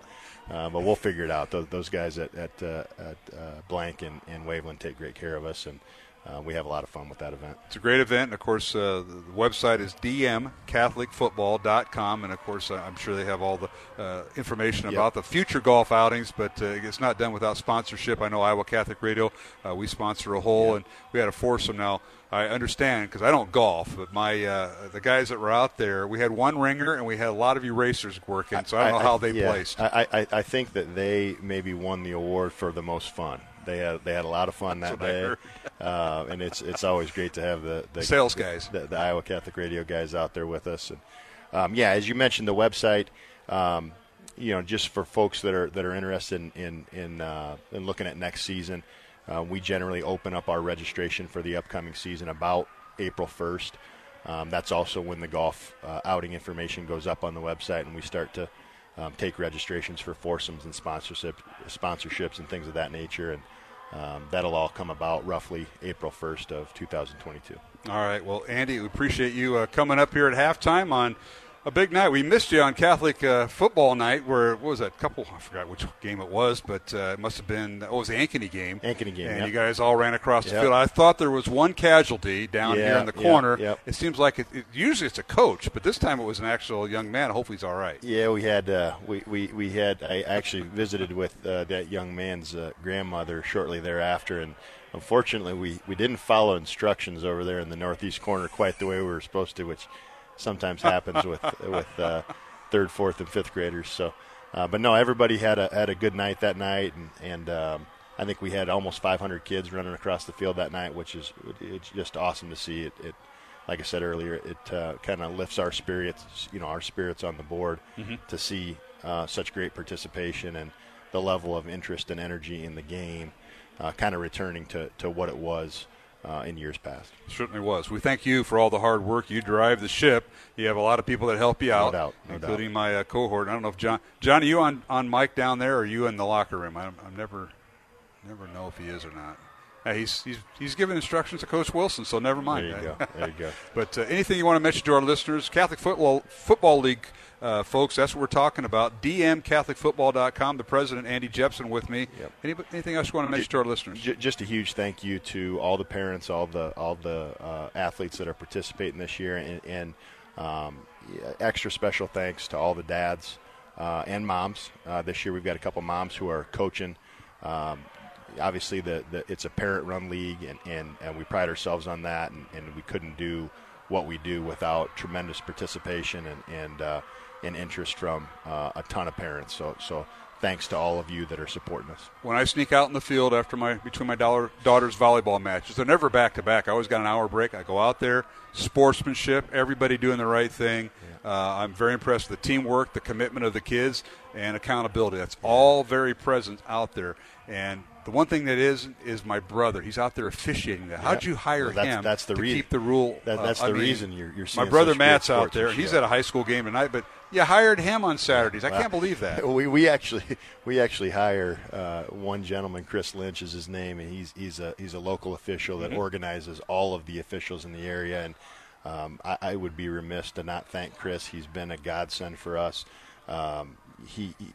Uh, but we'll figure it out. Those, those guys at at, uh, at uh, Blank and, and Waveland take great care of us, and uh, we have a lot of fun with that event. It's a great event, and, of course, uh, the website is d m catholic football dot com, and, of course, I'm sure they have all the uh, information yep. about the future golf outings, but uh, it's not done without sponsorship. I know Iowa Catholic Radio, uh, we sponsor a hole, yep. and we had a foursome now. I understand, because I don't golf, but my uh, the guys that were out there, we had one ringer and we had a lot of erasers working, so I don't I, know how I, they yeah, placed. I, I, I think that they maybe won the award for the most fun. They had, they had a lot of fun that day, uh, and it's it's always great to have the, the sales guys, the, the, the Iowa Catholic Radio guys out there with us. And um, yeah, as you mentioned, the website, um, you know, just for folks that are that are interested in in in, uh, in looking at next season. Uh, we generally open up our registration for the upcoming season about April first. Um, that's also when the golf uh, outing information goes up on the website, and we start to um, take registrations for foursomes and sponsorship, sponsorships and things of that nature. And um, that'll all come about roughly April first of two thousand twenty-two. All right. Well, Andy, we appreciate you uh, coming up here at halftime on a big night. We missed you on Catholic uh, football night where, what was that, couple, I forgot which game it was, but uh, it must have been, oh, it was the Ankeny game. Ankeny game, And yep. you guys all ran across yep. the field. I thought there was one casualty down yeah, here in the corner. Yep, yep. It seems like, it, it, usually it's a coach, but this time it was an actual young man. Hopefully he's all right. Yeah, we had, uh, we, we, we had, I actually visited with uh, that young man's uh, grandmother shortly thereafter, and unfortunately we, we didn't follow instructions over there in the northeast corner quite the way we were supposed to, which sometimes happens with with uh, third, fourth, and fifth graders. So, uh, but no, everybody had a had a good night that night, and and um, I think we had almost five hundred kids running across the field that night, which is it's just awesome to see. It, it like I said earlier, it uh, kind of lifts our spirits, you know, our spirits on the board mm-hmm. to see uh, such great participation and the level of interest and energy in the game, uh, kind of returning to to what it was. Uh, in years past. Certainly was. We thank you for all the hard work. You drive the ship. You have a lot of people that help you out, no doubt, no including doubt. my uh, cohort. I don't know if John, John, are you on, on mic down there or are you in the locker room? I, I'm never never know if he is or not. Uh, he's, he's he's giving instructions to Coach Wilson, so never mind. There you go. There you go. But uh, anything you want to mention to our listeners, Catholic Football, Football League uh, folks, that's what we're talking about. d m catholic football dot com, the president, Andy Jepsen, with me. Yep. Any, anything else you want to mention just, to our listeners? Just a huge thank you to all the parents, all the all the uh, athletes that are participating this year, and, and um, extra special thanks to all the dads uh, and moms. Uh, this year we've got a couple moms who are coaching. Um, Obviously, the, the it's a parent-run league, and, and, and we pride ourselves on that, and, and we couldn't do what we do without tremendous participation and and, uh, and interest from uh, a ton of parents. So so thanks to all of you that are supporting us. When I sneak out in the field after my between my dollar, daughter's volleyball matches, they're never back-to-back. I always got an hour break. I go out there, sportsmanship, everybody doing the right thing. Yeah. Uh, I'm very impressed with the teamwork, the commitment of the kids, and accountability. That's all very present out there. And the one thing that is is my brother. He's out there officiating that. How'd you hire well, that's, him that's the to reason. keep the rule? That, that's uh, the I mean, reason you're, you're seeing my brother Matt's out there. He's yeah. at a high school game tonight, but you hired him on Saturdays. I well, can't believe that. We we actually we actually hire uh, one gentleman. Chris Lynch is his name, and he's he's a he's a local official that mm-hmm. organizes all of the officials in the area. And um, I, I would be remiss to not thank Chris. He's been a godsend for us. Um, he, he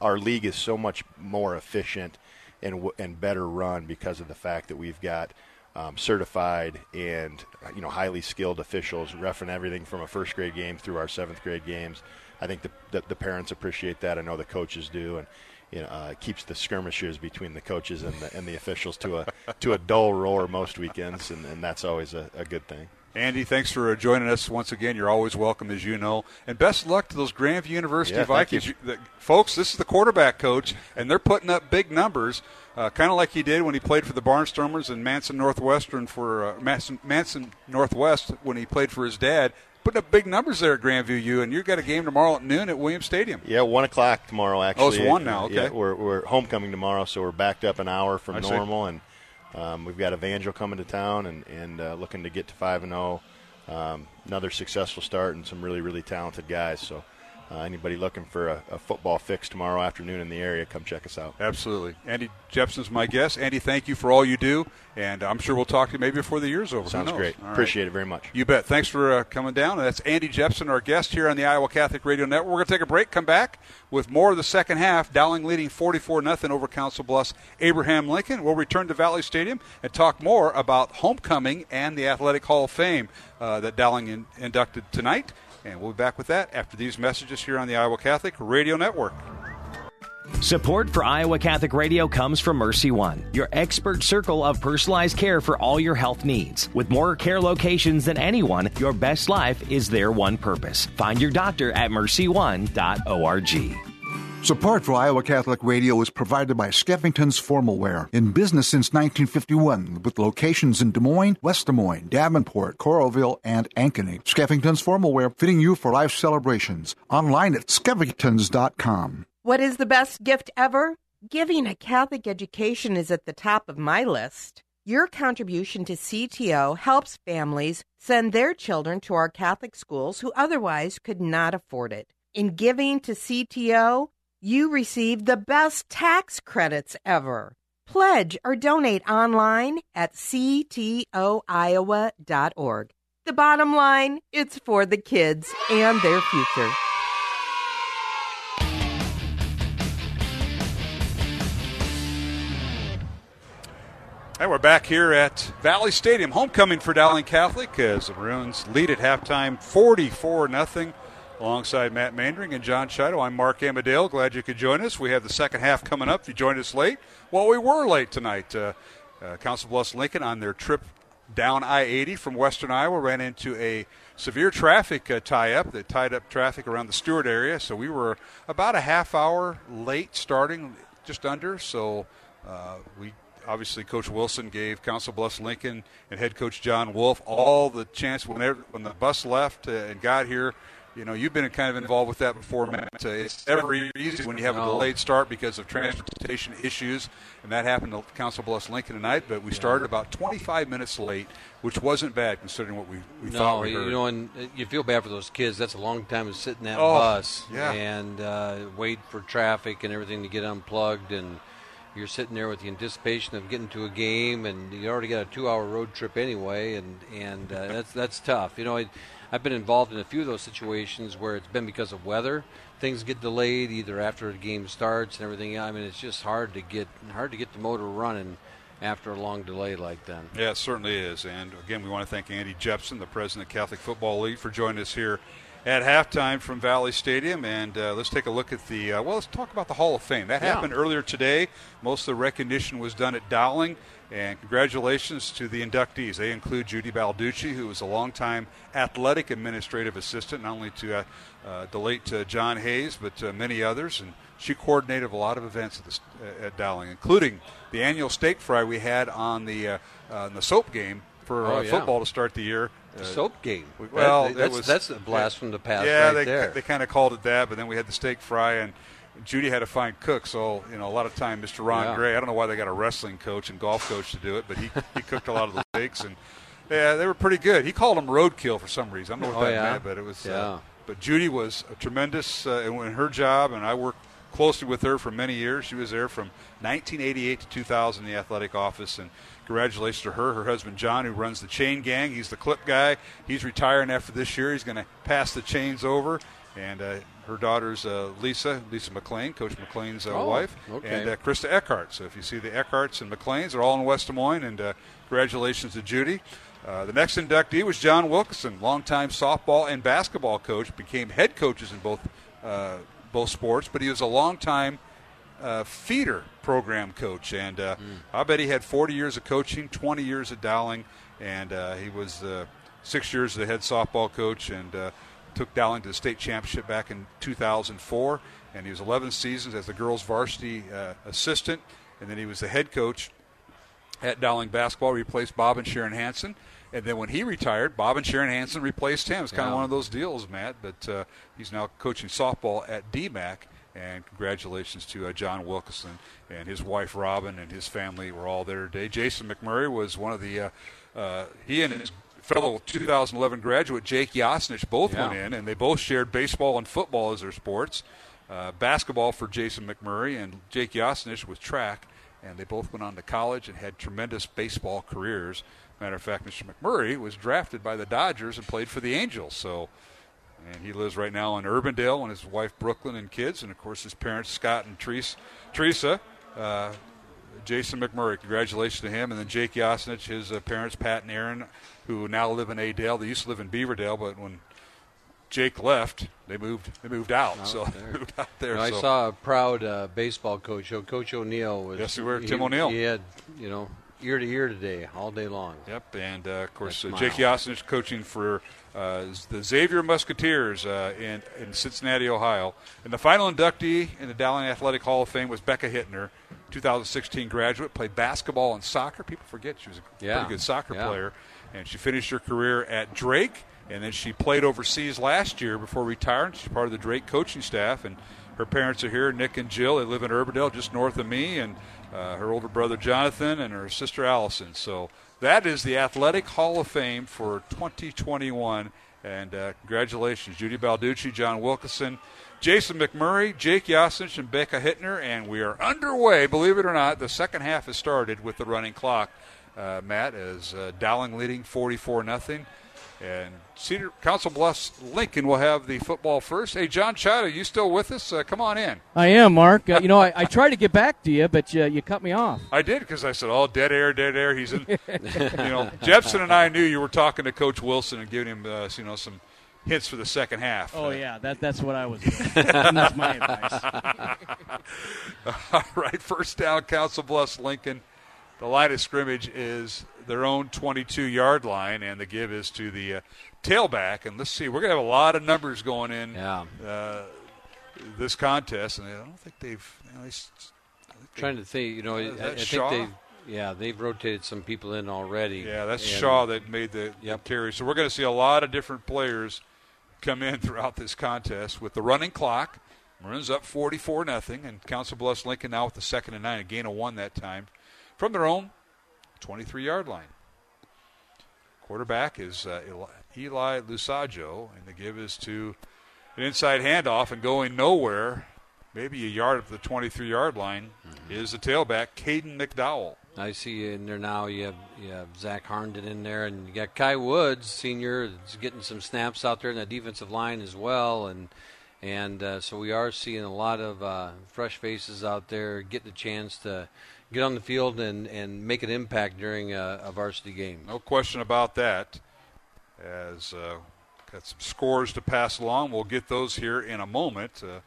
our league is so much more efficient and w- and better run because of the fact that we've got um, certified and, you know, highly skilled officials refereeing everything from a first grade game through our seventh grade games. I think the the, the parents appreciate that. I know the coaches do, and you know uh, keeps the skirmishes between the coaches and the, and the officials to a to a dull roar most weekends, and, and that's always a, a good thing. Andy, thanks for joining us once again. You're always welcome, as you know. And best luck to those Grandview University yeah, Vikings. You. You, the, folks, this is the quarterback coach, and they're putting up big numbers, uh, kind of like he did when he played for the Barnstormers and Manson Northwestern for uh, Manson, Manson Northwest when he played for his dad. Putting up big numbers there at Grandview U, and you've got a game tomorrow at noon at Williams Stadium. Yeah, one o'clock tomorrow, actually. Oh, it's one now, okay. Yeah, we're, we're homecoming tomorrow, so we're backed up an hour from I normal, see. and Um, we've got Evangel coming to town and, and uh, looking to get to five and oh. Um, another successful start and some really, really talented guys. So Uh, anybody looking for a, a football fix tomorrow afternoon in the area, come check us out. Absolutely. Andy Jepsen's my guest. Andy, thank you for all you do, and I'm sure we'll talk to you maybe before the year's over. Sounds great. All Appreciate right. it very much. You bet. Thanks for uh, coming down. And that's Andy Jepsen, our guest here on the Iowa Catholic Radio Network. We're going to take a break, come back with more of the second half. Dowling leading forty-four nothing over Council Bluffs, Abraham Lincoln. We'll return to Valley Stadium and talk more about homecoming and the Athletic Hall of Fame uh, that Dowling in, inducted tonight. And we'll be back with that after these messages here on the Iowa Catholic Radio Network. Support for Iowa Catholic Radio comes from Mercy One, your expert circle of personalized care for all your health needs. With more care locations than anyone, your best life is their one purpose. Find your doctor at mercy one dot org. Support for Iowa Catholic Radio is provided by Skeffington's Formalwear, in business since nineteen fifty-one, with locations in Des Moines, West Des Moines, Davenport, Coralville, and Ankeny. Skeffington's Formalwear, fitting you for life celebrations. Online at skeffingtons dot com. What is the best gift ever? Giving a Catholic education is at the top of my list. Your contribution to C T O helps families send their children to our Catholic schools who otherwise could not afford it. In giving to C T O, you receive the best tax credits ever. Pledge or donate online at c t o iowa dot org. The bottom line, it's for the kids and their future. And we're back here at Valley Stadium. Homecoming for Dowling Catholic as the Maroons lead at halftime forty-four nothing. Alongside Matt Mandring and John Chido, I'm Mark Amadale. Glad you could join us. We have the second half coming up. If you joined us late, well, we were late tonight. Uh, uh, Council Bluffs Lincoln on their trip down I eighty from western Iowa ran into a severe traffic uh, tie-up. They tied up traffic around the Stewart area, so we were about a half hour late starting, just under. So uh, we obviously Coach Wilson gave Council Bluffs Lincoln and head coach John Wolf all the chance when, when the bus left uh, and got here. You know, you've been kind of involved with that before, Matt. It's never easy when you have a delayed start because of transportation issues, and that happened to Council Bluffs Lincoln tonight. But we started about twenty-five minutes late, which wasn't bad considering what we, we no, thought we heard. You know, and you feel bad for those kids. That's a long time to sit in that oh, bus yeah. and uh, wait for traffic and everything to get unplugged, and you're sitting there with the anticipation of getting to a game, and you already got a two-hour road trip anyway, and, and uh, that's that's tough. You know, it, I've been involved in a few of those situations where it's been because of weather. Things get delayed either after the game starts and everything. I mean, it's just hard to get hard to get the motor running after a long delay like that. Yeah, it certainly is. And, again, we want to thank Andy Jepsen, the president of Catholic Football League, for joining us here at halftime from Valley Stadium. And uh, let's take a look at the uh, – well, let's talk about the Hall of Fame. That yeah. happened earlier today. Most of the recognition was done at Dowling. And congratulations to the inductees. They include Judy Balducci, who was a longtime athletic administrative assistant, not only to uh, uh, the late uh, John Hayes, but uh, many others. And she coordinated a lot of events at, the, uh, at Dowling, including the annual steak fry we had on the, uh, uh, on the soap game for uh, oh, yeah. football to start the year. The soap game. Well, that, that's, was, that's a blast yeah, from the past. Yeah, right they, there. They kind of called it that, but then we had the steak fry and Judy had a fine cook, so you know a lot of time Mister Ron yeah. Gray. I don't know why they got a wrestling coach and golf coach to do it, but he, he cooked a lot of the steaks, and yeah, they were pretty good. He called them roadkill for some reason. I don't know what oh, that yeah. meant, but it was. Yeah. Uh, but Judy was a tremendous uh, in her job, and I worked closely with her for many years. She was there from nineteen eighty-eight to two thousand in the athletic office, and congratulations to her. Her husband, John, who runs the chain gang, he's the clip guy. He's retiring after this year. He's going to pass the chains over, and uh, her daughter's uh, Lisa, Lisa McLean, Coach McLean's uh, oh, wife, okay. and uh, Krista Eckhart. So if you see the Eckharts and McLeans, they're all in West Des Moines, and uh, congratulations to Judy. Uh, the next inductee was John Wilkinson, longtime softball and basketball coach, became head coaches in both uh, both sports, but he was a longtime uh, feeder program coach, and uh, mm. I bet he had forty years of coaching, twenty years at Dowling, and uh, he was uh, six years the head softball coach, and uh, took Dowling to the state championship back in two thousand four, and he was eleven seasons as the girls varsity uh, assistant, and then he was the head coach at Dowling basketball. He replaced Bob and Sharon Hansen, and then when he retired, Bob and Sharon Hansen replaced him. It's kind yeah. of one of those deals, Matt, but uh, he's now coaching softball at D M A C, and congratulations to uh, John Wilkinson and his wife Robin and his family were all there today. Jason McMurray was one of the uh, – uh, he and his fellow two thousand eleven graduate Jake Yasnich both yeah. went in, and they both shared baseball and football as their sports. Uh, basketball for Jason McMurray, and Jake Yasnich with track, and they both went on to college and had tremendous baseball careers. Matter of fact, Mister McMurray was drafted by the Dodgers and played for the Angels. So, and he lives right now in Urbandale, and his wife Brooklyn and kids, and of course his parents Scott and Teresa. Teresa uh, Jason McMurray, congratulations to him. And then Jake Yasnich, his uh, parents Pat and Aaron, who now live in Adale. They used to live in Beaverdale, but when Jake left, they moved. They moved out. out so they moved out there. You know, so. I saw a proud uh, baseball coach. Coach O'Neill was. Yes, we were. Tim O'Neill. He had, you know, ear to ear today, all day long. Yep, and uh, of course uh, Jake Yasnich coaching for uh, the Xavier Musketeers uh, in in Cincinnati, Ohio. And the final inductee in the Dowling Athletic Hall of Fame was Becca Hittner, two thousand sixteen graduate. Played basketball and soccer. People forget she was a yeah. pretty good soccer yeah. player, and she finished her career at Drake. And then she played overseas last year before retiring. She's part of the Drake coaching staff, and her parents are here, Nick and Jill. They live in Urbandale, just north of me, and uh, her older brother Jonathan and her sister Allison. So that is the Athletic Hall of Fame for twenty twenty-one. And uh, congratulations, Judy Balducci, John Wilkinson, Jason McMurray, Jake Yasnich, and Becca Hittner. And we are underway, believe it or not. The second half has started with the running clock, uh, Matt, as uh, Dowling leading forty-four nothing. And Cedar Council Bluffs Lincoln will have the football first. Hey, John Chida, are you still with us? Uh, come on in. I am, Mark. Uh, you know, I, I tried to get back to you, but you, you cut me off. I did, because I said, oh, dead air, dead air. He's in. You know, Jepsen and I knew you were talking to Coach Wilson and giving him, uh, you know, some hits for the second half. Oh, uh, yeah, that, that's what I was doing. That's my advice. All right, first down, Council Bluffs Lincoln. The line of scrimmage is their own twenty-two-yard line, and the give is to the uh, tailback. And let's see, we're going to have a lot of numbers going in yeah. uh, this contest. And I don't think they've you – know, they, I'm trying to think, you know, uh, I, I think they yeah, they've rotated some people in already. Yeah, that's and, Shaw that made the, yep. the carry. So we're going to see a lot of different players come in throughout this contest with the running clock. Maroons up forty-four nothing, and Council Bluffs Lincoln now with the second and nine, a gain of one that time. From their own twenty-three-yard line. Quarterback is uh, Eli Lusaggio, and the give is to an inside handoff, and going nowhere, maybe a yard up the twenty-three-yard line, mm-hmm. is the tailback, Caden McDowell. I see you in there now. You have, you have Zach Harnden in there, and you got Kai Woods, senior, that's getting some snaps out there in the defensive line as well, and and uh, so we are seeing a lot of uh, fresh faces out there getting a chance to get on the field and, and make an impact during a, a varsity game. No question about that. As uh, got some scores to pass along, we'll get those here in a moment. Uh,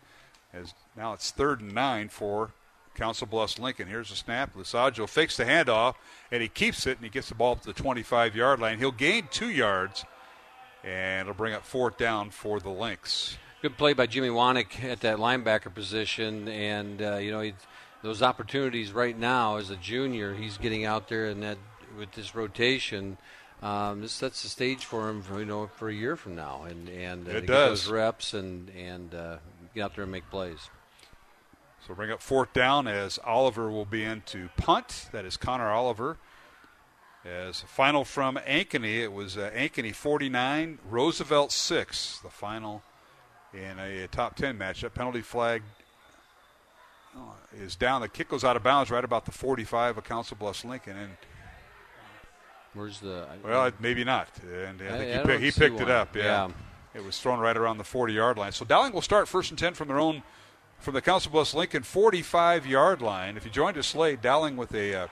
as now it's third and nine for Council Bluffs Lincoln. Here's a snap. Lusaggio fakes the handoff, and he keeps it, and he gets the ball up to the twenty-five-yard line. He'll gain two yards, and it'll bring up fourth down for the Lynx. Good play by Jimmy Wanick at that linebacker position, and uh, you know he. Those opportunities right now as a junior, he's getting out there, and that with this rotation, um, this sets the stage for him, for, you know, for a year from now, and and uh, it to does. Get those reps and and uh, get out there and make plays. So bring up fourth down as Oliver will be in to punt. That is Connor Oliver. As final from Ankeny, it was uh, Ankeny forty-nine, Roosevelt six. The final in a top ten matchup. Penalty flag. Oh, is down. The kick goes out of bounds right about the forty-five of Council Bluffs Lincoln. And where's the? I, well, maybe not. And I think I, he, I he picked one. It up. Yeah. yeah, it was thrown right around the forty-yard line. So Dowling will start first and ten from their own, from the Council Bluffs Lincoln forty-five-yard line. If you joined us late, Dowling with a uh,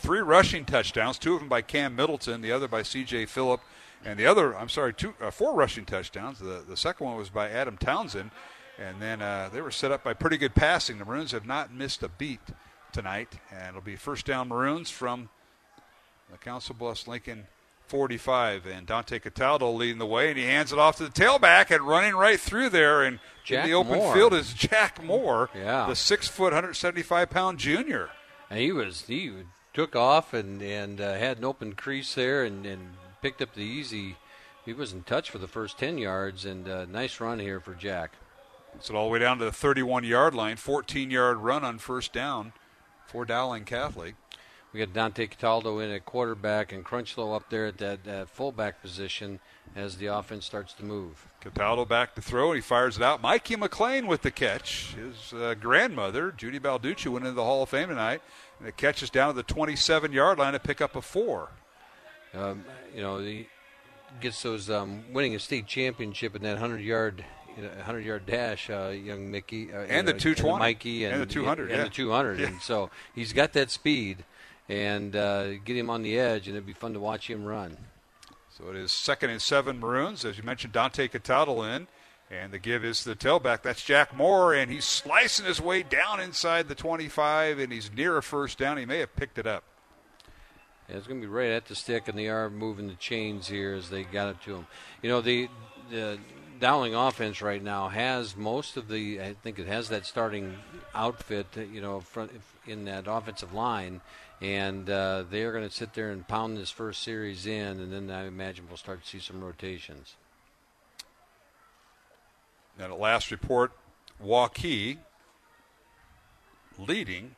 three rushing touchdowns, two of them by Cam Middleton, the other by C J. Phillip, and the other, I'm sorry, two uh, four rushing touchdowns. The the second one was by Adam Townsend. And then uh, they were set up by pretty good passing. The Maroons have not missed a beat tonight. And it'll be first down Maroons from the Council Bluffs Lincoln forty-five. And Dante Cataldo leading the way. And he hands it off to the tailback and running right through there. And Jack in the open Moore. Field is Jack Moore, yeah. the six-foot, one hundred seventy-five-pound junior. And he was he took off and, and uh, had an open crease there and, and picked up the easy. He was in touch for the first ten yards. And uh, nice run here for Jack. So all the way down to the thirty-one-yard line, fourteen-yard run on first down for Dowling Catholic. We got Dante Cataldo in at quarterback and Crutchlow up there at that uh, fullback position as the offense starts to move. Cataldo back to throw, and he fires it out. Mikey McLean with the catch. His uh, grandmother, Judy Balducci, went into the Hall of Fame tonight, and the catch is down to the twenty-seven-yard line to pick up a four. Um, you know, he gets those um, winning a state championship in that hundred-yard you know, hundred-yard dash, uh, young Mickey. Uh, and, the know, and the Mikey. And, and the two hundred. And, yeah. and the two hundred. Yeah. And so he's got that speed, and uh, get him on the edge, and it'd be fun to watch him run. So it is second and seven Maroons. As you mentioned, Dante Cataldo in. And the give is the tailback. That's Jack Moore, and he's slicing his way down inside the twenty-five, and he's near a first down. He may have picked it up. Yeah, it's going to be right at the stick, and they are moving the chains here as they got it to him. You know, the, the Dowling offense right now has most of the, I think it has that starting outfit, you know, front in that offensive line. And uh, they're going to sit there and pound this first series in, and then I imagine we'll start to see some rotations. And at last report, Waukee leading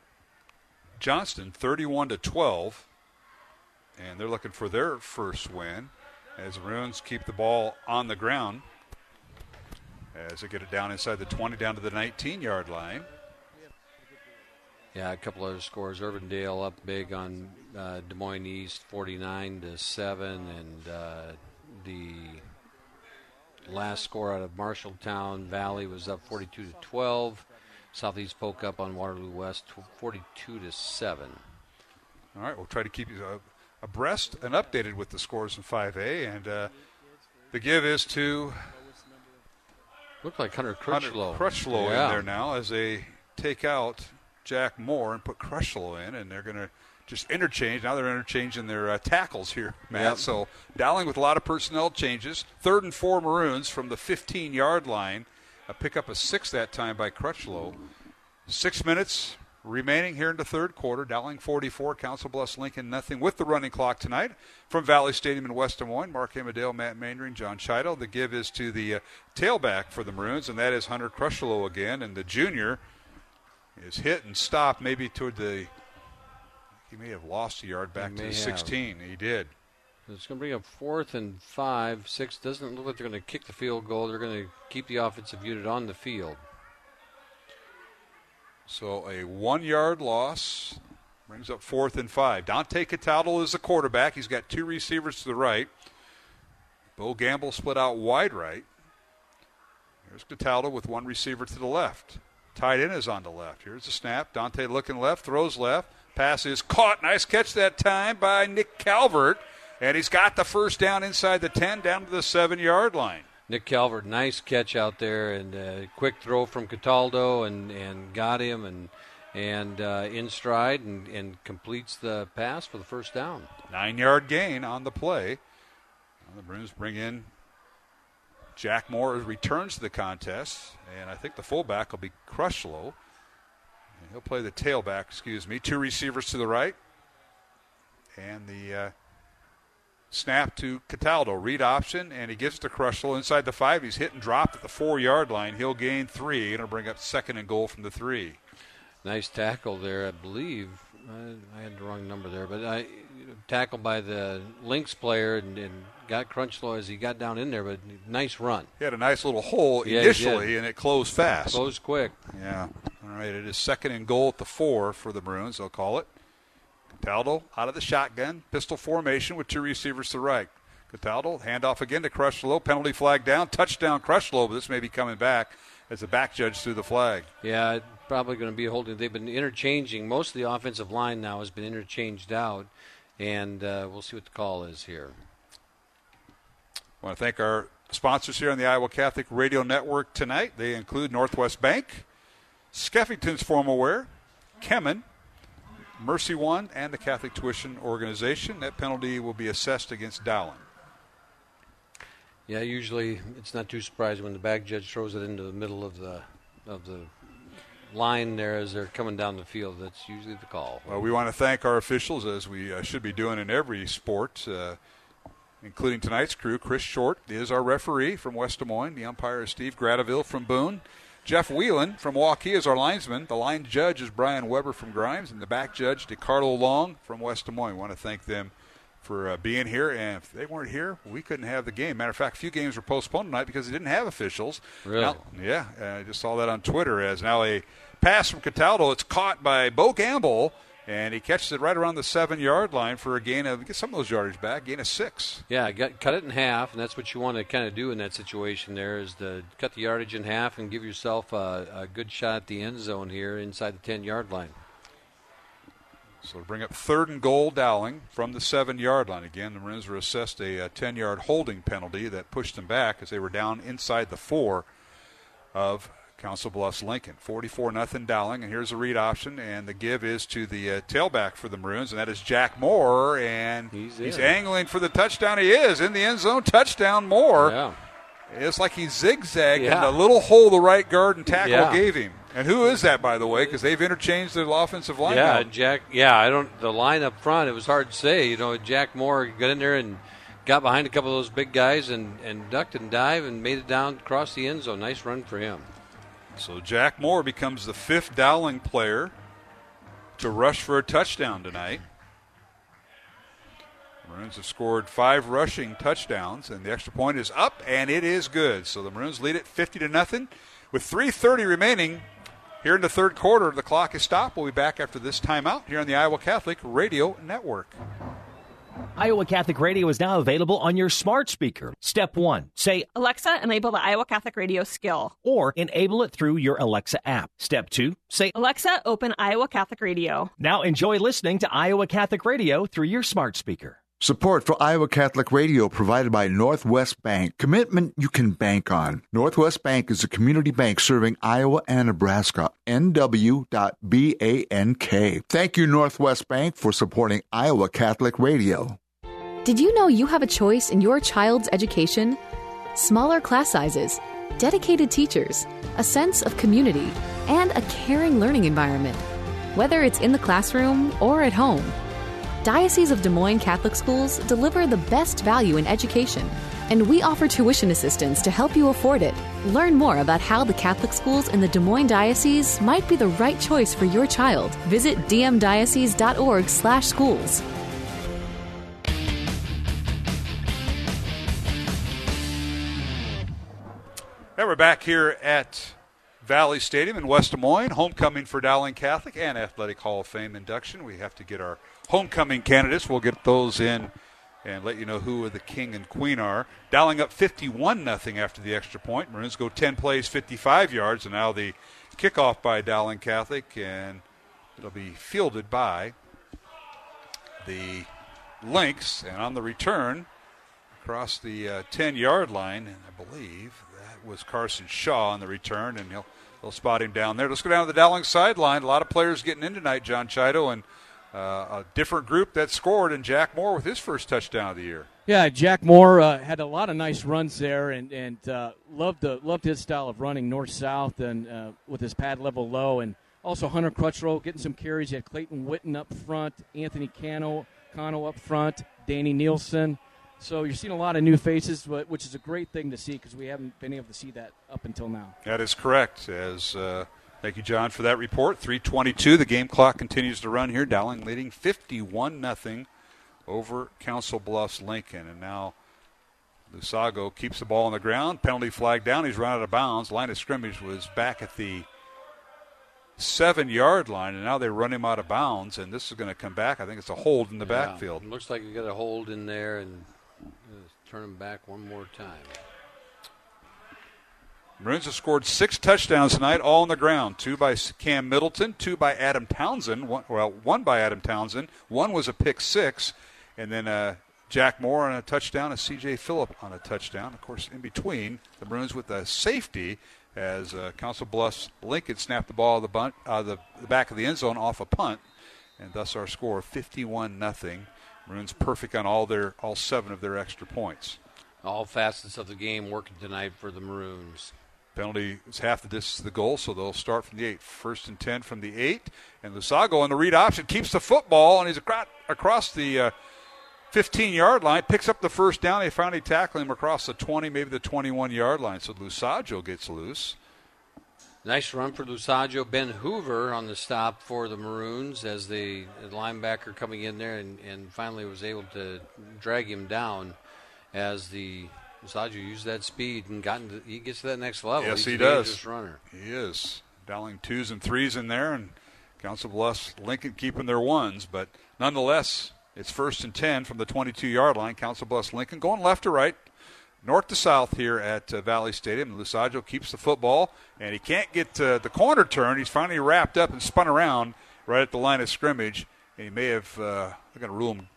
Johnston thirty-one to twelve, and they're looking for their first win as the Maroons keep the ball on the ground as they get it down inside the twenty, down to the nineteen-yard line. Yeah, a couple other scores. Urbandale up big on uh, Des Moines East, forty-nine to seven, and uh, the last score out of Marshalltown Valley was up forty-two to twelve. Southeast Polk up on Waterloo West, forty-two to seven. All right, we'll try to keep you abreast and updated with the scores in five A, and uh, the give is to looked like Hunter Crutchlow. Hunter Crutchlow yeah. in there now as they take out Jack Moore and put Crutchlow in, and they're going to just interchange. Now they're interchanging their uh, tackles here, Matt. Yep. So Dowling with a lot of personnel changes. Third and four Maroons from the fifteen-yard line. A pick up a six that time by Crutchlow. Six minutes remaining here in the third quarter. Dowling forty-four, Council Bluffs Lincoln nothing with the running clock tonight. From Valley Stadium in West Des Moines, Mark Amadale, Matt Mainring, John Chido. The give is to the uh, tailback for the Maroons, and that is Hunter Crutchlow again, and the junior is hit and stopped maybe toward the – he may have lost a yard back to the sixteen. Have. He did. It's going to bring up fourth and five. Six doesn't look like they're going to kick the field goal. They're going to keep the offensive unit on the field. So a one-yard loss brings up fourth and five. Dante Cataldo is the quarterback. He's got two receivers to the right. Bo Gamble split out wide right. Here's Cataldo with one receiver to the left. Tight end is on the left. Here's the snap. Dante looking left, throws left. Pass is caught. Nice catch that time by Nick Calvert. And he's got the first down inside the ten, down to the seven-yard line. Nick Calvert, nice catch out there. And a quick throw from Cataldo and, and got him and and uh, in stride and, and completes the pass for the first down. Nine-yard gain on the play. Now the Bruins bring in Jack Moore returns to the contest, and I think the fullback will be Crutchlow. And he'll play the tailback, excuse me. Two receivers to the right. And the uh, snap to Cataldo. Read option, and he gets to Crutchlow inside the five. He's hit and dropped at the four-yard line. He'll gain three, and it'll bring up second and goal from the three. Nice tackle there, I believe. I, I had the wrong number there, but I tackled by the Lynx player and, and got Crutchlow as he got down in there, but nice run. He had a nice little hole yeah, initially, and it closed fast. It closed quick. Yeah. All right, it is second and goal at the four for the Maroons, they'll call it. Cataldo out of the shotgun, pistol formation with two receivers to the right. Cataldo, handoff again to Crutchlow, penalty flag down, touchdown Crutchlow, but this may be coming back as the back judge threw the flag. Yeah, probably going to be holding. They've been interchanging. Most of the offensive line now has been interchanged out, and uh, we'll see what the call is here. I want to thank our sponsors here on the Iowa Catholic Radio Network tonight. They include Northwest Bank, Skeffington's Formalwear, Kemin, Mercy One, and the Catholic Tuition Organization. That penalty will be assessed against Dowling. Yeah, usually it's not too surprising when the back judge throws it into the middle of the of the line there as they're coming down the field. That's usually the call. Well, we want to thank our officials, as we uh, should be doing in every sport, uh, including tonight's crew. Chris Short is our referee from West Des Moines. The umpire is Steve Gradiville from Boone. Jeff Whelan from Waukee is our linesman. The line judge is Brian Weber from Grimes, and the back judge, DeCarlo Long from West Des Moines. We want to thank them for uh, being here, and if they weren't here, we couldn't have the game. Matter of fact, a few games were postponed tonight because they didn't have officials. Really? Now, yeah, uh, I just saw that on Twitter as now a pass from Cataldo. It's caught by Bo Gamble, and he catches it right around the seven-yard line for a gain of, get some of those yardage back, gain of six. Yeah, got, cut it in half, and that's what you want to kind of do in that situation there is to cut the yardage in half and give yourself a, a good shot at the end zone here inside the ten-yard line. So to bring up third and goal, Dowling from the seven-yard line. Again, the Maroons were assessed a ten-yard holding penalty that pushed them back as they were down inside the four of Council Bluffs Lincoln. forty-four nothing Dowling, and here's a read option, and the give is to the uh, tailback for the Maroons, and that is Jack Moore, and he's, he's angling for the touchdown. He is in the end zone. Touchdown, Moore. Yeah. It's like he zigzagged yeah. in the little hole the right guard and tackle yeah. gave him. And who is that, by the way? Because they've interchanged their offensive line. Yeah, now. Jack. Yeah, I don't. The line up front, it was hard to say. You know, Jack Moore got in there and got behind a couple of those big guys and, and ducked and dived and made it down across the end zone. Nice run for him. So Jack Moore becomes the fifth Dowling player to rush for a touchdown tonight. Maroons have scored five rushing touchdowns, and the extra point is up, and it is good. So the Maroons lead it fifty to nothing with three thirty remaining. Here in the third quarter, the clock has stopped. We'll be back after this timeout here on the Iowa Catholic Radio Network. Iowa Catholic Radio is now available on your smart speaker. Step one, say, Alexa, enable the Iowa Catholic Radio skill. Or enable it through your Alexa app. Step two, say, Alexa, open Iowa Catholic Radio. Now enjoy listening to Iowa Catholic Radio through your smart speaker. Support for Iowa Catholic Radio provided by Northwest Bank. Commitment you can bank on. Northwest Bank is a community bank serving Iowa and Nebraska. N W dot bank. Thank you, Northwest Bank, for supporting Iowa Catholic Radio. Did you know you have a choice in your child's education? Smaller class sizes, dedicated teachers, a sense of community, and a caring learning environment. Whether it's in the classroom or at home, Diocese of Des Moines Catholic Schools deliver the best value in education, and we offer tuition assistance to help you afford it. Learn more about how the Catholic schools in the Des Moines Diocese might be the right choice for your child. Visit d m diocese dot org slash schools. And we're back here at Valley Stadium in West Des Moines, homecoming for Dowling Catholic and Athletic Hall of Fame induction. We have to get our homecoming candidates. We'll get those in and let you know who the king and queen are. Dowling up fifty-one nothing after the extra point. Maroons go ten plays, fifty-five yards, and now the kickoff by Dowling Catholic, and it'll be fielded by the Lynx, and on the return across the uh, ten-yard line, and I believe that was Carson Shaw on the return, and he'll, he'll spot him down there. Let's go down to the Dowling sideline. A lot of players getting in tonight, John Chido, and Uh, a different group that scored, and Jack Moore with his first touchdown of the year. Yeah, Jack Moore uh, had a lot of nice runs there, and and uh, loved the loved his style of running north south and uh, with his pad level low, and also Hunter Crutchlow getting some carries. He had Clayton Whitten up front, Anthony Cano Cano up front, Danny Nielsen. So you're seeing a lot of new faces, which is a great thing to see because we haven't been able to see that up until now. That is correct. As uh, Thank you, John, for that report. three twenty-two, the game clock continues to run here. Dowling leading fifty-one nothing over Council Bluffs Lincoln. And now Lusago keeps the ball on the ground. Penalty flag down. He's run out of bounds. Line of scrimmage was back at the seven-yard line, and now they run him out of bounds, and this is going to come back. I think it's a hold in the yeah, backfield. It looks like you got a hold in there, and turn him back one more time. Maroons have scored six touchdowns tonight, all on the ground. Two by Cam Middleton, two by Adam Townsend. One, well, one by Adam Townsend. One was a pick six. And then uh, Jack Moore on a touchdown, and C J. Phillip on a touchdown. Of course, in between, the Maroons with a safety as uh, Council Bluffs Lincoln snapped the ball out of the, bunt, out of the, the back of the end zone off a punt. And thus our score, fifty-one nothing. Maroons perfect on all their all seven of their extra points. All facets of the game working tonight for the Maroons. Penalty is half the distance to the goal, so they'll start from the eight. First and ten from the eight. And Lusago on the read option keeps the football, and he's across, across the uh, fifteen-yard line, picks up the first down. They finally tackle him across the twenty, maybe the twenty-one-yard line. So Lusaggio gets loose. Nice run for Lusaggio. Ben Hoover on the stop for the Maroons as the linebacker coming in there and, and finally was able to drag him down as the Lusaggio used that speed and got into, he gets to that next level. Yes, He's he does. Runner. He is. Dowling twos and threes in there, and Council Bluffs Lincoln keeping their ones, but nonetheless, it's first and ten from the twenty-two-yard line. Council Bluffs Lincoln going left to right, north to south here at uh, Valley Stadium. Lusaggio keeps the football, and he can't get uh, the corner turn. He's finally wrapped up and spun around right at the line of scrimmage, and he may have, uh, they're going to rule him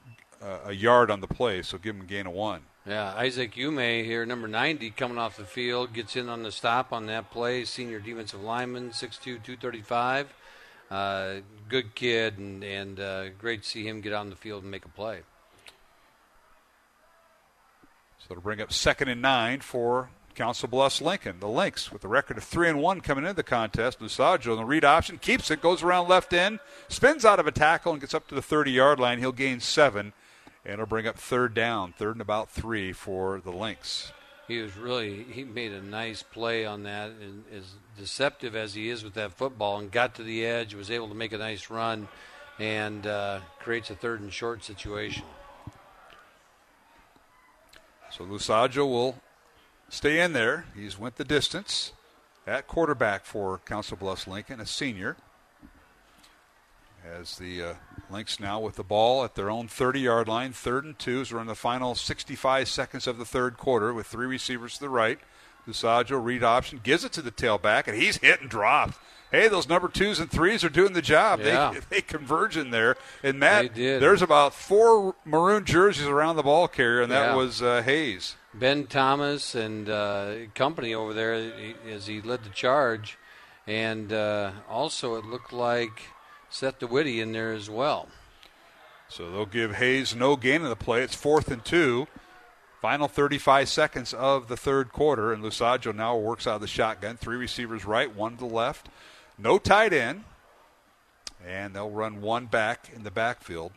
uh, a yard on the play, so give him a gain of one. Yeah, Isaac Ume here, number ninety, coming off the field, gets in on the stop on that play. Senior defensive lineman, six two, two thirty-five. Uh, good kid, and, and uh, great to see him get on the field and make a play. So it'll bring up second and nine for Council Bluffs Lincoln. The Lynx with a record of three and one coming into the contest. Lusaggio in the read option keeps it, goes around left end, spins out of a tackle and gets up to the thirty-yard line. He'll gain seven, and it'll bring up third down, third and about three for the Lynx. He was really, he made a nice play on that, and as deceptive as he is with that football, and got to the edge, was able to make a nice run, and uh, creates a third and short situation. So Lusaggio will stay in there. He's went the distance at quarterback for Council Bluffs Lincoln, a senior. As the uh, Lynx now with the ball at their own thirty-yard line, third and two. As we're in the final sixty-five seconds of the third quarter with three receivers to the right. Lusaggio, read option, gives it to the tailback, and he's hit and dropped. Hey, those number twos and threes are doing the job. Yeah. They, they converge in there. And, Matt, there's about four maroon jerseys around the ball carrier, and that yeah. was uh, Hayes. Ben Thomas and uh, company over there as he led the charge. And uh, also it looked like Seth DeWitty in there as well. So they'll give Hayes no gain in the play. It's fourth and two. Final thirty-five seconds of the third quarter, and Lusaggio now works out of the shotgun. Three receivers right, one to the left. No tight end, and they'll run one back in the backfield.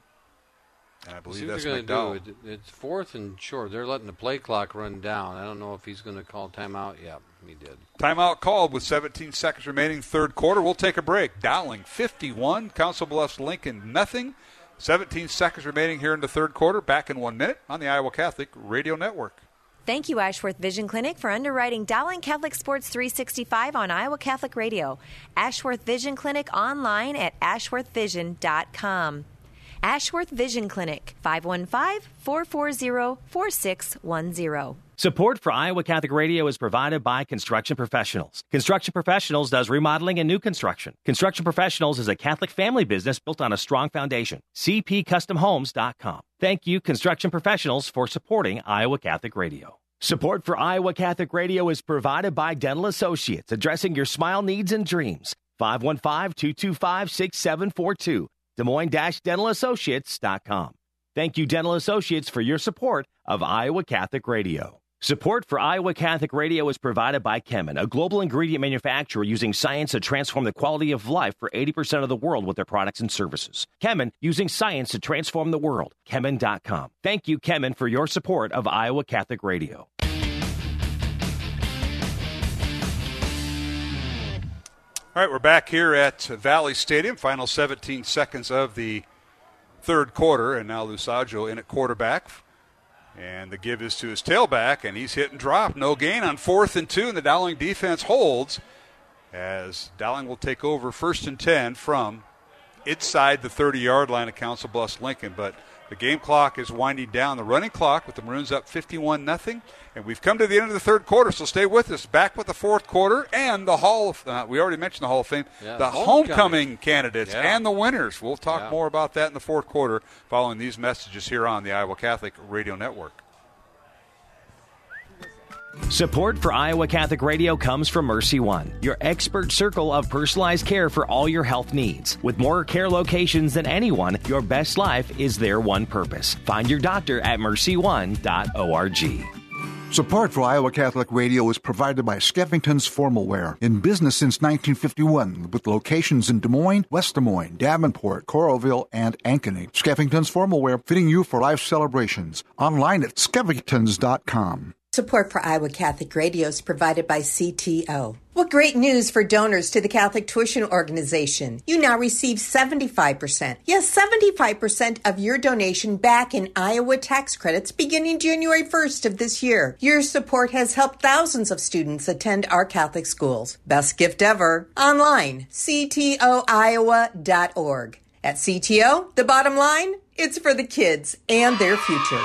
And I believe that's McDowell. It, it's fourth and short. They're letting the play clock run down. I don't know if he's going to call timeout. Yeah, he did. Timeout called with seventeen seconds remaining, third quarter. We'll take a break. Dowling fifty-one, Council Bluffs Lincoln nothing. seventeen seconds remaining here in the third quarter. Back in one minute on the Iowa Catholic Radio Network. Thank you, Ashworth Vision Clinic, for underwriting Dowling Catholic Sports three sixty-five on Iowa Catholic Radio. Ashworth Vision Clinic online at ashworth vision dot com. Ashworth Vision Clinic, five one five, four four zero, four six one zero. Support for Iowa Catholic Radio is provided by Construction Professionals. Construction Professionals does remodeling and new construction. Construction Professionals is a Catholic family business built on a strong foundation. c p custom homes dot com. Thank you, Construction Professionals, for supporting Iowa Catholic Radio. Support for Iowa Catholic Radio is provided by Dental Associates, addressing your smile needs and dreams. five one five, two two five, six seven four two. Des Moines Dental Associates dot com. Thank you, Dental Associates, for your support of Iowa Catholic Radio. Support for Iowa Catholic Radio is provided by Kemin, a global ingredient manufacturer using science to transform the quality of life for eighty percent of the world with their products and services. Kemin, using science to transform the world. Kemin dot com. Thank you, Kemin, for your support of Iowa Catholic Radio. All right, we're back here at Valley Stadium. Final seventeen seconds of the third quarter, and now Lusaggio in at quarterback. And the give is to his tailback, and he's hit and dropped. No gain on fourth and two, and the Dowling defense holds as Dowling will take over first and ten from inside the thirty-yard line of Council Bluffs Lincoln. But the game clock is winding down. The running clock with the Maroons up fifty-one nothing. And we've come to the end of the third quarter, so stay with us. Back with the fourth quarter and the Hall of uh, – we already mentioned the Hall of Fame. Yeah, the homecoming, homecoming candidates yeah. and the winners. We'll talk yeah. more about that in the fourth quarter following these messages here on the Iowa Catholic Radio Network. Support for Iowa Catholic Radio comes from Mercy One, your expert circle of personalized care for all your health needs. With more care locations than anyone, your best life is their one purpose. Find your doctor at mercy one dot org. Support for Iowa Catholic Radio is provided by Skeffington's Formalwear, in business since nineteen fifty-one, with locations in Des Moines, West Des Moines, Davenport, Coralville, and Ankeny. Skeffington's Formalwear, fitting you for life celebrations. Online at skeffingtons dot com. Support for Iowa Catholic Radio is provided by C T O. Well, great news for donors to the Catholic Tuition Organization. You now receive seventy-five percent. Yes, seventy-five percent of your donation back in Iowa tax credits beginning January first of this year. Your support has helped thousands of students attend our Catholic schools. Best gift ever. Online, C T O Iowa dot org. At C T O, the bottom line, it's for the kids and their future.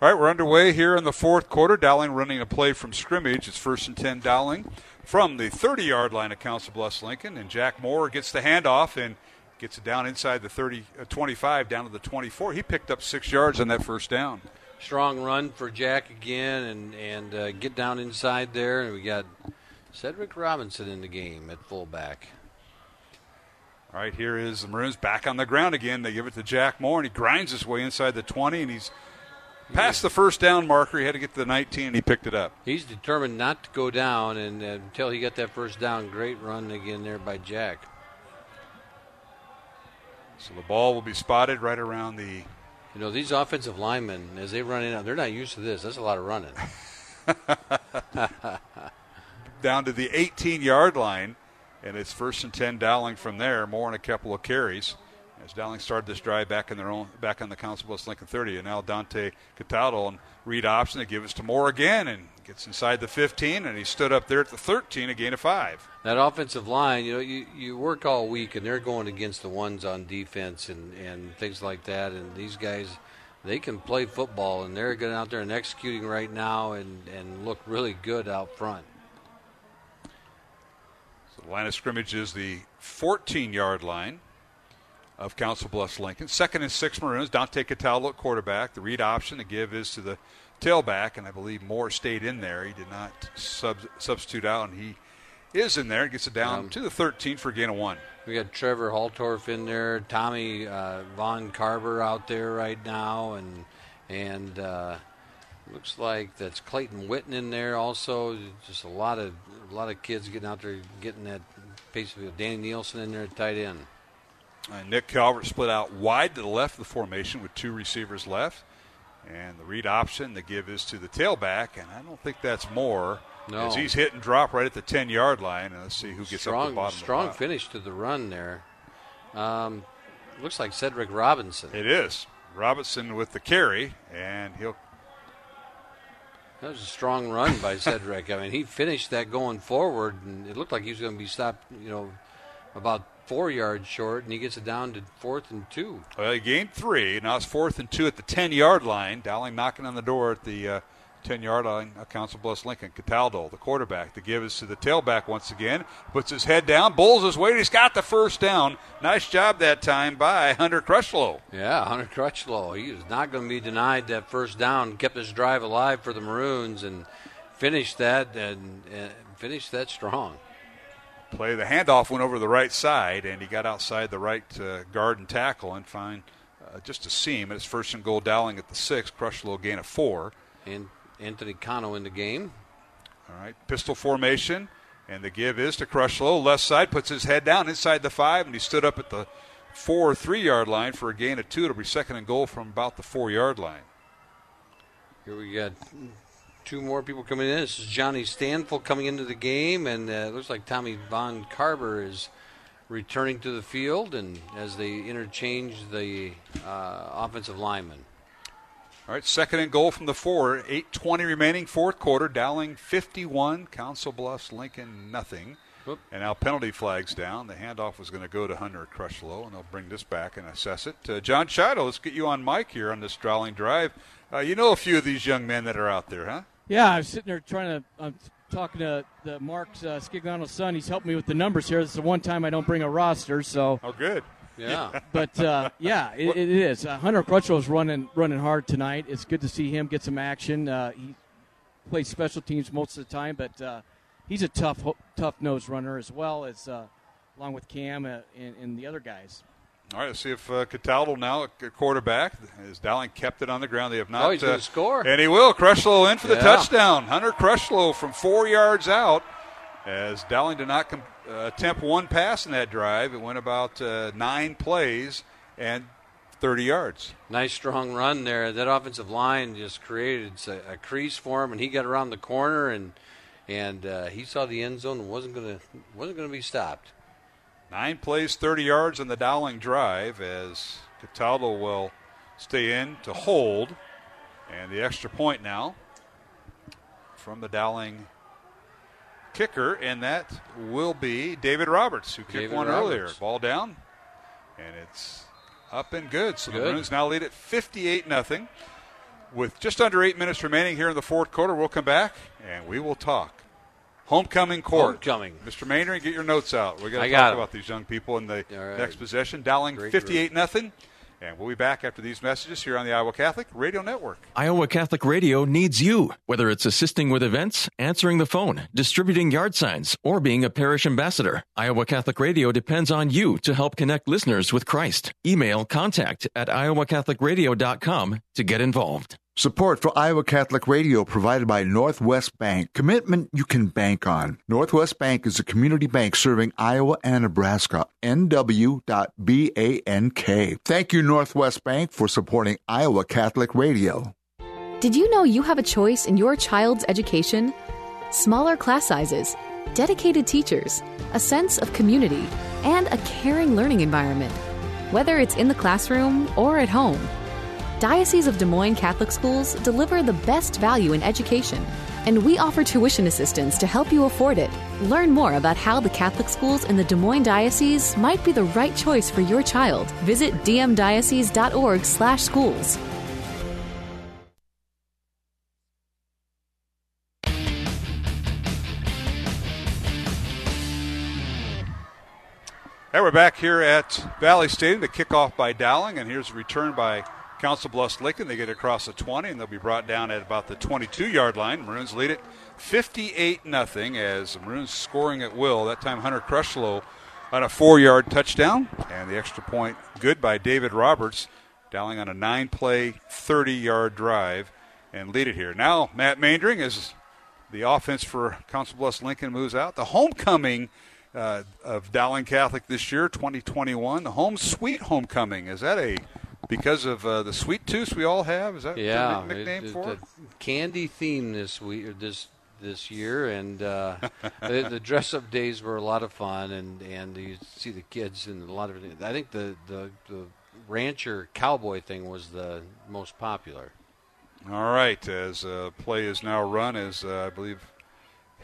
All right, we're underway here in the fourth quarter. Dowling running a play from scrimmage. It's first and ten Dowling from the thirty-yard line of Council Bluffs Lincoln. And Jack Moore gets the handoff and gets it down inside the thirty, uh, twenty-five, down to the twenty-four. He picked up six yards on that first down. Strong run for Jack again and, and uh, get down inside there. And we got Cedric Robinson in the game at fullback. All right, here is the Maroons back on the ground again. They give it to Jack Moore, and he grinds his way inside the twenty, and he's past the first down marker. He had to get to the nineteen, and he picked it up. He's determined not to go down, and uh, until he got that first down, great run again there by Jack. So the ball will be spotted right around the... You know, these offensive linemen, as they run in, they're not used to this. That's a lot of running. Down to the eighteen-yard line, and it's first and ten Dowling from there. More on a couple of carries. As Dowling started this drive back in their own, back on the Council Bluffs Lincoln thirty, and now Dante Cataldo and read option. They give us to Moore again, and gets inside the fifteen, and he stood up there at the thirteen, a gain of five. That offensive line, you know, you, you work all week, and they're going against the ones on defense and, and things like that. And these guys, they can play football, and they're getting out there and executing right now and, and look really good out front. So the line of scrimmage is the fourteen-yard line of Council Bluffs Lincoln. Second and six Maroons. Dante Cataldo at quarterback. The read option to give is to the tailback, and I believe Moore stayed in there. He did not sub- substitute out, and he is in there. He gets it down um, to the thirteen for a gain of one. We got Trevor Haltorf in there, Tommy uh, Von Carver out there right now, and and uh, looks like that's Clayton Whitten in there also. Just a lot of a lot of kids getting out there, getting that piece of Danny Nielsen in there at tight end. And Nick Calvert split out wide to the left of the formation with two receivers left. And the read option the give is to the tailback, and I don't think that's Moore. No. As he's hit and drop right at the ten-yard line. And let's see who gets strong, up the bottom. Strong the finish to the run there. Um, looks like Cedric Robinson. It is. Robinson with the carry, and he'll... That was a strong run by Cedric. I mean, he finished that going forward, and it looked like he was going to be stopped, you know, about four yards short, and he gets it down to fourth and two. Well, he gained three. Now it's fourth and two at the ten-yard line. Dowling knocking on the door at the uh, ten-yard line of Council Bluffs Lincoln. Cataldo, the quarterback, the give is to the tailback once again. Puts his head down, bowls his way, he's got the first down. Nice job that time by Hunter Crutchlow. Yeah, Hunter Crutchlow. He was not going to be denied that first down. Kept his drive alive for the Maroons and finished that, and, and finished that strong. Play. The handoff went over the right side, and he got outside the right uh, guard and tackle and find uh, just a seam. It's first and goal Dowling at the six. Crutchlow gain of four. And Anthony Cano in the game. All right, pistol formation, and the give is to Crutchlow. Left side, puts his head down inside the five, and he stood up at the four or three-yard line for a gain of two. It'll be second and goal from about the four-yard line. Here we got two more people coming in. This is Johnny Stanfield coming into the game, and uh, it looks like Tommy Von Carver is returning to the field, and as they interchange the uh, offensive linemen. All right, second and goal from the four. eight twenty remaining, fourth quarter. Dowling fifty-one, Council Bluffs Lincoln nothing. Whoop. And now penalty flags down. The handoff was going to go to Hunter Crutchlow, and they'll bring this back and assess it. Uh, John Chido, let's get you on mic here on this Dowling drive. Uh, you know a few of these young men that are out there, huh? Yeah, I was sitting there trying to, I'm talking to the Mark's uh, Skigano's son. He's helped me with the numbers here. This is the one time I don't bring a roster, so. Oh, good. Yeah. But, uh, yeah, it, it is. Uh, Hunter Crutchlow is running, running hard tonight. It's good to see him get some action. Uh, he plays special teams most of the time, but uh, he's a tough, tough nose runner as well, as uh, along with Cam uh, and, and the other guys. All right, let's see if uh, Cataldo now at quarterback. As Dowling kept it on the ground, they have not. Oh, he's going to uh, score. And he will. Crutchlow in for yeah. the touchdown. Hunter Crutchlow from four yards out. As Dowling did not com- uh, attempt one pass in that drive, it went about uh, nine plays. and thirty yards. Nice strong run there. That offensive line just created a, a crease for him, and he got around the corner and and uh, he saw the end zone and wasn't gonna wasn't gonna be stopped. Nine plays, thirty yards on the Dowling drive as Cataldo will stay in to hold, and the extra point now from the Dowling kicker, and that will be David Roberts, who kicked David one Roberts. earlier. Ball down, and it's up and good. So good. The Maroons now lead at fifty-eight nothing. With just under eight minutes remaining here in the fourth quarter, we'll come back and we will talk homecoming court. Homecoming. Mister Maynard, get your notes out. We're going to talk got about these young people in the right. next possession. Dowling fifty-eight nothing. And we'll be back after these messages here on the Iowa Catholic Radio Network. Iowa Catholic Radio needs you. Whether it's assisting with events, answering the phone, distributing yard signs, or being a parish ambassador, Iowa Catholic Radio depends on you to help connect listeners with Christ. Email contact at iowa catholic radio dot com to get involved. Support for Iowa Catholic Radio provided by Northwest Bank. Commitment you can bank on. Northwest Bank is a community bank serving Iowa and Nebraska. N W dot bank. Thank you, Northwest Bank, for supporting Iowa Catholic Radio. Did you know you have a choice in your child's education? Smaller class sizes, dedicated teachers, a sense of community, and a caring learning environment. Whether it's in the classroom or at home, Diocese of Des Moines Catholic Schools deliver the best value in education, and we offer tuition assistance to help you afford it. Learn more about how the Catholic schools in the Des Moines Diocese might be the right choice for your child. Visit d m diocese dot org slash schools. Hey, we're back here at Valley Stadium. The kickoff by Dowling, and here's a return by Council Bluffs Lincoln. They get across the twenty, and they'll be brought down at about the twenty-two-yard line. Maroons lead it fifty-eight nothing as the Maroons scoring at will. That time Hunter Crutchlow on a four-yard touchdown, and the extra point good by David Roberts. Dowling on a nine-play, thirty-yard drive and lead it here. Now Matt Maindring, as the offense for Council Bluffs Lincoln moves out. The homecoming uh, of Dowling Catholic this year, twenty twenty-one, the home sweet homecoming. Is that a... Because of uh, the sweet tooth we all have, is that yeah, the nickname it, it, for it? Candy theme this week, or this this year, and uh, the, the dress-up days were a lot of fun, and, and you see the kids and a lot of. I think the, the the rancher cowboy thing was the most popular. All right, as uh, play is now run, as uh, I believe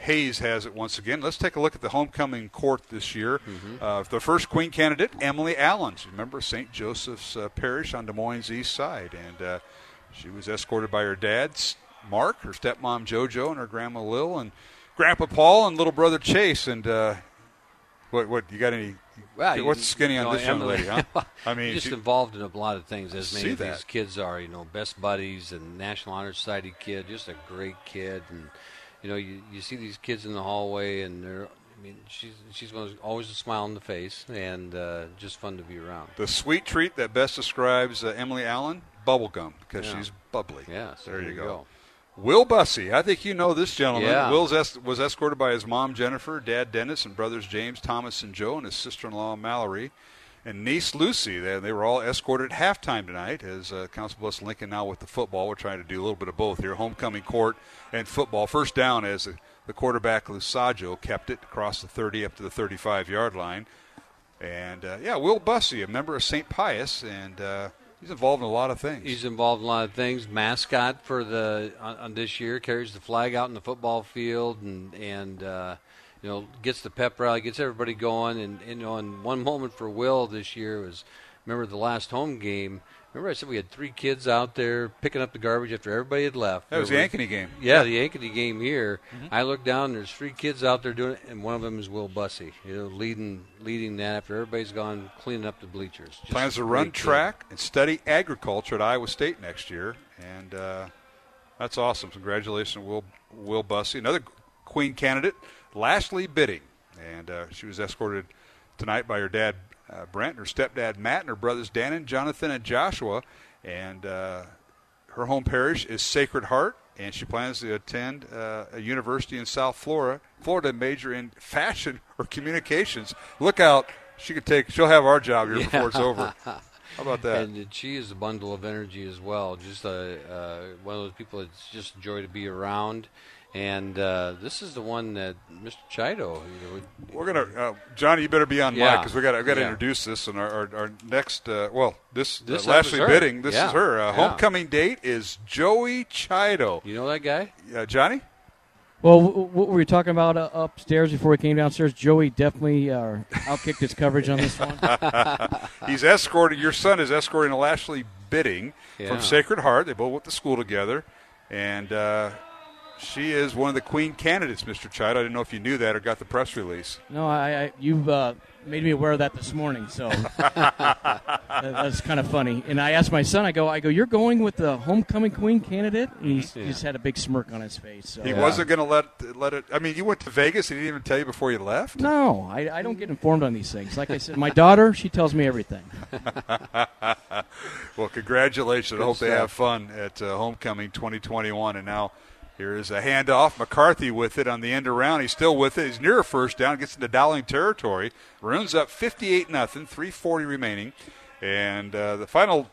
Hayes has it once again. Let's take a look at the homecoming court this year. Mm-hmm. Uh, the first Queen candidate, Emily Allens. Remember, Saint Joseph's uh, Parish on Des Moines' east side. And uh, she was escorted by her dad, Mark, her stepmom, JoJo, and her grandma, Lil, and Grandpa Paul, and little brother, Chase. And uh, what, what, you got any, well, what's you, skinny you know, on this Emily, young lady, huh? I mean, just she, involved in a lot of things, as many of that. These kids are, you know, best buddies and National Honor Society kid, just a great kid. And you know, you, you see these kids in the hallway, and they're, I mean, she's she's always a smile on the face, and uh, just fun to be around. The sweet treat that best describes uh, Emily Allen, bubblegum, because yeah. she's bubbly. Yeah, so there, there you go. go. Will Bussey, I think you know this gentleman. Yeah. Will es- was escorted by his mom, Jennifer, dad, Dennis, and brothers James, Thomas, and Joe, and his sister-in-law, Mallory, and niece, Lucy. They, they were all escorted at halftime tonight as uh, Council Bluffs Lincoln now with the football. We're trying to do a little bit of both here, homecoming court and football. First down as the, the quarterback, Lusaggio, kept it across the thirty up to the thirty-five-yard line. And, uh, yeah, Will Bussey, a member of Saint Pius, and uh, he's involved in a lot of things. He's involved in a lot of things. Mascot for the on, on this year, carries the flag out in the football field, and, and uh you know, gets the pep rally, gets everybody going, and, and on one moment for Will this year was, remember the last home game, remember I said we had three kids out there picking up the garbage after everybody had left. That was there the Ankeny game. Yeah, the Ankeny game here. Mm-hmm. I look down, there's three kids out there doing it, and one of them is Will Bussey, you know, leading leading that after everybody's gone, cleaning up the bleachers. Just plans to run track and study agriculture at Iowa State next year, and uh, that's awesome. Congratulations, Will, Will Bussey. Another Queen candidate, Lashley Bidding, and uh, she was escorted tonight by her dad, uh, Brent, and her stepdad, Matt, and her brothers, Dan and Jonathan and Joshua, and uh, her home parish is Sacred Heart, and she plans to attend uh, a university in South Florida, Florida, major in fashion or communications. Look out. She could take, she'll have our job here yeah. before it's over. How about that? And she is a bundle of energy as well. Just a uh, one of those people that's just a joy to be around. And uh, this is the one that Mister Chido. You know, We're gonna uh, Johnny. You better be on yeah. mic because we got. I got to yeah. introduce this and our our, our next. Uh, well, this, this uh, Lashley Bidding. This yeah. is her uh, yeah. homecoming date. Is Joey Chido. You know that guy, uh, Johnny? Well, w- w- what were we talking about uh, upstairs before we came downstairs? Joey definitely uh, outkicked his coverage on this one. He's escorting. Your son is escorting Lashley Bidding yeah. from Sacred Heart. They both went to school together, and. Uh, She is one of the Queen candidates, Mister Child. I didn't know if you knew that or got the press release. No, I, I you've uh, made me aware of that this morning, so that, that's kind of funny. And I asked my son, I go, I go, you're going with the homecoming Queen candidate? And he's, yeah. he just had a big smirk on his face. So. He yeah. wasn't going to let let it. I mean, you went to Vegas. He didn't even tell you before you left? No, I, I don't get informed on these things. Like I said, my daughter, she tells me everything. Well, congratulations. Good I hope stuff. They have fun at uh, homecoming twenty twenty-one, and now. Here is a handoff. McCarthy with it on the end around. He's still with it. He's near a first down. Gets into Dowling territory. Maroons up fifty-eight nothing. three forty remaining. And uh, the final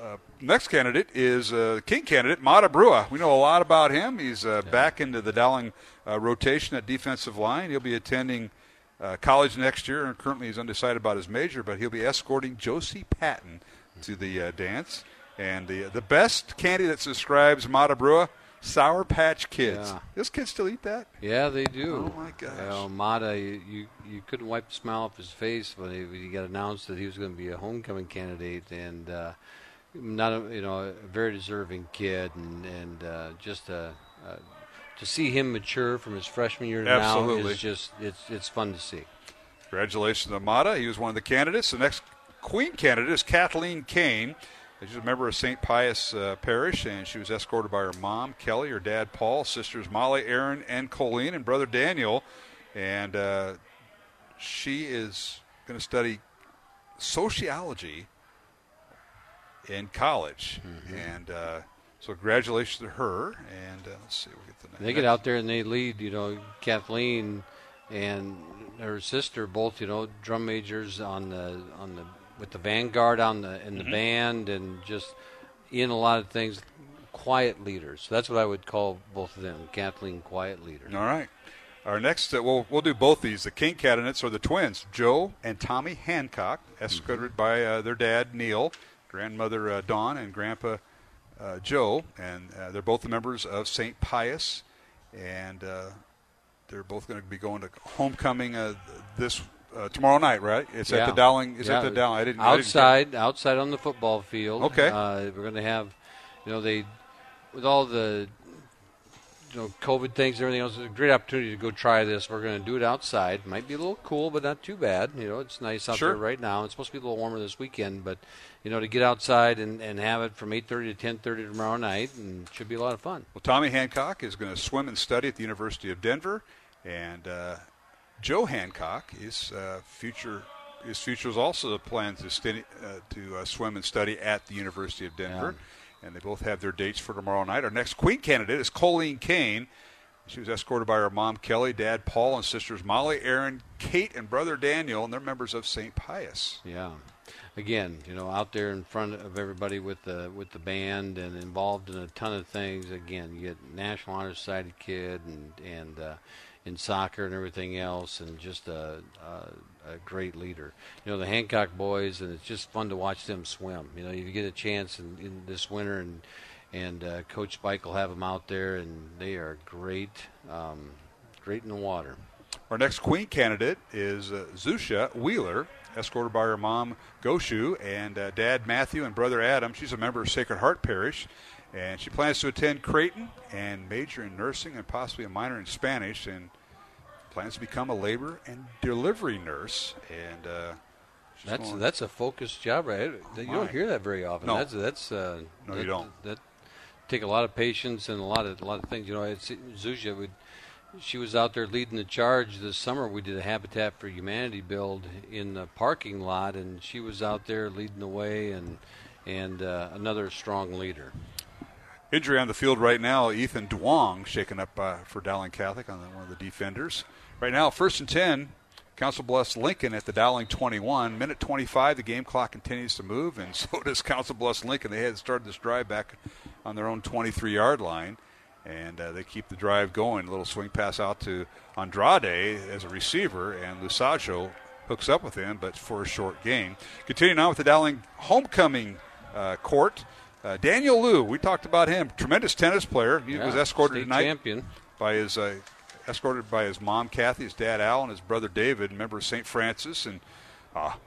uh, next candidate is uh, King candidate, Mata Brua. We know a lot about him. He's uh, yeah. back into the Dowling uh, rotation at defensive line. He'll be attending uh, college next year. And currently he's undecided about his major. But he'll be escorting Josie Patton to the uh, dance. And the, the best candidate that describes Mata Brua, Sour Patch Kids. Yeah. Those kids still eat that? Yeah, they do. Oh, my gosh. You know, Mata, you, you, you couldn't wipe the smile off his face when he, when he got announced that he was going to be a homecoming candidate. And uh, not a, you know, a very deserving kid. And, and uh, just a, uh, to see him mature from his freshman year to Absolutely. Now is just it's, it's fun to see. Congratulations to Mata. He was one of the candidates. The next Queen candidate is Kathleen Kane. She's a member of Saint Pius uh, Parish, and she was escorted by her mom, Kelly, her dad, Paul, sisters Molly, Aaron, and Colleen, and brother Daniel. And uh, she is going to study sociology in college. Mm-hmm. And uh, so congratulations to her. And uh, let's see. We'll get the next. They get out there and they lead, you know, Kathleen and her sister, both, you know, drum majors on the on the – with the Vanguard on the in the mm-hmm. band and just in a lot of things, quiet leaders. So that's what I would call both of them, Kathleen, quiet leader. All right. Our next, uh, we'll, we'll do both these. The King candidates are the twins, Joe and Tommy Hancock, escorted mm-hmm. by uh, their dad, Neil, grandmother, uh, Dawn, and grandpa, uh, Joe. And uh, they're both members of Saint Pius, and uh, they're both going to be going to homecoming uh, this Uh, tomorrow night, right? It's yeah. at the Dowling. It's yeah. at the Dowling. I didn't outside, I didn't outside on the football field. Okay, uh, we're going to have, you know, they with all the, you know, COVID things and everything else. It's a great opportunity to go try this. We're going to do it outside. Might be a little cool, but not too bad. You know, it's nice out sure. there right now. It's supposed to be a little warmer this weekend, but you know, to get outside and, and have it from eight thirty to ten thirty tomorrow night, and it should be a lot of fun. Well, Tommy Hancock is going to swim and study at the University of Denver, and. Uh, Joe Hancock, his uh, future, his future is also planned to stu- uh, to uh, swim and study at the University of Denver, yeah. and they both have their dates for tomorrow night. Our next Queen candidate is Colleen Kane. She was escorted by her mom, Kelly, dad, Paul, and sisters Molly, Aaron, Kate, and brother Daniel, and they're members of Saint Pius. Yeah, again, you know, out there in front of everybody with the with the band and involved in a ton of things. Again, you get National Honor Society kid and and. Uh, in soccer and everything else, and just a, a, a great leader. You know, the Hancock boys, and it's just fun to watch them swim. You know, you get a chance in, in this winter, and and uh, Coach Spike will have them out there, and they are great, um, great in the water. Our next Queen candidate is uh, Zusha Wheeler, escorted by her mom, Goshu, and uh, dad, Matthew, and brother, Adam. She's a member of Sacred Heart Parish. And she plans to attend Creighton and major in nursing and possibly a minor in Spanish, and plans to become a labor and delivery nurse. And uh, that's that's a focused job, right? Oh, you don't hear that very often. No, that's, that's uh, no, that, you don't. That, that take a lot of patience and a lot of a lot of things. You know, it's, Zusha would. She was out there leading the charge this summer. We did a Habitat for Humanity build in the parking lot, and she was out there leading the way, and and uh, another strong leader. Injury on the field right now, Ethan Duong shaken up uh, for Dowling Catholic on the, one of the defenders. Right now, first and ten Council Bluffs Lincoln at the Dowling twenty-one. Minute twenty-five, the game clock continues to move, and so does Council Bluffs Lincoln. They had started this drive back on their own twenty-three-yard line, and uh, they keep the drive going. A little swing pass out to Andrade as a receiver, and Lusaggio hooks up with him, but for a short gain. Continuing on with the Dowling homecoming uh, court, uh, Daniel Liu, we talked about him, tremendous tennis player. He yeah, was escorted tonight champion. by his uh, escorted by his mom, Kathy, his dad, Al, and his brother, David, a member of Saint Francis. And ah,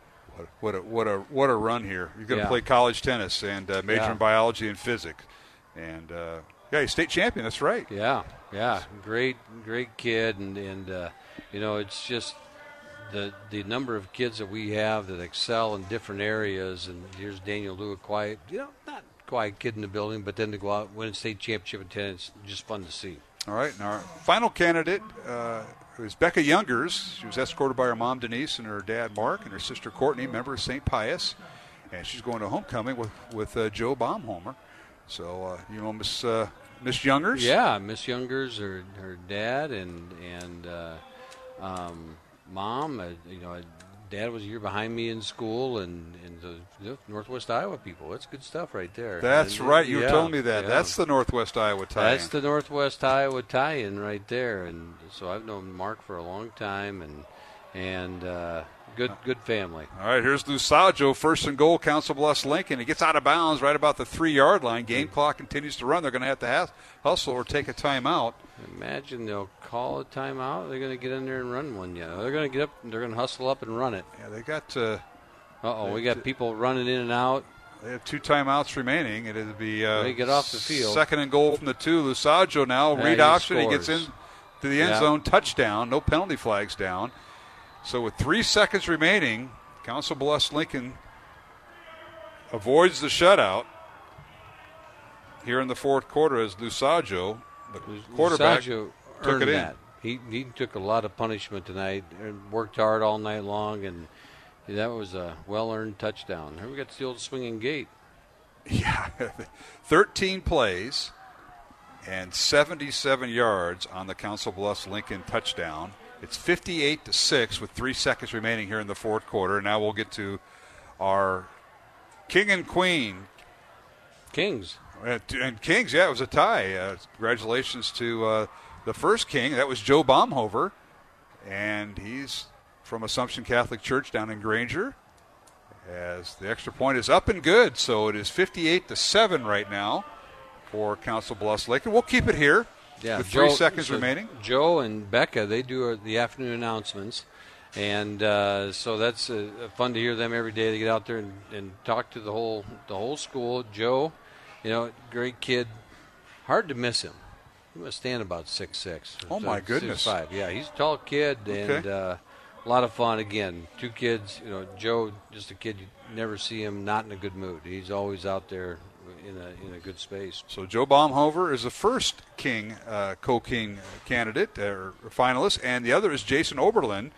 what a, what a, what a run here. You're going to yeah. play college tennis and uh, major yeah. in biology and physics. And, uh, yeah, he's state champion. That's right. Yeah, yeah. Great, great kid. And, and uh, you know, it's just the the number of kids that we have that excel in different areas. And here's Daniel Liu, quiet, you know, not quiet kid in the building, but then to go out win a state championship in tennis, just fun to see. All right, and our final candidate uh, is Becca Youngers. She was escorted by her mom, Denise, and her dad, Mark, and her sister, Courtney, member of Saint Pius. And she's going to homecoming with, with uh, Joe Baumhomer. So, uh, you know, Miss uh, Miss Youngers? Yeah, Miss Youngers, her, her dad and, and uh, um, mom. Uh, you know, Dad was a year behind me in school, and, and the you know, Northwest Iowa people. That's good stuff right there. That's and, right. You yeah, were telling me that. Yeah. That's the Northwest Iowa tie-in. That's the Northwest Iowa tie-in right there. And so I've known Mark for a long time, and and uh, good good family. All right, here's Lusaggio, first and goal, Council Bluffs Lincoln. He gets out of bounds right about the three-yard line. Game clock continues to run. They're going to have to hustle or take a timeout. Imagine they'll call a timeout. They're going to get in there and run one. Yeah, they're going to get up. And they're going to hustle up and run it. Yeah, they got. Uh oh, we got t- people running in and out. They have two timeouts remaining. It'll be. Uh, they get off the field. Second and goal from the two. Lusaggio now yeah, read option. Scores. He gets in to the end yeah. zone. Touchdown. No penalty flags down. So with three seconds remaining, Council Bluffs Lincoln avoids the shutout here in the fourth quarter as Lusaggio, the quarterback, Lusaggio took it that. in. He, he took a lot of punishment tonight, worked hard all night long, and that was a well-earned touchdown. Here we got the old swinging gate. Yeah, thirteen plays and seventy-seven yards on the Council Bluffs Lincoln touchdown. It's fifty-eight to six with three seconds remaining here in the fourth quarter. Now we'll get to our king and queen. Kings. And Kings, yeah, it was a tie. Uh, congratulations to uh, the first king. That was Joe Baumhover. And he's from Assumption Catholic Church down in Granger. As the extra point is up and good. So it is fifty-eight to seven right now for Council Bluffs Lincoln. We'll keep it here. Yeah, with Joe, three seconds so remaining. Joe and Becca, they do the afternoon announcements. And uh, so that's uh, fun to hear them every day. They get out there and, and talk to the whole the whole school. Joe, you know, great kid. Hard to miss him. He must stand about six six. Oh, my goodness. six five. Yeah, he's a tall kid okay. and uh, a lot of fun. Again, two kids. You know, Joe, just a kid. You never see him not in a good mood. He's always out there. In a, in a good space. So Joe Baumhover is the first king, uh, co-king candidate or finalist, and the other is Jason Oberlin.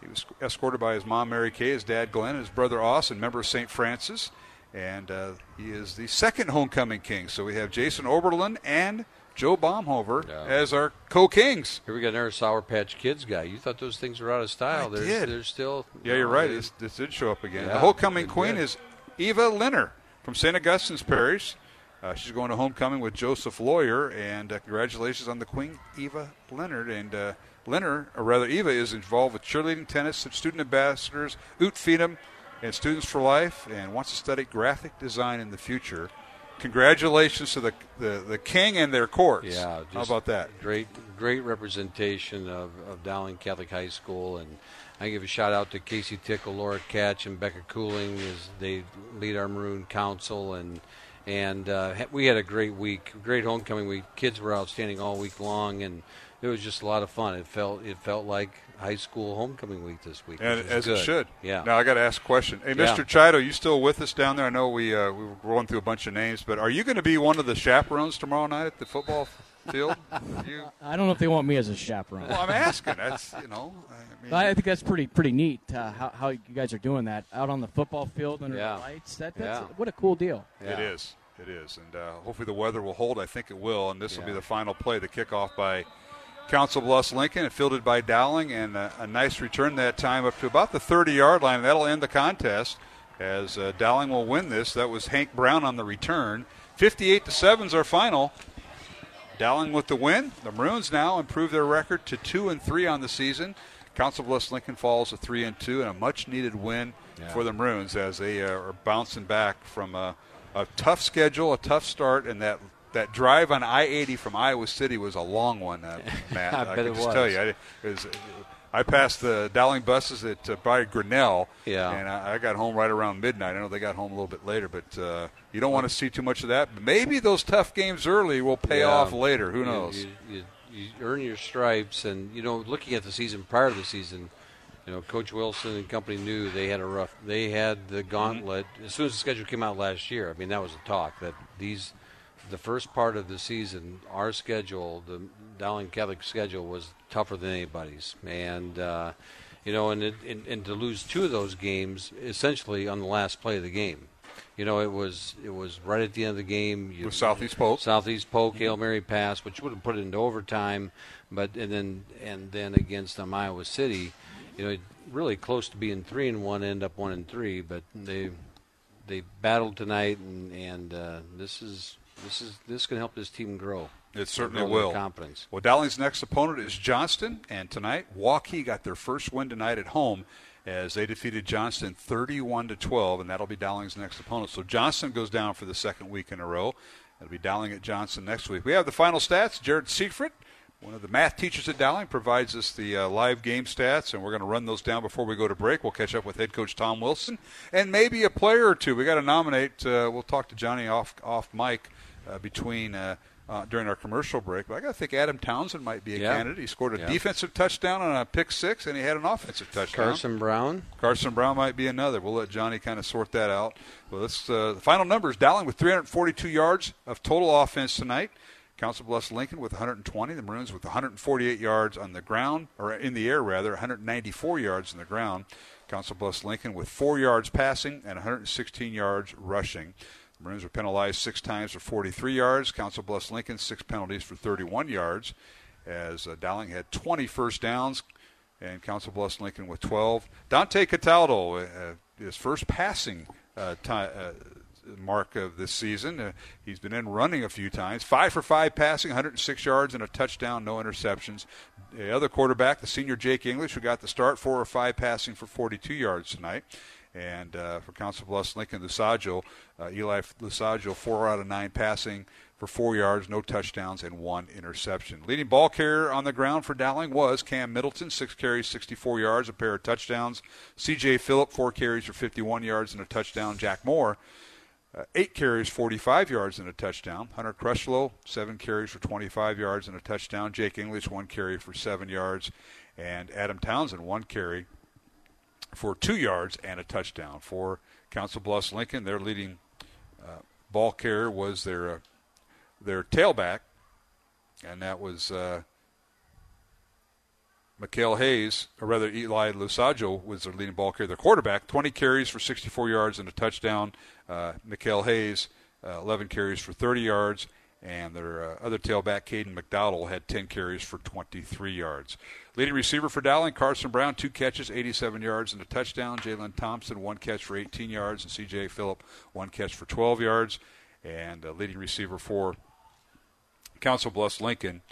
He was escorted by his mom, Mary Kay, his dad, Glenn, and his brother, Austin, member of Saint Francis, and uh, he is the second homecoming king. So we have Jason Oberlin and Joe Baumhover yeah. as our co-kings. Here we got another Sour Patch Kids guy. You thought those things were out of style. I they're, did. They're still... Yeah, you're right. This, this did show up again. Yeah, the homecoming queen did. is Eva Linner. From Saint Augustine's Parish, uh, she's going to homecoming with Joseph Lawyer, and uh, congratulations on the queen, Eva Leonard. And uh, Leonard, or rather Eva, is involved with cheerleading, tennis, student ambassadors, Oot Feedem, and Students for Life, and wants to study graphic design in the future. Congratulations to the the, the king and their courts. Yeah, how about that? Great, great representation of, of Dowling Catholic High School, and I give a shout out to Casey Tickle, Laura Catch, and Becca Cooling as they lead our Maroon Council, and and uh, we had a great week, great homecoming week. Kids were outstanding all week long, and it was just a lot of fun. It felt it felt like high school homecoming week this week, and as good. It should. Yeah. Now I got to ask a question. Hey, Mister Yeah. Chido, you still with us down there? I know we uh, we were going through a bunch of names, but are you going to be one of the chaperones tomorrow night at the football? Field? You? I don't know if they want me as a chaperone. Well, I'm asking. That's, you know. I, mean. I think that's pretty pretty neat uh, how, how you guys are doing that out on the football field under yeah. the lights. That, that's yeah. What a cool deal. Yeah. It is. It is. And uh, hopefully the weather will hold. I think it will. And this yeah. will be the final play, the kickoff by Council Bluffs Lincoln, fielded by Dowling, and a, a nice return that time up to about the thirty-yard line. That'll end the contest as uh, Dowling will win this. That was Hank Brown on the return. fifty-eight to seven is our final. Dowling with the win. The Maroons now improve their record to two and three on the season. Council Bluffs Lincoln falls to three and two, and a much-needed win yeah. for the Maroons as they uh, are bouncing back from a, a tough schedule, a tough start, and that. That drive on I eighty from Iowa City was a long one, uh, Matt. I, I bet can it just was. tell you. I, it was, I passed the Dowling buses at uh, by Grinnell, yeah. and I, I got home right around midnight. I know they got home a little bit later, but uh, you don't want to see too much of that. But maybe those tough games early will pay yeah. off later. Who knows? You, you, you earn your stripes, and, you know, looking at the season prior to the season, you know, Coach Wilson and company knew they had a rough – they had the gauntlet. Mm-hmm. As soon as the schedule came out last year, I mean, that was the talk, that these – the first part of the season, our schedule, the Dowling Catholic schedule, was tougher than anybody's. And, uh, you know, and, it, and and to lose two of those games, essentially on the last play of the game. You know, it was it was right at the end of the game. You, With Southeast Polk. Southeast Polk, Hail Mary pass, which would have put it into overtime. But and then and then against um, Iowa City, you know, really close to being three and one, end up one and three. But they they battled tonight, and, and uh, this is... This is this can help this team grow. It certainly will. Confidence. Well, Dowling's next opponent is Johnston, and tonight Waukee got their first win tonight at home as they defeated Johnston thirty-one to twelve, and that'll be Dowling's next opponent. So Johnston goes down for the second week in a row. It'll be Dowling at Johnston next week. We have the final stats. Jared Seifert, one of the math teachers at Dowling, provides us the uh, live game stats, and we're going to run those down before we go to break. We'll catch up with head coach Tom Wilson and maybe a player or two. We got to nominate. Uh, we'll talk to Johnny off off mic. Uh, between uh, uh, during our commercial break, but I got to think Adam Townsend might be a yeah. candidate. He scored a yeah. defensive touchdown on a pick six, and he had an offensive touchdown. Carson Brown. Carson Brown might be another. We'll let Johnny kind of sort that out. Well, let's, uh, the final numbers: Dowling with three hundred forty-two yards of total offense tonight. Council Bluffs Lincoln with one hundred twenty. The Maroons with one hundred forty-eight yards on the ground, or in the air rather, one hundred ninety-four yards on the ground. Council Bluffs Lincoln with four yards passing and one hundred sixteen yards rushing. The Maroons were penalized six times for forty-three yards. Council Bluffs Lincoln, six penalties for thirty-one yards, as uh, Dowling had twenty first downs, and Council Bluffs Lincoln with twelve. Dante Cataldo, uh, his first passing uh, t- uh, mark of this season. Uh, he's been in running a few times. Five for five passing, one hundred six yards and a touchdown, no interceptions. The other quarterback, the senior Jake English, who got the start, four or five passing for forty-two yards tonight. And uh, for Council Bluffs Lincoln, Lusaggio, uh, Eli Lusaggio, four out of nine passing for four yards, no touchdowns, and one interception. Leading ball carrier on the ground for Dowling was Cam Middleton, six carries, sixty-four yards, a pair of touchdowns. C J. Phillip, four carries for fifty-one yards and a touchdown. Jack Moore, uh, eight carries, forty-five yards and a touchdown. Hunter Crutchlow, seven carries for twenty-five yards and a touchdown. Jake English, one carry for seven yards. And Adam Townsend, one carry for two yards and a touchdown. For Council Bluffs Lincoln, their leading uh, ball carrier was their uh, their tailback, and that was uh, Mikhail Hayes, or rather Eli Lusaggio was their leading ball carrier. Their quarterback, twenty carries for sixty-four yards and a touchdown. Uh, Mikhail Hayes, uh, eleven carries for thirty yards, and their uh, other tailback, Caden McDowell, had ten carries for twenty-three yards. Leading receiver for Dowling, Carson Brown, two catches, eighty-seven yards and a touchdown. Jalen Thompson, one catch for eighteen yards, and C J. Phillip, one catch for twelve yards. And uh, leading receiver for Council Bluffs Lincoln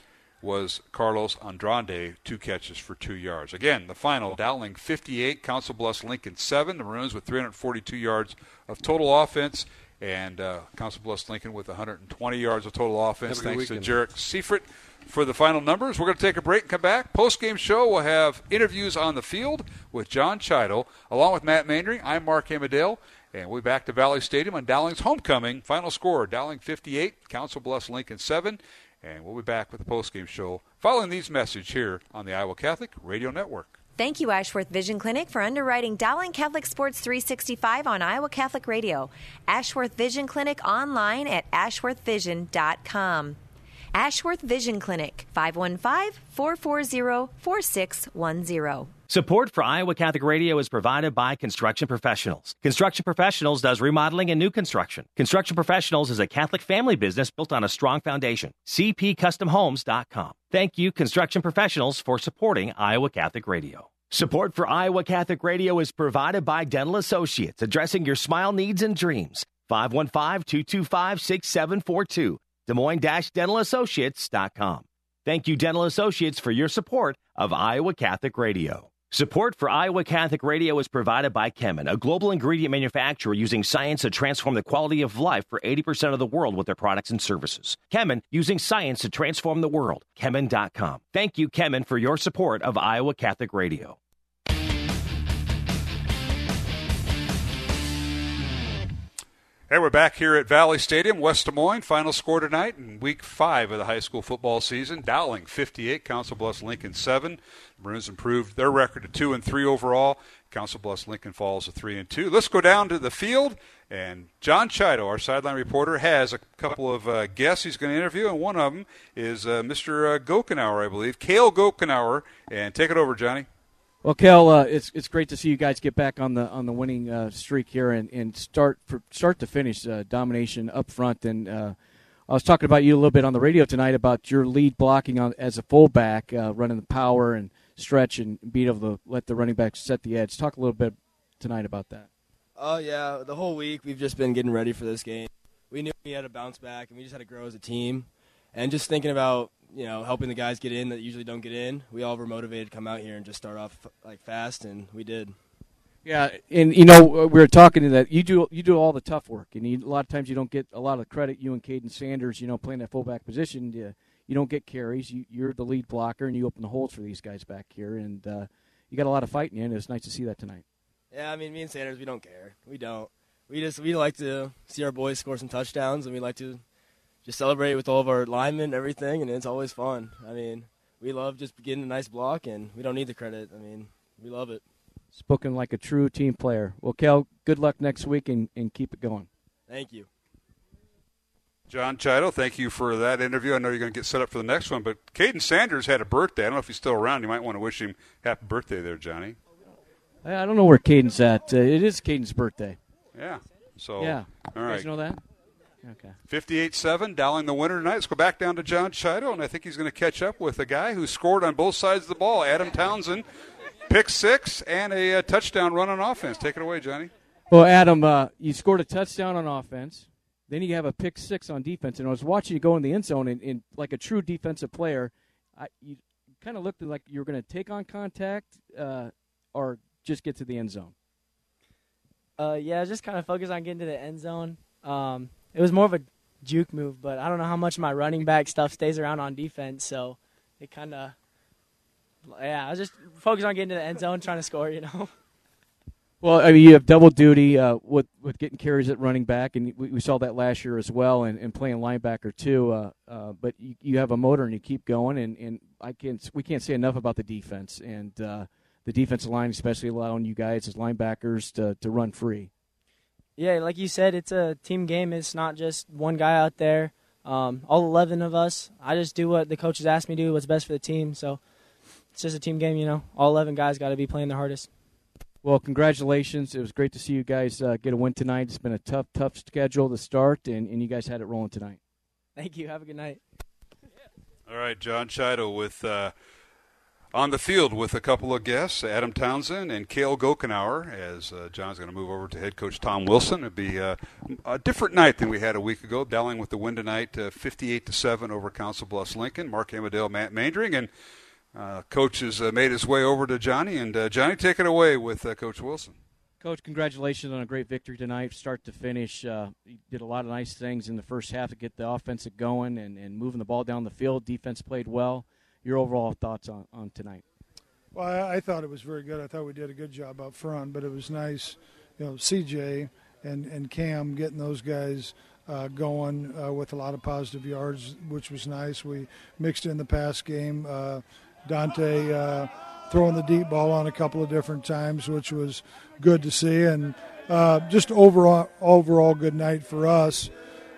was Carlos Andrade, two catches for two yards. Again, the final, Dowling fifty-eight, Council Bluffs Lincoln seven. The Maroons with three hundred forty-two yards of total offense, and uh, Council Bluffs Lincoln with one hundred twenty yards of total offense. Thanks weekend. to Jarek Seifert for the final numbers. We're going to take a break and come back. Post-game show, we'll have interviews on the field with John Chido. Along with Matt Maindring, I'm Mark Hamadill, and we'll be back to Valley Stadium on Dowling's homecoming. Final score, Dowling fifty-eight, Council Bluffs Lincoln seven, and we'll be back with the post-game show following these messages here on the Iowa Catholic Radio Network. Thank you, Ashworth Vision Clinic, for underwriting Dowling Catholic Sports three sixty-five on Iowa Catholic Radio. Ashworth Vision Clinic online at ashworth vision dot com. Ashworth Vision Clinic, five one five, four four zero, four six one zero. Support for Iowa Catholic Radio is provided by Construction Professionals. Construction Professionals does remodeling and new construction. Construction Professionals is a Catholic family business built on a strong foundation. c p custom homes dot com. Thank you, Construction Professionals, for supporting Iowa Catholic Radio. Support for Iowa Catholic Radio is provided by Dental Associates, addressing your smile needs and dreams. five one five, two two five, six seven four two. Des Moines-Dental Associates dot com. Thank you, Dental Associates, for your support of Iowa Catholic Radio. Support for Iowa Catholic Radio is provided by Kemin, a global ingredient manufacturer using science to transform the quality of life for eighty percent of the world with their products and services. Kemin, using science to transform the world. Kemin dot com. Thank you, Kemin, for your support of Iowa Catholic Radio. Hey, we're back here at Valley Stadium, West Des Moines. Final score tonight in week five of the high school football season. Dowling fifty-eight, Council Bluffs Lincoln seven. The Maroons improved their record to two and three overall. Council Bluffs Lincoln falls to three and two. Let's go down to the field, and John Chido, our sideline reporter, has a couple of uh, guests he's going to interview, and one of them is uh, Mister Uh, Gokenauer, I believe, Cale Gokenauer. And take it over, Johnny. Well, Kel, uh, it's it's great to see you guys get back on the on the winning uh, streak here and, and start for, start to finish uh, domination up front. And uh, I was talking about you a little bit on the radio tonight about your lead blocking on as a fullback, uh, running the power and stretch and being able to let the running back set the edge. Talk a little bit tonight about that. Oh, uh, yeah, the whole week we've just been getting ready for this game. We knew we had to bounce back, and we just had to grow as a team. And just thinking about, you know, helping the guys get in that usually don't get in. We all were motivated to come out here and just start off like fast, and we did. Yeah, and you know, we were talking to that. You do you do all the tough work, and you, a lot of times you don't get a lot of credit. You and Caden Sanders, you know, playing that fullback position, you, you don't get carries. You, you're the lead blocker, and you open the holes for these guys back here, and uh, you got a lot of fight in you, and it's nice to see that tonight. Yeah, I mean, me and Sanders, we don't care. We don't. We just we like to see our boys score some touchdowns, and we like to just celebrate with all of our linemen and everything, and it's always fun. I mean, we love just getting a nice block, and we don't need the credit. I mean, we love it. Spoken like a true team player. Well, Kel, good luck next week, and, and keep it going. Thank you. John Chido, thank you for that interview. I know you're going to get set up for the next one, but Caden Sanders had a birthday. I don't know if he's still around. You might want to wish him happy birthday there, Johnny. I don't know where Caden's at. Uh, it is Caden's birthday. Yeah. So, yeah. All right. You guys know that? Okay. fifty-eight seven, Dowling the winner tonight. Let's go back down to John Chido, and I think he's going to catch up with a guy who scored on both sides of the ball, Adam Townsend. Pick six and a, a touchdown run on offense. Take it away, Johnny. Well, Adam, uh, you scored a touchdown on offense. Then you have a pick six on defense. And I was watching you go in the end zone, and, and like a true defensive player, I, you kind of looked like you were going to take on contact uh, or just get to the end zone. Uh, yeah, just kind of focus on getting to the end zone. Um It was more of a juke move, but I don't know how much my running back stuff stays around on defense, so it kind of, yeah, I was just focused on getting to the end zone, trying to score, you know. Well, I mean, you have double duty uh, with, with getting carries at running back, and we, we saw that last year as well, and, and playing linebacker too. Uh, uh, but you, you have a motor, and you keep going, and, and I can't, we can't say enough about the defense, and uh, the defensive line especially allowing you guys as linebackers to, to run free. Yeah, like you said, it's a team game. It's not just one guy out there. Um, all eleven of us, I just do what the coaches ask me to do, what's best for the team. So it's just a team game, you know. All eleven guys got to be playing their hardest. Well, congratulations. It was great to see you guys uh, get a win tonight. It's been a tough, tough schedule to start, and, and you guys had it rolling tonight. Thank you. Have a good night. All right, John Chido with uh, on the field with a couple of guests, Adam Townsend and Cale Gokenauer, as uh, John's going to move over to head coach Tom Wilson. It'll be uh, a different night than we had a week ago. Dowling with the win tonight, uh, fifty-eight to seven over Council Bluffs Lincoln. Mark Amadale, Matt Mandring, and uh, coach has uh, made his way over to Johnny. And uh, Johnny, take it away with uh, Coach Wilson. Coach, congratulations on a great victory tonight, start to finish. Uh, you did a lot of nice things in the first half to get the offense going and, and moving the ball down the field. Defense played well. Your overall thoughts on, on tonight? Well, I, I thought it was very good. I thought we did a good job up front, but it was nice, you know, C J and, and Cam getting those guys uh, going uh, with a lot of positive yards, which was nice. We mixed in the pass game. Uh, Dante uh, throwing the deep ball on a couple of different times, which was good to see. And uh, just overall, overall good night for us.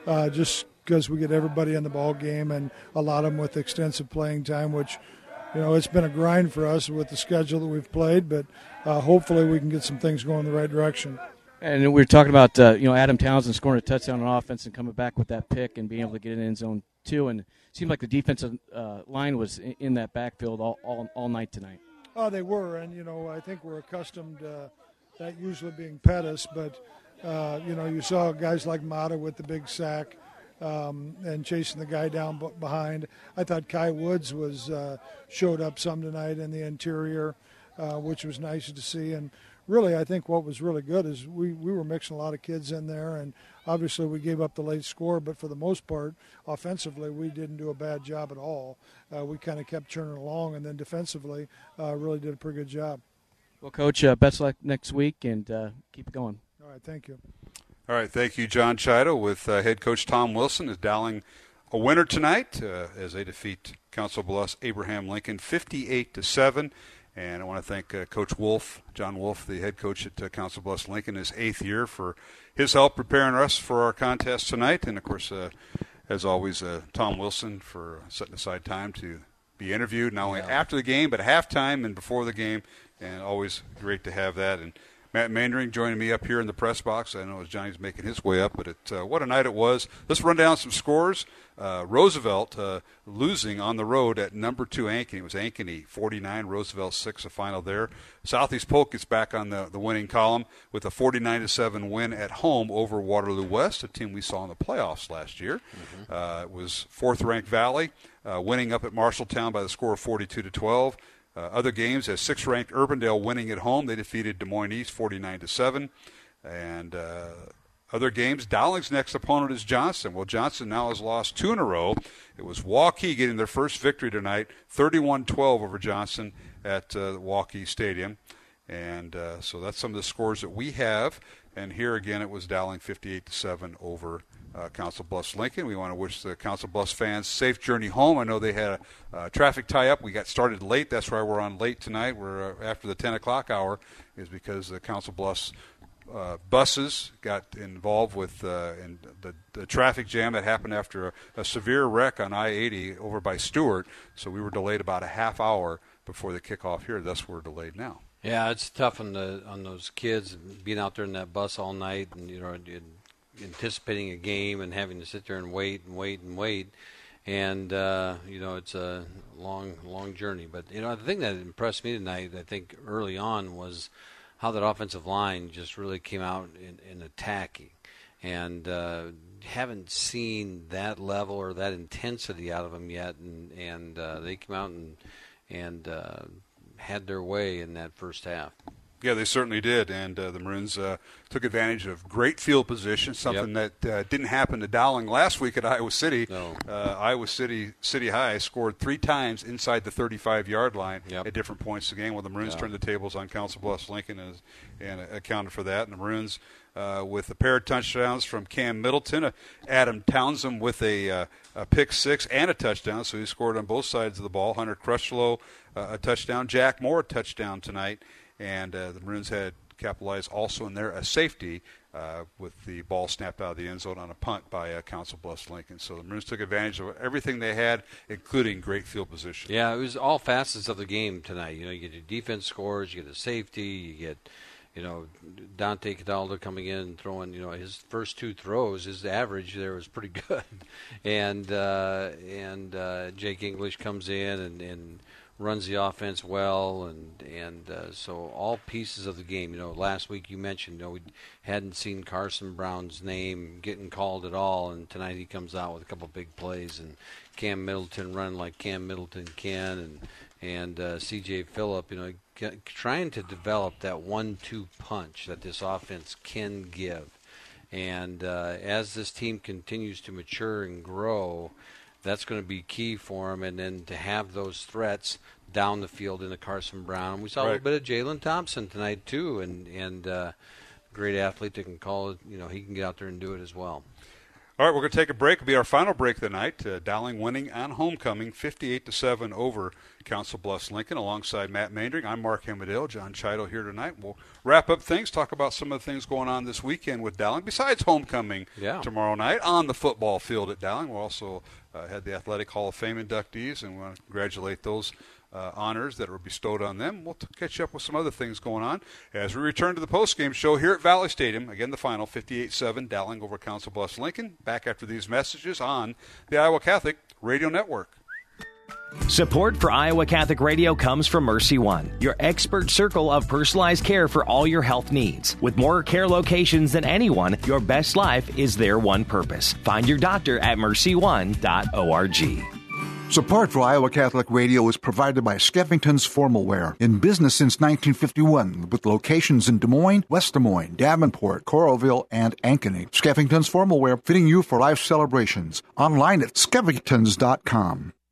Uh, just because we get everybody in the ball game and a lot of them with extensive playing time, which, you know, it's been a grind for us with the schedule that we've played, but uh, hopefully we can get some things going in the right direction. And we were talking about, uh, you know, Adam Townsend scoring a touchdown on offense and coming back with that pick and being able to get it in zone two. And it seemed like the defensive uh, line was in, in that backfield all, all all night tonight. Oh, they were. And, you know, I think we're accustomed to uh, that usually being Pettis. But, uh, you know, you saw guys like Mata with the big sack um, and chasing the guy down b- behind. I thought Kai Woods was uh, showed up some tonight in the interior, uh, which was nice to see. And really, I think what was really good is we, we were mixing a lot of kids in there, and obviously we gave up the late score, but for the most part, offensively, we didn't do a bad job at all. Uh, we kind of kept churning along, and then defensively, uh, really did a pretty good job. Well, Coach, uh, best luck next week, and uh, keep it going. All right, thank you. All right, thank you, John Chido, with uh, head coach Tom Wilson. Is Dowling a winner tonight uh, as they defeat Council Bluffs Abraham Lincoln fifty-eight to seven. And I want to thank uh, Coach Wolf, John Wolf, the head coach at uh, Council Bluffs Lincoln, his eighth year, for his help preparing us for our contest tonight. And, of course, uh, as always, uh, Tom Wilson for setting aside time to be interviewed, not only yeah. after the game, but halftime and before the game. And always great to have that. And Matt Mandering joining me up here in the press box. I know as Johnny's making his way up, but it, uh, what a night it was. Let's run down some scores. Uh, Roosevelt uh, losing on the road at number two Ankeny. It was Ankeny forty-nine, Roosevelt six, the final there. Southeast Polk gets back on the, the winning column with a forty-nine to seven win at home over Waterloo West, a team we saw in the playoffs last year. Mm-hmm. Uh, it was fourth-ranked Valley uh, winning up at Marshalltown by the score of forty-two to twelve. Uh, other games, as six-ranked Urbandale winning at home. They defeated Des Moines East forty-nine to seven. And uh, other games, Dowling's next opponent is Johnson. Well, Johnson now has lost two in a row. It was Waukee getting their first victory tonight, thirty-one twelve over Johnson at uh, Waukee Stadium. And uh, so that's some of the scores that we have. And here again, it was Dowling fifty-eight to seven over Uh, Council Bluffs Lincoln. We want to wish the Council Bluffs fans safe journey home. I know they had a uh, traffic tie-up. We got started late. That's why we're on late tonight. We're uh, after the ten o'clock hour is because the Council Bluffs uh, buses got involved with uh, in the, the traffic jam that happened after a, a severe wreck on I eighty over by Stewart. So we were delayed about a half hour before the kickoff here. Thus, we're delayed now. Yeah, it's tough on the on those kids being out there in that bus all night, and you know. It, anticipating a game and having to sit there and wait and wait and wait, and uh, you know, it's a long, long journey. But you know, the thing that impressed me tonight, I think early on, was how that offensive line just really came out in, in attacking, and uh, haven't seen that level or that intensity out of them yet. And and uh, they came out and and uh, had their way in that first half. Yeah, they certainly did, and uh, the Maroons uh, took advantage of great field position, something yep. that uh, didn't happen to Dowling last week at Iowa City. No. Uh, Iowa City City High scored three times inside the thirty-five-yard line yep. at different points of the game. Well, the Maroons yeah. turned the tables on Council Bluffs Lincoln and, and accounted for that, and the Maroons uh, with a pair of touchdowns from Cam Middleton, uh, Adam Townsend with a, uh, a pick six and a touchdown, so he scored on both sides of the ball. Hunter Crutchlow, uh, a touchdown. Jack Moore, a touchdown tonight. And uh, the Maroons had capitalized also in there a safety uh, with the ball snapped out of the end zone on a punt by uh, Council Bluffs Lincoln. So the Maroons took advantage of everything they had, including great field position. Yeah, it was all facets of the game tonight. You know, you get your defense scores, you get a safety, you get, you know, Dante Cataldo coming in and throwing, you know, his first two throws, his average there was pretty good. and uh, and uh, Jake English comes in and, and – runs the offense well, and and uh, so all pieces of the game. You know, last week you mentioned, you know, we hadn't seen Carson Brown's name getting called at all, and tonight he comes out with a couple big plays, and Cam Middleton running like Cam Middleton can, and and uh, C J. Phillip, you know, c- trying to develop that one two punch that this offense can give. And uh, as this team continues to mature and grow, that's going to be key for him, and then to have those threats down the field into Carson Brown. We saw right. a little bit of Jalen Thompson tonight too, and and uh, great athlete that can call it. You know, he can get out there and do it as well. All right, we're going to take a break. It'll be our final break of the night. Uh, Dowling winning on homecoming, fifty-eight to seven over Council Bluffs Lincoln. Alongside Matt Mandring, I'm Mark Hamadale, John Chido here tonight. We'll wrap up things, talk about some of the things going on this weekend with Dowling, besides homecoming yeah. tomorrow night on the football field at Dowling. We'll also uh, had the Athletic Hall of Fame inductees, and we want to congratulate those Uh, honors that were bestowed on them. We'll t- catch up with some other things going on as we return to the postgame show here at Valley Stadium. Again, the final fifty-eight seven Dowling over Council Bluffs Lincoln. Back after these messages on the Iowa Catholic Radio Network. Support for Iowa Catholic Radio comes from Mercy One, your expert circle of personalized care for all your health needs. With more care locations than anyone, your best life is their one purpose. Find your doctor at mercy one dot org. Support for Iowa Catholic Radio is provided by Skeffington's Formalwear, in business since nineteen fifty-one, with locations in Des Moines, West Des Moines, Davenport, Coralville, and Ankeny. Skeffington's Formalwear, fitting you for life celebrations. Online at skeffingtons dot com.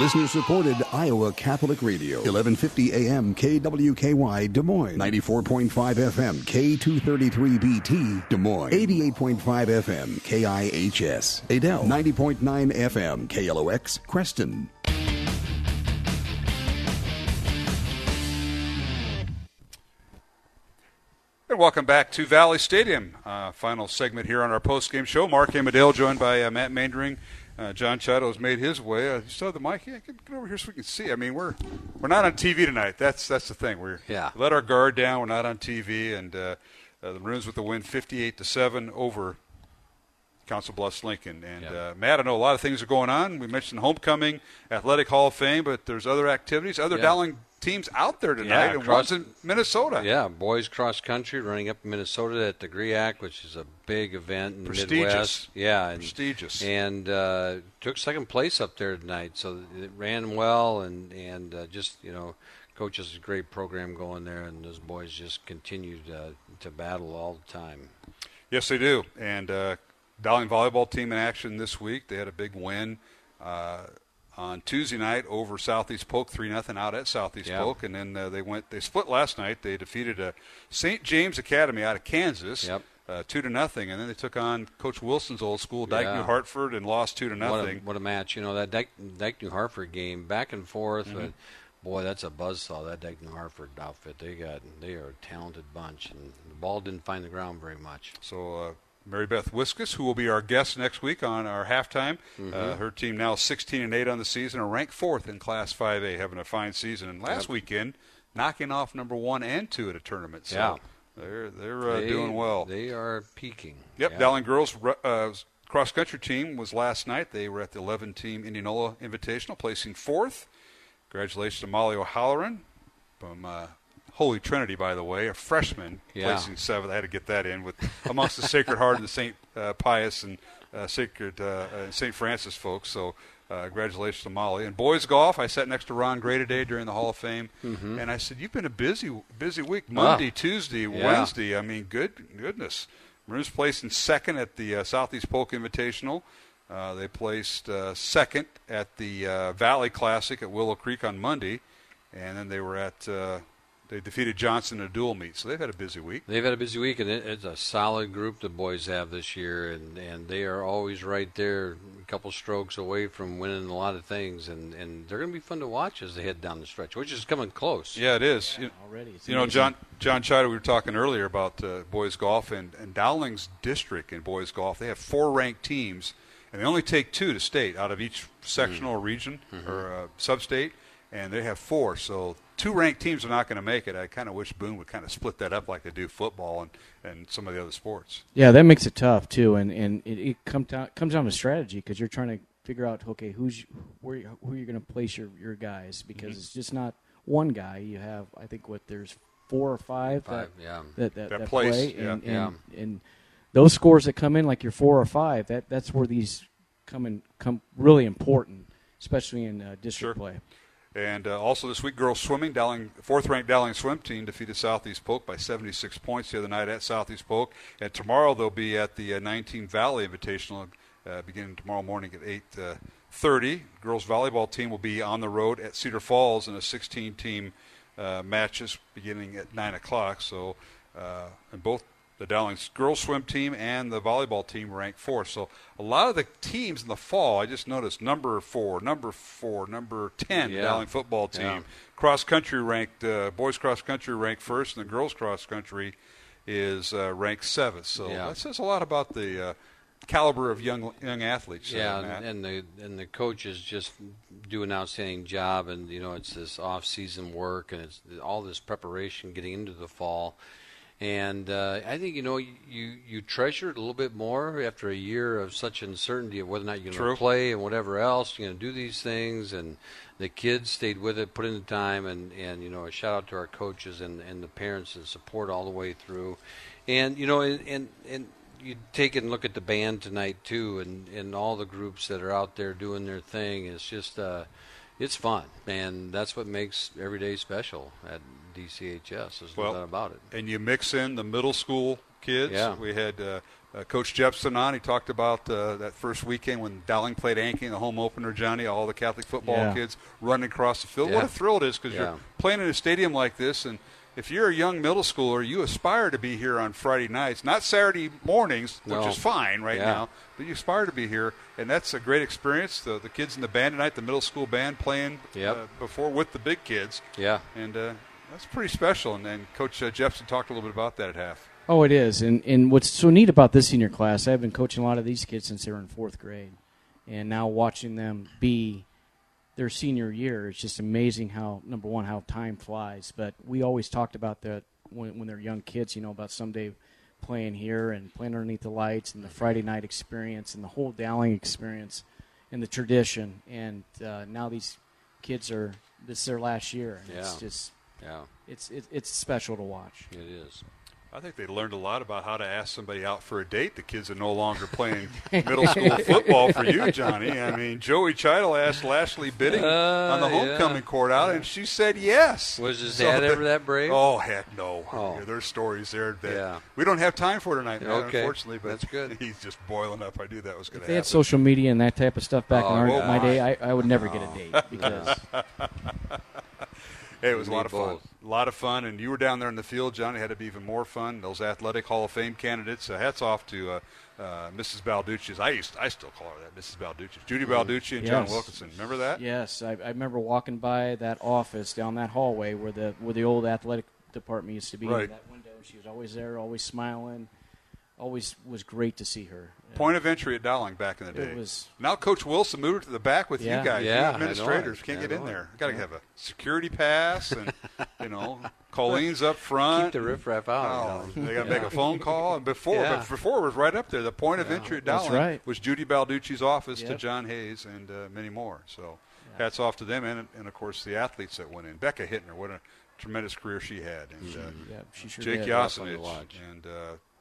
Listener-supported Iowa Catholic Radio, eleven fifty a.m. K W K Y Des Moines, ninety-four point five F M K two thirty-three B T Des Moines, eighty-eight point five F M K I H S Adel, ninety point nine F M K L O X Creston. Welcome back to Valley Stadium. Uh, final segment here on our post-game show. Mark Hamadale joined by uh, Matt Mandring. Uh, John Chido has made his way. Uh, you saw the mic? Yeah, get, get over here so we can see. I mean, we're we're not on T V tonight. That's that's the thing. We're yeah. let our guard down. We're not on T V. And uh, uh, the Maroons with the win, fifty-eight to seven over Council Bluffs Lincoln. And yep. uh, Matt, I know a lot of things are going on. We mentioned homecoming, Athletic Hall of Fame, but there's other activities, other yeah. Dowling teams out there tonight, yeah, and cross, one's in Minnesota. Yeah, boys cross country running up in Minnesota at the GREAC, which is a big event in the Midwest. Yeah, and, prestigious. And uh, took second place up there tonight, so it ran well, and and uh, just you know, coach has a great program going there, and those boys just continue to, to battle all the time. Yes, they do. And uh, Dowling volleyball team in action this week. They had a big win Uh, on Tuesday night over Southeast Polk, three nothing out at Southeast yeah. Polk. And then uh, they went, they split last night. They defeated a Saint James Academy out of Kansas, yep. uh, two to nothing. And then they took on Coach Wilson's old school, Dyke yeah. New Hartford, and lost two to nothing. What a, what a match. You know, that Dyke, Dyke New Hartford game, back and forth. Mm-hmm. But boy, that's a buzzsaw, that Dyke New Hartford outfit. They got, they are a talented bunch. And the ball didn't find the ground very much. So, uh, Mary Beth Wiskus, who will be our guest next week on our halftime. Mm-hmm. Uh, her team now sixteen and eight on the season, and ranked fourth in Class five A, having a fine season. And last yep. weekend, knocking off number one and two at a tournament. So yeah. they're they're uh, they, doing well. They are peaking. Yep, yeah. Dowling girls uh, cross country team was last night. They were at the eleven team Indianola Invitational, placing fourth. Congratulations to Molly O'Halloran from Uh, Holy Trinity, by the way, a freshman yeah. placing seventh. I had to get that in with amongst the Sacred Heart and the Saint uh, Pius and uh, Sacred uh, and Saint Francis folks. So, uh, congratulations to Molly. And boys golf, I sat next to Ron Gray today during the Hall of Fame, mm-hmm. and I said, "You've been a busy, busy week. Monday, wow. Tuesday, yeah. Wednesday. I mean, good goodness. Maroons placed in second at the uh, Southeast Polk Invitational. Uh, they placed uh, second at the uh, Valley Classic at Willow Creek on Monday, and then they were at." Uh, They defeated Johnson in a dual meet, so they've had a busy week. They've had a busy week, and it, it's a solid group the boys have this year, and, and they are always right there a couple strokes away from winning a lot of things, and, and they're going to be fun to watch as they head down the stretch, which is coming close. Yeah, it is. Yeah, you, already. It's you know, John John Chido, we were talking earlier about uh, boys golf, and, and Dowling's district in boys golf, they have four ranked teams, and they only take two to state out of each sectional mm. or region mm-hmm. or uh, sub-state, and they have four, so two ranked teams are not going to make it. I kind of wish Boone would kind of split that up like they do football and, and some of the other sports. Yeah, that makes it tough, too. And, and it, it come down, comes down to strategy because you're trying to figure out, okay, who's where, who you're going to place your, your guys because mm-hmm. it's just not one guy. You have, I think, what, there's four or five, five that, yeah. that, that, that, that place, play. Yeah. And, and, yeah. and those scores that come in, like your four or five, that, that's where these coming come really important, especially in uh, district sure. play. And uh, also this week, girls swimming, Dowling, fourth-ranked Dowling swim team defeated Southeast Polk by seventy-six points the other night at Southeast Polk. And tomorrow they'll be at the uh, nineteen Valley Invitational uh, beginning tomorrow morning at eight thirty. Girls volleyball team will be on the road at Cedar Falls in a sixteen-team uh, matches beginning at nine o'clock. So uh, and both the Dowling girls swim team and the volleyball team ranked fourth. So a lot of the teams in the fall, I just noticed number four, number four, number ten, yeah. Dowling football team. Yeah. Cross country ranked, uh, boys cross country ranked first, and the girls cross country is uh, ranked seventh. So yeah. that says a lot about the uh, caliber of young young athletes. Yeah, uh, and the and the coaches just do an outstanding job. And you know, it's this off season work and it's all this preparation getting into the fall. And uh, I think, you know, you, you treasure it a little bit more after a year of such uncertainty of whether or not you're going to play and whatever else. You're going to do these things. And the kids stayed with it, put in the time. And, and you know, a shout-out to our coaches and, and the parents and support all the way through. And, you know, and, and, and you take and look at the band tonight, too, and, and all the groups that are out there doing their thing. It's just uh, it's fun. And that's what makes every day special at D C H S. There's well, no doubt about it. And you mix in the middle school kids. Yeah. We had uh, uh, Coach Jepsen on. He talked about uh, that first weekend when Dowling played Anki in the home opener, Johnny, all the Catholic football yeah. kids running across the field. Yeah. What a thrill it is because yeah. you're playing in a stadium like this, and if you're a young middle schooler, you aspire to be here on Friday nights, not Saturday mornings, which no. is fine right yeah. now, but you aspire to be here, and that's a great experience. The, the kids in the band tonight, the middle school band playing yep. uh, before with the big kids. Yeah. And uh, that's pretty special, and, and Coach uh, Jepsen talked a little bit about that at half. Oh, it is, and and what's so neat about this senior class, I've been coaching a lot of these kids since they were in fourth grade, and now watching them be their senior year, it's just amazing how, number one, how time flies. But we always talked about that when, when they're young kids, you know, about someday playing here and playing underneath the lights and the Friday night experience and the whole Dowling experience and the tradition. And uh, now these kids are – this is their last year, and yeah. it's just – Yeah, it's it, it's special to watch. It is. I think they learned a lot about how to ask somebody out for a date. The kids are no longer playing middle school football for you, Johnny. I mean, Joey Chidle asked Lashley Bidding uh, on the homecoming yeah. court out, yeah. and she said yes. Was his so dad that, ever that brave? Oh, heck no. Oh. Yeah, there's stories there that yeah. we don't have time for tonight, man, okay. unfortunately. But that's good. He's just boiling up. I knew that was going to happen. They had social media and that type of stuff back oh, in our, well, my day. I, I would never no. get a date because – Hey, it was a lot of fun. A lot of fun, and you were down there in the field, John. It had to be even more fun. Those athletic Hall of Fame candidates. Uh, hats off to uh, uh, Missus Balducci's. I used, I still call her that, Missus Balducci's. Judy Balducci and yes. John Wilkinson. Remember that? Yes, I, I remember walking by that office down that hallway where the where the old athletic department used to be. Right. That window. She was always there, always smiling. Always was great to see her. Point of entry at Dowling back in the day. It was, now Coach Wilson moved to the back with yeah, you guys. Yeah, you administrators can't get in there. Got to yeah. have a security pass and, you know, Colleen's up front. Keep the riffraff out. Oh, they got to yeah. make a phone call. And before, yeah. but before it was right up there. The point of yeah. entry at Dowling right. was Judy Balducci's office yep. to John Hayes and uh, many more. So yeah. hats off to them and, and, of course, the athletes that went in. Becca Hittner, what a tremendous career she had. And uh, yeah, she sure Jake Yasinich and uh, –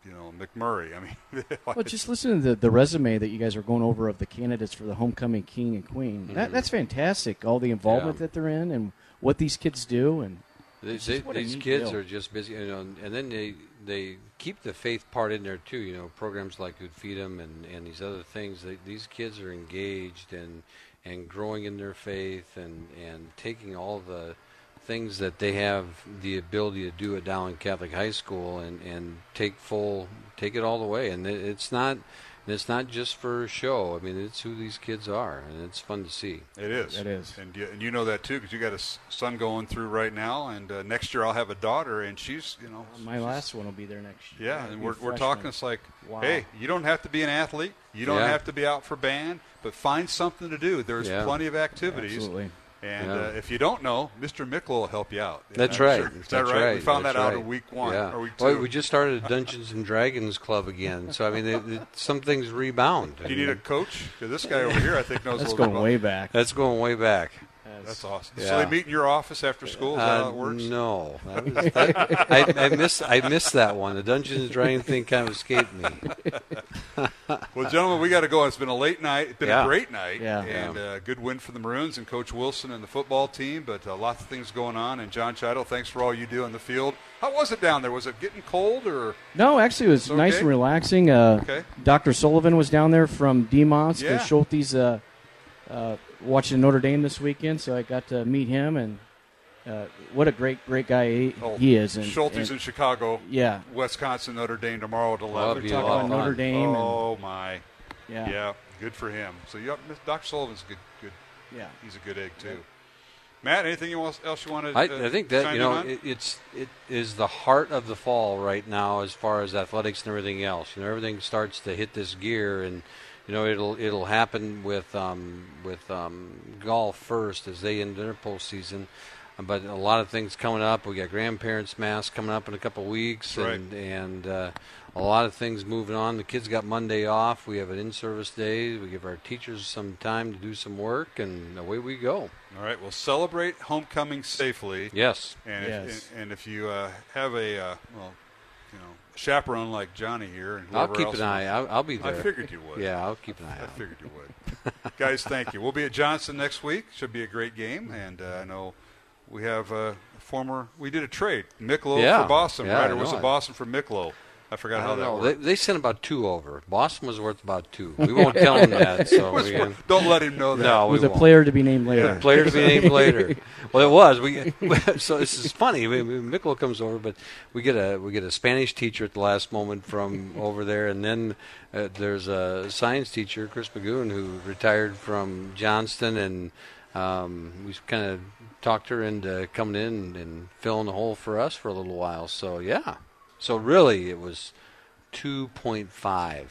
you know, McMurray. I mean, well, just listen to the, the resume that you guys are going over of the candidates for the homecoming king and queen. Mm-hmm. That, that's fantastic. All the involvement yeah. that they're in and what these kids do, and they, they, these kids deal. Are just busy. You know, and then they they keep the faith part in there too. You know, programs like Udfeedum and and these other things. They, these kids are engaged and and growing in their faith and and taking all the things that they have the ability to do at Dowling Catholic High School and, and take full take it all the way. And it's not it's not just for show. I mean, it's who these kids are, and it's fun to see. It is. It is. And you, and you know that too, because you got a son going through right now, and uh, next year I'll have a daughter, and she's you know my last one will be there next year. Yeah, yeah and we're we're talking. It's like, wow. hey, you don't have to be an athlete. You don't yeah. have to be out for band, but find something to do. There's yeah. plenty of activities. Absolutely. And yeah. uh, if you don't know, Mister Mickle will help you out. You That's know? right. Sure. Is that That's right? right? We found That's that out right. in week one yeah. or week two. Well, we just started a Dungeons and Dragons club again. So, I mean, they, they, some things rebound. Do you I mean, need a coach? This guy over here, I think, knows That's a little bit. That's going way back. That's going way back. That's, That's awesome. Yeah. So they meet in your office after school? Is that uh, how it works? No. I, was, that, I, I, missed, I missed that one. The Dungeons and Dragons thing kind of escaped me. Well, gentlemen, we got to go. It's been a late night. It's been yeah. a great night. Yeah. And a yeah. uh, good win for the Maroons and Coach Wilson and the football team, but uh, lots of things going on. And, John Chido, thanks for all you do on the field. How was it down there? Was it getting cold? Or No, actually, it was okay? nice and relaxing. Uh, okay. Doctor Sullivan was down there from D M O S. Yeah. Schulte's uh, uh, watching Notre Dame this weekend, so I got to meet him, and uh, what a great, great guy he, oh, he is. And Schulte's and, in Chicago. Yeah. Wisconsin, Notre Dame tomorrow at eleven. We're talking about Notre Dame. Oh, and, my. Yeah. Yeah, good for him. So you, Doctor Sullivan's good. good. Yeah. He's a good egg, too. Yeah. Matt, anything else you want to uh, I, I think that, you know, it, it's, it is the heart of the fall right now as far as athletics and everything else. You know, everything starts to hit this gear, and you know, it'll it'll happen with um, with um, golf first as they end their postseason, but a lot of things coming up. We got grandparents' mass coming up in a couple of weeks, right. and and uh, a lot of things moving on. The kids got Monday off. We have an in-service day. We give our teachers some time to do some work, and away we go. All right. Well, celebrate homecoming safely. Yes. And yes. If, and, and if you uh, have a uh, well, you know. chaperone like Johnny here. And I'll keep else an eye. I'll, I'll be there. I figured you would. Yeah, I'll keep an eye I, out. I figured you would. Guys, thank you. We'll be at Johnson next week. Should be a great game. And uh, I know we have uh, a former – we did a trade. Miklo yeah. for Boston, yeah, right? Or was it Boston for Miklo? I forgot I how that know. worked. They, they sent about two over. Boston was worth about two. We won't tell him that. So we can, don't let him know that. No, it was a player to be named later. Yeah, a player to be named later. Well, it was. We so this is funny. We, we, Mikkel comes over, but we get a we get a Spanish teacher at the last moment from over there, and then uh, there's a science teacher, Chris Magoon, who retired from Johnston, and um, we kind of talked her into coming in and filling the hole for us for a little while. So yeah. So really, it was two point five.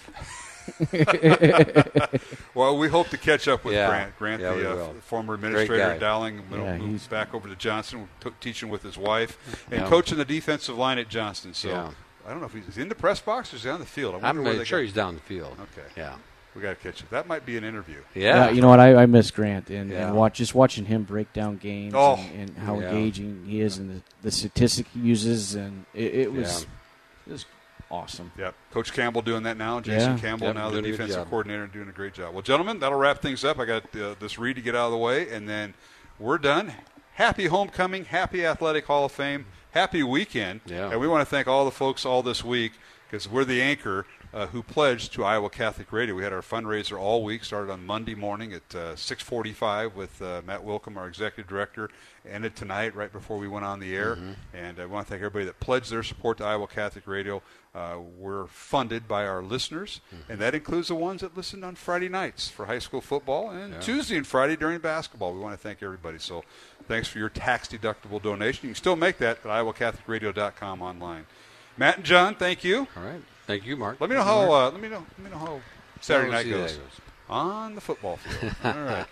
Well, we hope to catch up with yeah. Grant. Grant, yeah, the uh, former administrator at Dowling, yeah, moves back over to Johnston, teaching with his wife, and yeah. coaching the defensive line at Johnston. So yeah. I don't know if he's in the press box or is he on the field. I I'm where they sure got... he's down the field. Okay. Yeah. We got to catch up. That might be an interview. Yeah. Uh, you know what? I, I miss Grant and, yeah. and watch just watching him break down games oh. and, and how yeah. engaging he is yeah. and the, the statistic he uses, and it, it was yeah. it was awesome. Yeah, Coach Campbell doing that now. Jason yeah. Campbell yep, now the defensive coordinator, doing a great job. Well, gentlemen, that'll wrap things up. I got uh, this read to get out of the way, and then we're done. Happy homecoming, happy Athletic Hall of Fame, happy weekend. Yeah. And we want to thank all the folks all this week because we're the anchor uh, who pledged to Iowa Catholic Radio. We had our fundraiser all week, started on Monday morning at uh, six forty-five with uh, Matt Wilkham, our executive director, ended tonight right before we went on the air. Mm-hmm. And I want to thank everybody that pledged their support to Iowa Catholic Radio. Uh, we're funded by our listeners, mm-hmm. and that includes the ones that listened on Friday nights for high school football and yeah. Tuesday and Friday during basketball. We want to thank everybody. So thanks for your tax-deductible donation. You can still make that at iowa catholic radio dot com online. Matt and John, thank you. All right. Thank you, Mark. Let me know how uh, let me know let me know how Saturday night goes on the football field. All right.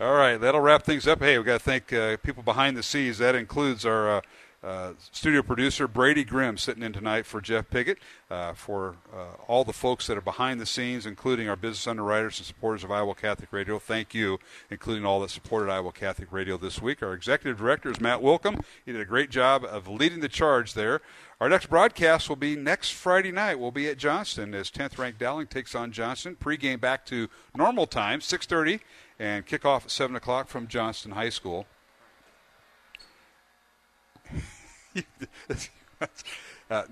All right, that'll wrap things up. Hey, we got to thank uh, people behind the scenes. That includes our uh, uh, studio producer, Brady Grimm, sitting in tonight for Jeff Piggott, uh, for uh, all the folks that are behind the scenes, including our business underwriters and supporters of Iowa Catholic Radio. Thank you, including all that supported Iowa Catholic Radio this week. Our executive director is Matt Wilkham. He did a great job of leading the charge there. Our next broadcast will be next Friday night. We'll be at Johnston as tenth-ranked Dowling takes on Johnston. Pre-game back to normal time, six thirty. And kickoff at seven o'clock from Johnston High School. uh,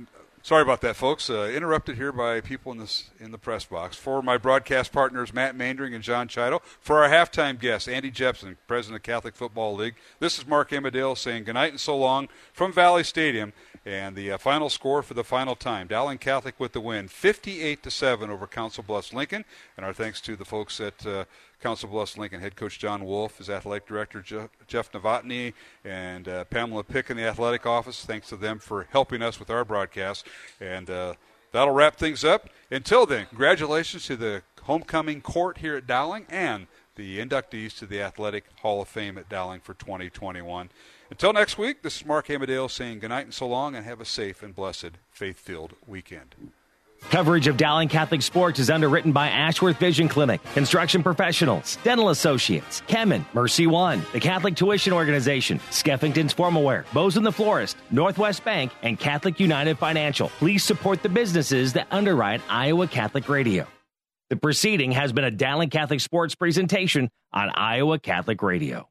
sorry about that, folks. Uh, interrupted here by people in, this, in the press box. For my broadcast partners, Matt Mandring and John Chido. For our halftime guest, Andy Jepsen, president of Catholic Football League. This is Mark Amadale saying goodnight and so long from Valley Stadium. And the uh, final score for the final time, Dowling Catholic with the win, fifty-eight to seven over Council Bluffs Lincoln. And our thanks to the folks at uh, Council Bluffs Lincoln, head coach John Wolf, his athletic director Jeff, Jeff Novotny, and uh, Pamela Pick in the athletic office. Thanks to them for helping us with our broadcast. And uh, that'll wrap things up. Until then, congratulations to the homecoming court here at Dowling and the inductees to the Athletic Hall of Fame at Dowling for twenty twenty-one. Until next week, this is Mark Amadale saying goodnight and so long, and have a safe and blessed faith-filled weekend. Coverage of Dowling Catholic sports is underwritten by Ashworth Vision Clinic, Construction Professionals, Dental Associates, Kemin, Mercy One, the Catholic Tuition Organization, Skeffington's Formalwear, Bosun the Florist, Northwest Bank, and Catholic United Financial. Please support the businesses that underwrite Iowa Catholic Radio. The proceeding has been a Dowling Catholic sports presentation on Iowa Catholic Radio.